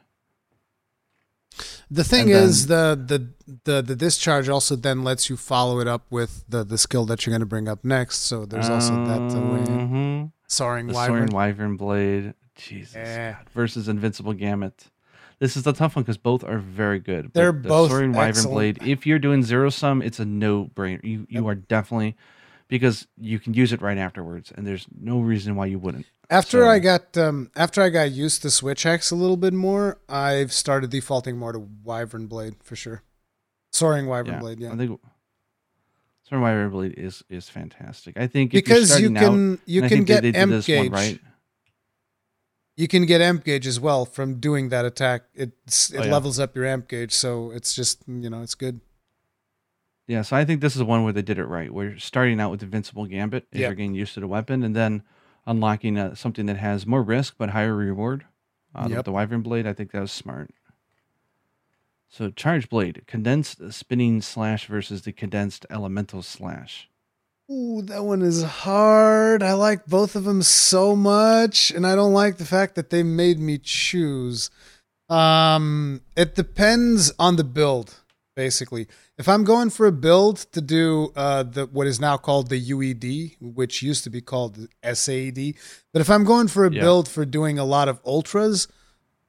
The thing then, is, the, the the the discharge also then lets you follow it up with the, the skill that you're going to bring up next. So there's also um, that mm-hmm. Soaring the Wyvern. Soaring Wyvern Blade. Jesus. Eh. God. Versus Invincible Gamut. This is the tough one because both are very good. They're the both Soaring Wyvern excellent. Blade. If you're doing zero sum, it's a no-brainer. You you yep. are definitely, because you can use it right afterwards, and there's no reason why you wouldn't. After so. I got um, after I got used to Switch X a little bit more, I've started defaulting more to Wyvern Blade for sure. Soaring Wyvern yeah, Blade, yeah. I think Soaring Wyvern Blade is, is fantastic. I think if because you're you can out, you can get M gauge, right? You can get amp gauge as well from doing that attack. It's, it oh, yeah. levels up your amp gauge, so it's just, you know, it's good. Yeah, so I think this is one where they did it right. We're starting out with Invincible Gambit if yep. you're getting used to the weapon, and then unlocking a, something that has more risk but higher reward. Uh, yep. With the Wyvern Blade, I think that was smart. So Charge Blade, Condensed Spinning Slash versus the Condensed Elemental Slash. Ooh, that one is hard. I like both of them so much, and I don't like the fact that they made me choose. Um, it depends on the build. Basically, if I'm going for a build to do uh, the what is now called the U E D, which used to be called S A D, but if I'm going for a yeah. build for doing a lot of ultras,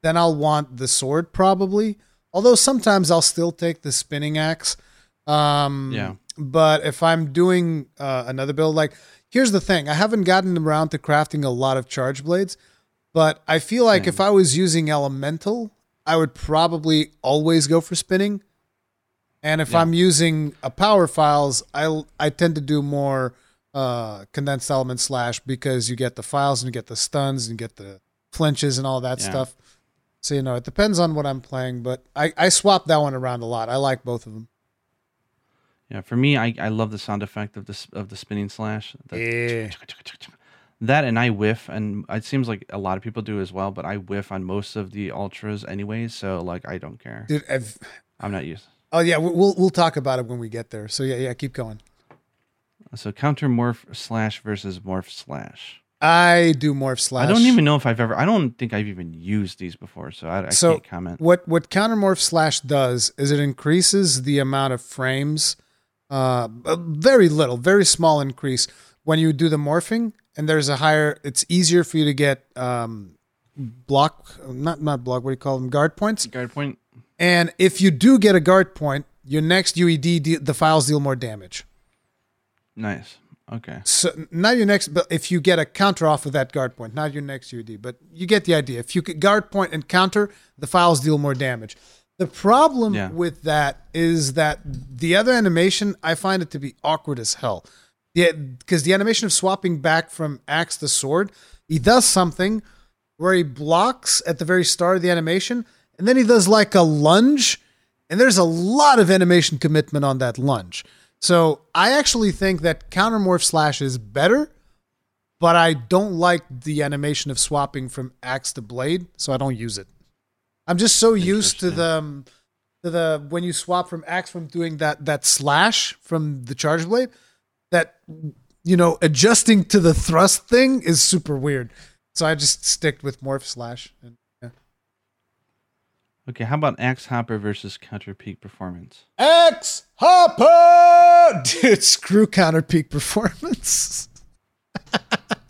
then I'll want the sword probably. Although sometimes I'll still take the spinning axe. Um, yeah. But if I'm doing uh, another build, like here's the thing, I haven't gotten around to crafting a lot of charge blades, but I feel like Same. if I was using elemental, I would probably always go for spinning. And if yeah. I'm using a power files, I I tend to do more uh, condensed element slash because you get the files and you get the stuns and you get the flinches and all that yeah. stuff. So, you know, it depends on what I'm playing, but I, I swap that one around a lot. I like both of them. Yeah, for me, I, I love the sound effect of the, of the spinning slash. The yeah. That and I whiff, and it seems like a lot of people do as well, but I whiff on most of the ultras anyway, so, like, I don't care. Dude, I've... I'm not used to Oh yeah, we'll we'll talk about it when we get there. So yeah, yeah, keep going. So counter morph slash versus morph slash. I do morph slash. I don't even know if I've ever. I don't think I've even used these before, so I, I so can't comment. What what counter morph slash does is it increases the amount of frames, uh, very little, very small increase when you do the morphing, and there's a higher. It's easier for you to get um, block, not not block. What do you call them? Guard points. Guard point. And if you do get a guard point, your next U E D, de- the files deal more damage. Nice. Okay. So not your next, but if you get a counter off of that guard point, not your next U E D, but you get the idea. If you get guard point and counter, the files deal more damage. The problem yeah. with that is that the other animation, I find it to be awkward as hell. Yeah, because the animation of swapping back from axe to sword, he does something where he blocks at the very start of the animation. And then he does like a lunge, and there's a lot of animation commitment on that lunge. So I actually think that countermorph slash is better, but I don't like the animation of swapping from axe to blade, so I don't use it. I'm just so used to the to the when you swap from axe from doing that that slash from the charge blade, that, you know, adjusting to the thrust thing is super weird. So I just stick with morph slash. And okay, how about Axe Hopper versus Counter Peak Performance? Axe Hopper! Dude, screw Counter Peak Performance.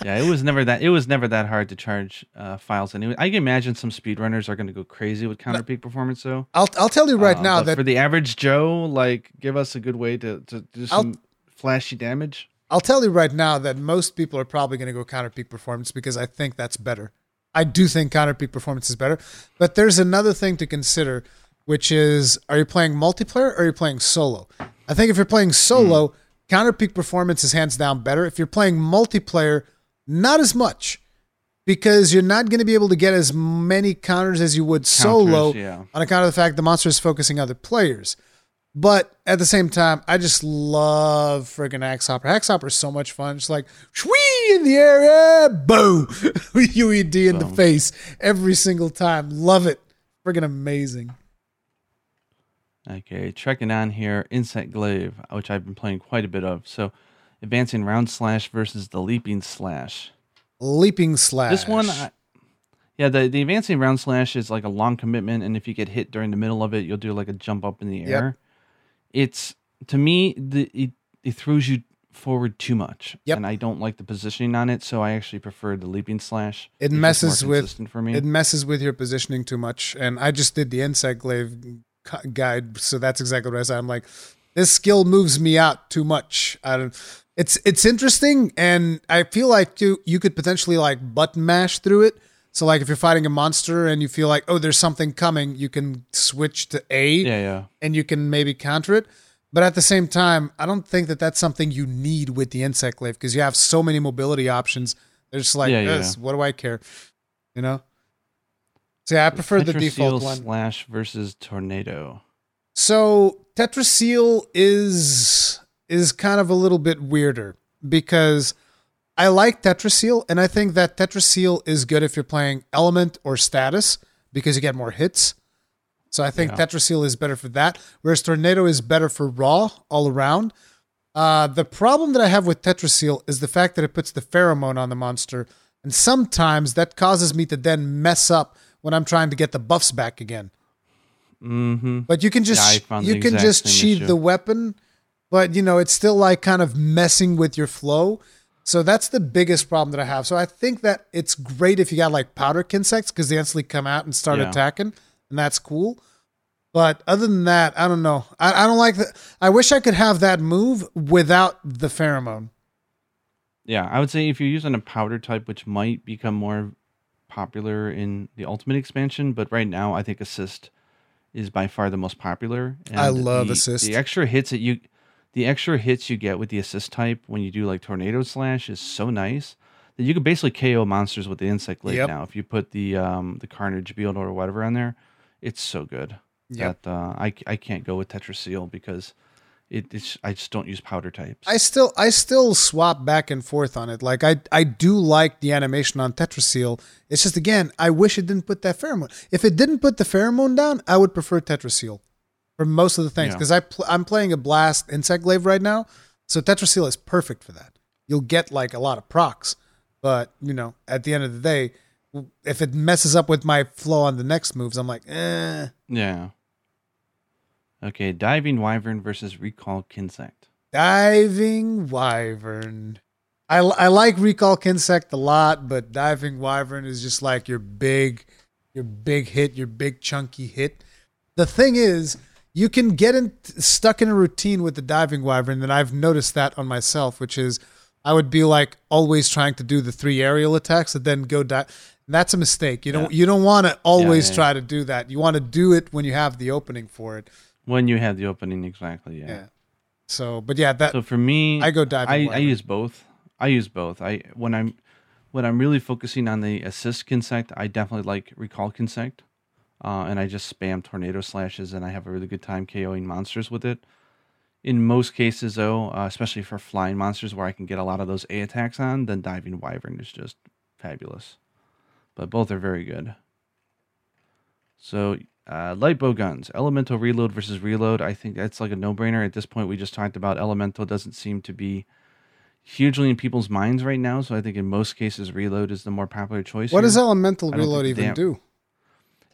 yeah, it was never that it was never that hard to charge uh, files anyway. I can imagine some speedrunners are going to go crazy with Counter Peak Performance though. I'll I'll tell you right uh, now that for the average Joe, like, give us a good way to, to do some I'll, flashy damage. I'll tell you right now that most people are probably going to go Counter Peak Performance because I think that's better. I do think counter peak performance is better, but there's another thing to consider, which is, are you playing multiplayer or are you playing solo? I think if you're playing solo, mm. counter peak performance is hands down better. If you're playing multiplayer, not as much, because you're not going to be able to get as many counters as you would Counters, solo yeah. on account of the fact the monster is focusing other players. But at the same time, I just love freaking Axe Hopper. Axe Hopper is so much fun. Just like, shwee in the air, boom, U E D in the face every single time. Love it. Freaking amazing. Okay, trekking on here, Insect Glaive, which I've been playing quite a bit of. So, advancing round slash versus the leaping slash. Leaping slash. This one, I, yeah, the, the advancing round slash is like a long commitment, and if you get hit during the middle of it, you'll do like a jump up in the air. Yep. It's, to me, the, it, it throws you forward too much, yep. and I don't like the positioning on it, so I actually prefer the leaping slash. It messes with for me. It messes with your positioning too much, and I just did the Insect Glaive guide, so that's exactly what I said. I'm like, this skill moves me out too much. I don't, it's it's interesting, and I feel like you you could potentially like button mash through it. So like if you're fighting a monster and you feel like, oh, there's something coming, you can switch to A, yeah, yeah. and you can maybe counter it. But at the same time, I don't think that that's something you need with the Insect Glaive because you have so many mobility options. They're just like, yeah, yeah. what do I care? You know? So yeah, I prefer the default one. Tetraseal slash versus tornado. So Tetraseal is is kind of a little bit weirder because I like Tetraseal, and I think that Tetraseal is good if you're playing element or status because you get more hits. So I think yeah. Tetraseal is better for that, whereas Tornado is better for raw all around. Uh, the problem that I have with Tetraseal is the fact that it puts the pheromone on the monster, and sometimes that causes me to then mess up when I'm trying to get the buffs back again. Mm-hmm. But you can just yeah, you can just cheat the weapon, but you know it's still like kind of messing with your flow. So that's the biggest problem that I have. So I think that it's great if you got like powder insects because they instantly come out and start yeah. attacking. And that's cool. But other than that, I don't know. I, I don't like that. I wish I could have that move without the pheromone. Yeah, I would say if you're using a powder type, which might become more popular in the Ultimate expansion, but right now I think assist is by far the most popular. And I love the, assist. The extra hits that you the extra hits you get with the assist type when you do like Tornado Slash is so nice. that you can basically K O monsters with the Insect Glaive yep. now if you put the um, the Carnage build or whatever on there. It's so good yep. that uh, I I can't go with Tetraseal because it it's I just don't use powder types. I still I still swap back and forth on it. Like I I do like the animation on Tetraseal. It's just again I wish it didn't put that pheromone. If it didn't put the pheromone down, I would prefer Tetraseal for most of the things because yeah. I pl- I'm playing a Blast Insect Glaive right now, so Tetraseal is perfect for that. You'll get like a lot of procs, but you know at the end of the day. If it messes up with my flow on the next moves, I'm like, eh. Yeah. Okay, Diving Wyvern versus Recall Kinsect. Diving Wyvern. I, I like Recall Kinsect a lot, but Diving Wyvern is just like your big, your big hit, your big chunky hit. The thing is, you can get in, stuck in a routine with the Diving Wyvern, and I've noticed that on myself, which is I would be like always trying to do the three aerial attacks and then go dive. That's a mistake. You don't yeah. you don't want to always yeah, yeah, try yeah. to do that. You want to do it when you have the opening for it. When you have the opening, exactly. Yeah. yeah. So, but yeah, that. So for me, I go diving. I, I use both. I use both. I when I'm when I'm really focusing on the assist Kinsect, I definitely like Recall Kinsect, uh, and I just spam Tornado Slashes, and I have a really good time KOing monsters with it. In most cases, though, uh, especially for flying monsters where I can get a lot of those A attacks on, then Diving Wyvern is just fabulous. But both are very good. So, uh, light bow guns. Elemental reload versus reload. I think that's like a no-brainer. At this point, we just talked about elemental doesn't seem to be hugely in people's minds right now. So I think in most cases, reload is the more popular choice. What here. does elemental reload even dam- do?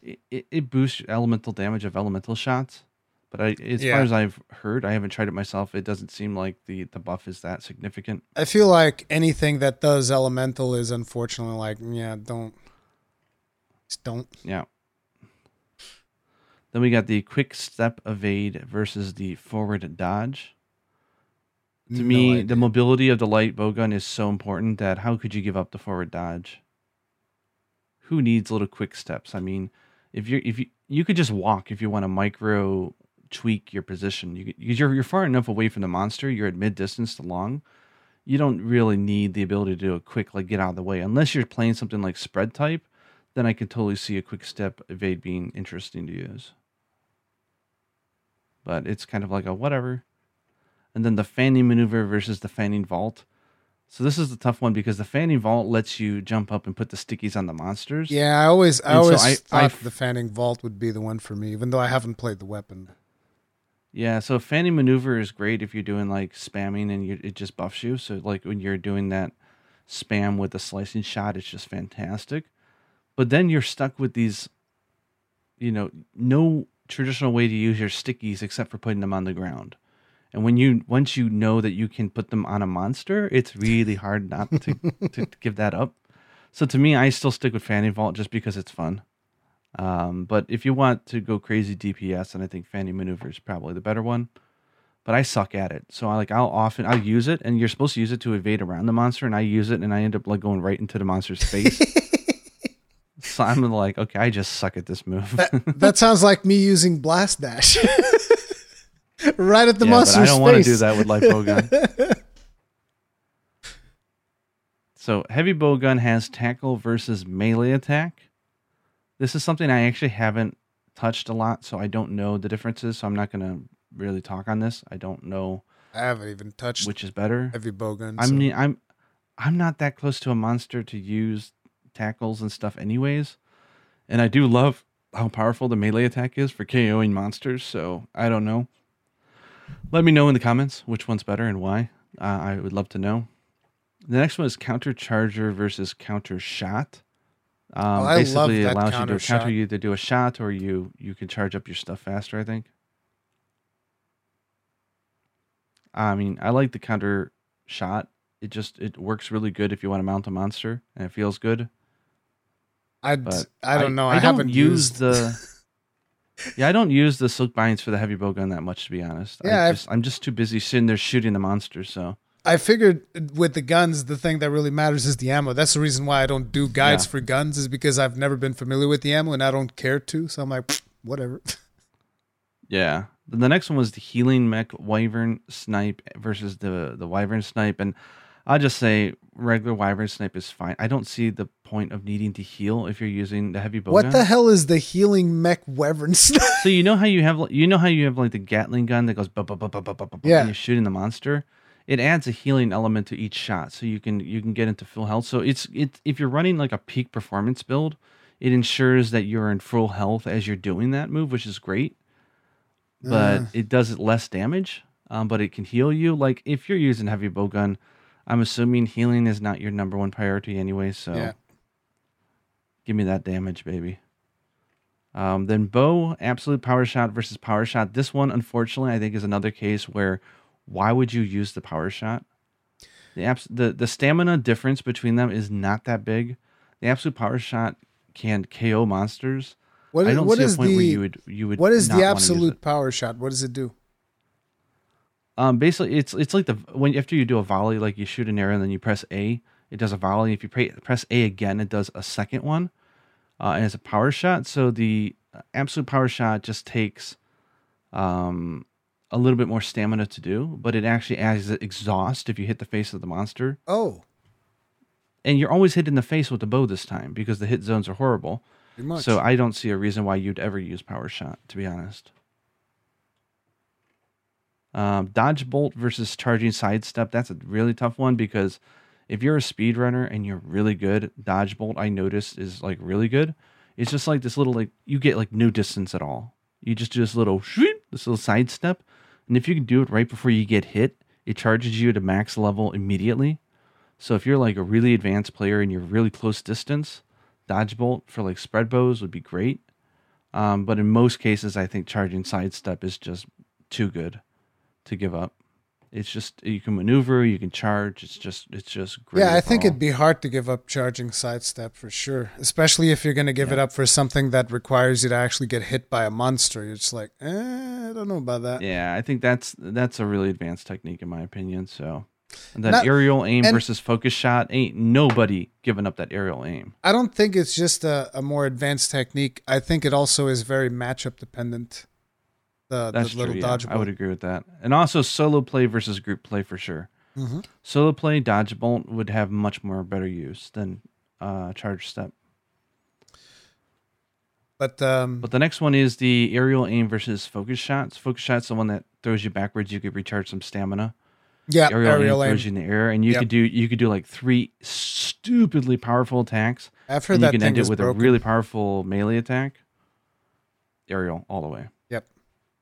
It, it, it boosts elemental damage of elemental shots. But I, as yeah. far as I've heard, I haven't tried it myself. It doesn't seem like the, the buff is that significant. I feel like anything that does elemental is unfortunately like, yeah, don't. Just don't. Yeah. Then we got the quick step evade versus the forward dodge. To no me, idea. the mobility of the light bowgun is so important that how could you give up the forward dodge? Who needs little quick steps? I mean, if you're if you you could just walk if you want to micro tweak your position. You, you're, you're far enough away from the monster. You're at mid-distance to long. You don't really need the ability to do a quick, like, get out of the way. Unless you're playing something like spread type, then I can totally see a quick step evade being interesting to use. but it's kind of like a whatever. And then the fanning maneuver versus the fanning vault. So this is the tough one because the fanning vault lets you jump up and put the stickies on the monsters. Yeah, I always, I and always so I, thought I f- the fanning vault would be the one for me, even though I haven't played the weapon. Yeah, so fanning maneuver is great if you're doing like spamming and you, it just buffs you. So like when you're doing that spam with the slicing shot, it's just fantastic. But then you're stuck with these, you know, no traditional way to use your stickies except for putting them on the ground. And when you once you know that you can put them on a monster, it's really hard not to, to give that up. So to me, I still stick with Fanning Vault just because it's fun. Um, but if you want to go crazy D P S, then I think Fanning Maneuver is probably the better one. But I suck at it, so I like I'll often I'll use it, and you're supposed to use it to evade around the monster, and I use it, and I end up like going right into the monster's face. So I'm like, okay, I just suck at this move. that, that sounds like me using Blast Dash. Right at the yeah, monster's face. I don't want to do that with light bowgun. So heavy bowgun has tackle versus melee attack. This is something I actually haven't touched a lot, so I don't know the differences. So I'm not going to really talk on this. I don't know. I haven't even touched which is better. Heavy bowgun. I'm so. I'm I'm not that close to a monster to use tackles and stuff, anyways. And I do love how powerful the melee attack is for KOing monsters. So I don't know. Let me know in the comments which one's better and why. Uh, I would love to know. The next one is counter charger versus counter shot. Um, oh, I basically love that allows counter you to shot. Counter you to do a shot, or you you can charge up your stuff faster. I think. I mean, I like the counter shot. It just it works really good if you want to mount a monster, and it feels good. I I don't know. I, I, I haven't don't use used the. Yeah, I don't use the silk binds for the heavy bowgun that much, to be honest. Yeah, I just, I'm just too busy sitting there shooting the monsters. So I figured with the guns, the thing that really matters is the ammo. That's the reason why I don't do guides yeah. for guns, is because I've never been familiar with the ammo and I don't care to. So I'm like, whatever. Yeah. Then the next one was the healing mech wyvern snipe versus the the wyvern snipe, and I'll just say regular wyvern snipe is fine. I don't see the point of needing to heal if you're using the heavy bowgun. What the hell is the healing mech wyvern snipe? So you know how you have you know how you have like the Gatling gun that goes ba ba ba ba ba ba ba, and you're shooting the monster. It adds a healing element to each shot, so you can you can get into full health. So it's it if you're running like a peak performance build, it ensures that you're in full health as you're doing that move, which is great. But uh. it does less damage, um, but it can heal you. Like if you're using heavy bowgun, I'm assuming healing is not your number one priority anyway, so yeah. Give me that damage, baby. Um, then bow, absolute power shot versus power shot. This one, unfortunately, I think is another case where why would you use the power shot? The, abs- the, the stamina difference between them is not that big. The absolute power shot can K O monsters. What is, I don't what see is a point the, where you would, you would What is not the absolute power shot? What does it do? Um, basically, it's it's like the when after you do a volley, like you shoot an arrow and then you press A, it does a volley. If you pre- press A again, it does a second one, uh, and it's a power shot. So the absolute power shot just takes um, a little bit more stamina to do, but it actually adds exhaust if you hit the face of the monster. Oh, and you're always hit in the face with the bow this time because the hit zones are horrible. Pretty much. So I don't see a reason why you'd ever use power shot, to be honest. Um, dodge bolt versus charging sidestep. That's a really tough one because if you're a speedrunner and you're really good, dodge bolt, I noticed, is like really good. It's just like this little, like you get like no distance at all. You just do this little, this little sidestep. And if you can do it right before you get hit, it charges you to max level immediately. So if you're like a really advanced player and you're really close distance, dodge bolt for like spread bows would be great. Um, but in most cases, I think charging sidestep is just too good to give up. It's just you can maneuver, you can charge. It's just it's just great. Yeah, I think all. It'd be hard to give up charging sidestep for sure, especially if you're going to give yeah. it up for something that requires you to actually get hit by a monster. You're just like, eh, I don't know about that. Yeah, I think that's that's a really advanced technique in my opinion. So and that Not, aerial aim versus focus shot, ain't nobody giving up that aerial aim. I don't think it's just a, a more advanced technique. I think it also is very matchup dependent. The, That's the little true, yeah. I would agree with that. And also solo play versus group play for sure. Mm-hmm. Solo play, dodge bolt would have much more better use than uh, charge step. But um, but the next one is the aerial aim versus focus shots. Focus shots the one that throws you backwards. You could recharge some stamina. Yeah, aerial, aerial aim, aim throws you in the air, and you yep. could do you could do like three stupidly powerful attacks. I've heard that you can end it with broken. a really powerful melee attack. Aerial all the way. Yep,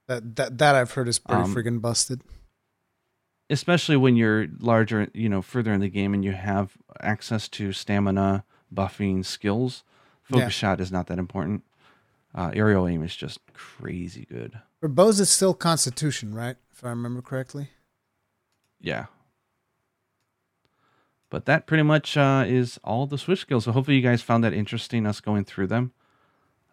that that, that I've heard is pretty um, freaking busted. Especially when you're larger, you know, further in the game, and you have access to stamina buffing skills. Focus yeah. shot is not that important. Uh, aerial aim is just crazy good. For bows, it's still Constitution, right? If I remember correctly. Yeah. But that pretty much uh, is all the Switch skills. So hopefully you guys found that interesting, us going through them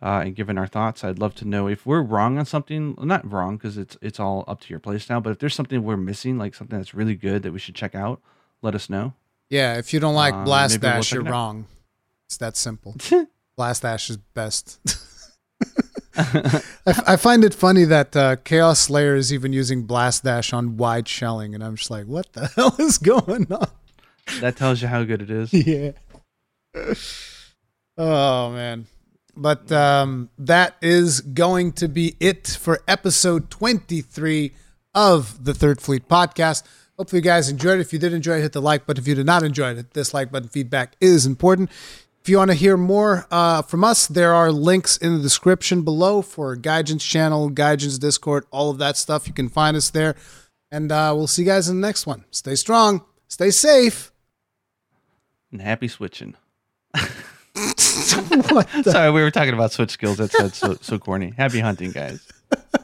uh, and giving our thoughts. I'd love to know if we're wrong on something. Not wrong, because it's it's all up to your playstyle. But if there's something we're missing, like something that's really good that we should check out, let us know. Yeah, if you don't like um, Blast Dash, we'll you're wrong. It's that simple. Blast Dash is best. I, f- I find it funny that uh, Chaos Slayer is even using Blast Dash on wide shelling, and I'm just like, what the hell is going on? That tells you how good it is. Yeah. Oh, man. But um, that is going to be it for episode twenty-three of the Third Fleet Podcast. Hopefully you guys enjoyed it. If you did enjoy it, hit the like button. If you did not enjoy it, hit this like button. Feedback is important. If you want to hear more uh, from us, there are links in the description below for Gaijin's channel, Gaijin's Discord, all of that stuff. You can find us there. And uh, we'll see you guys in the next one. Stay strong. Stay safe. And happy switching. What the- Sorry, we were talking about Switch skills. That's, that's so, so corny. Happy hunting, guys.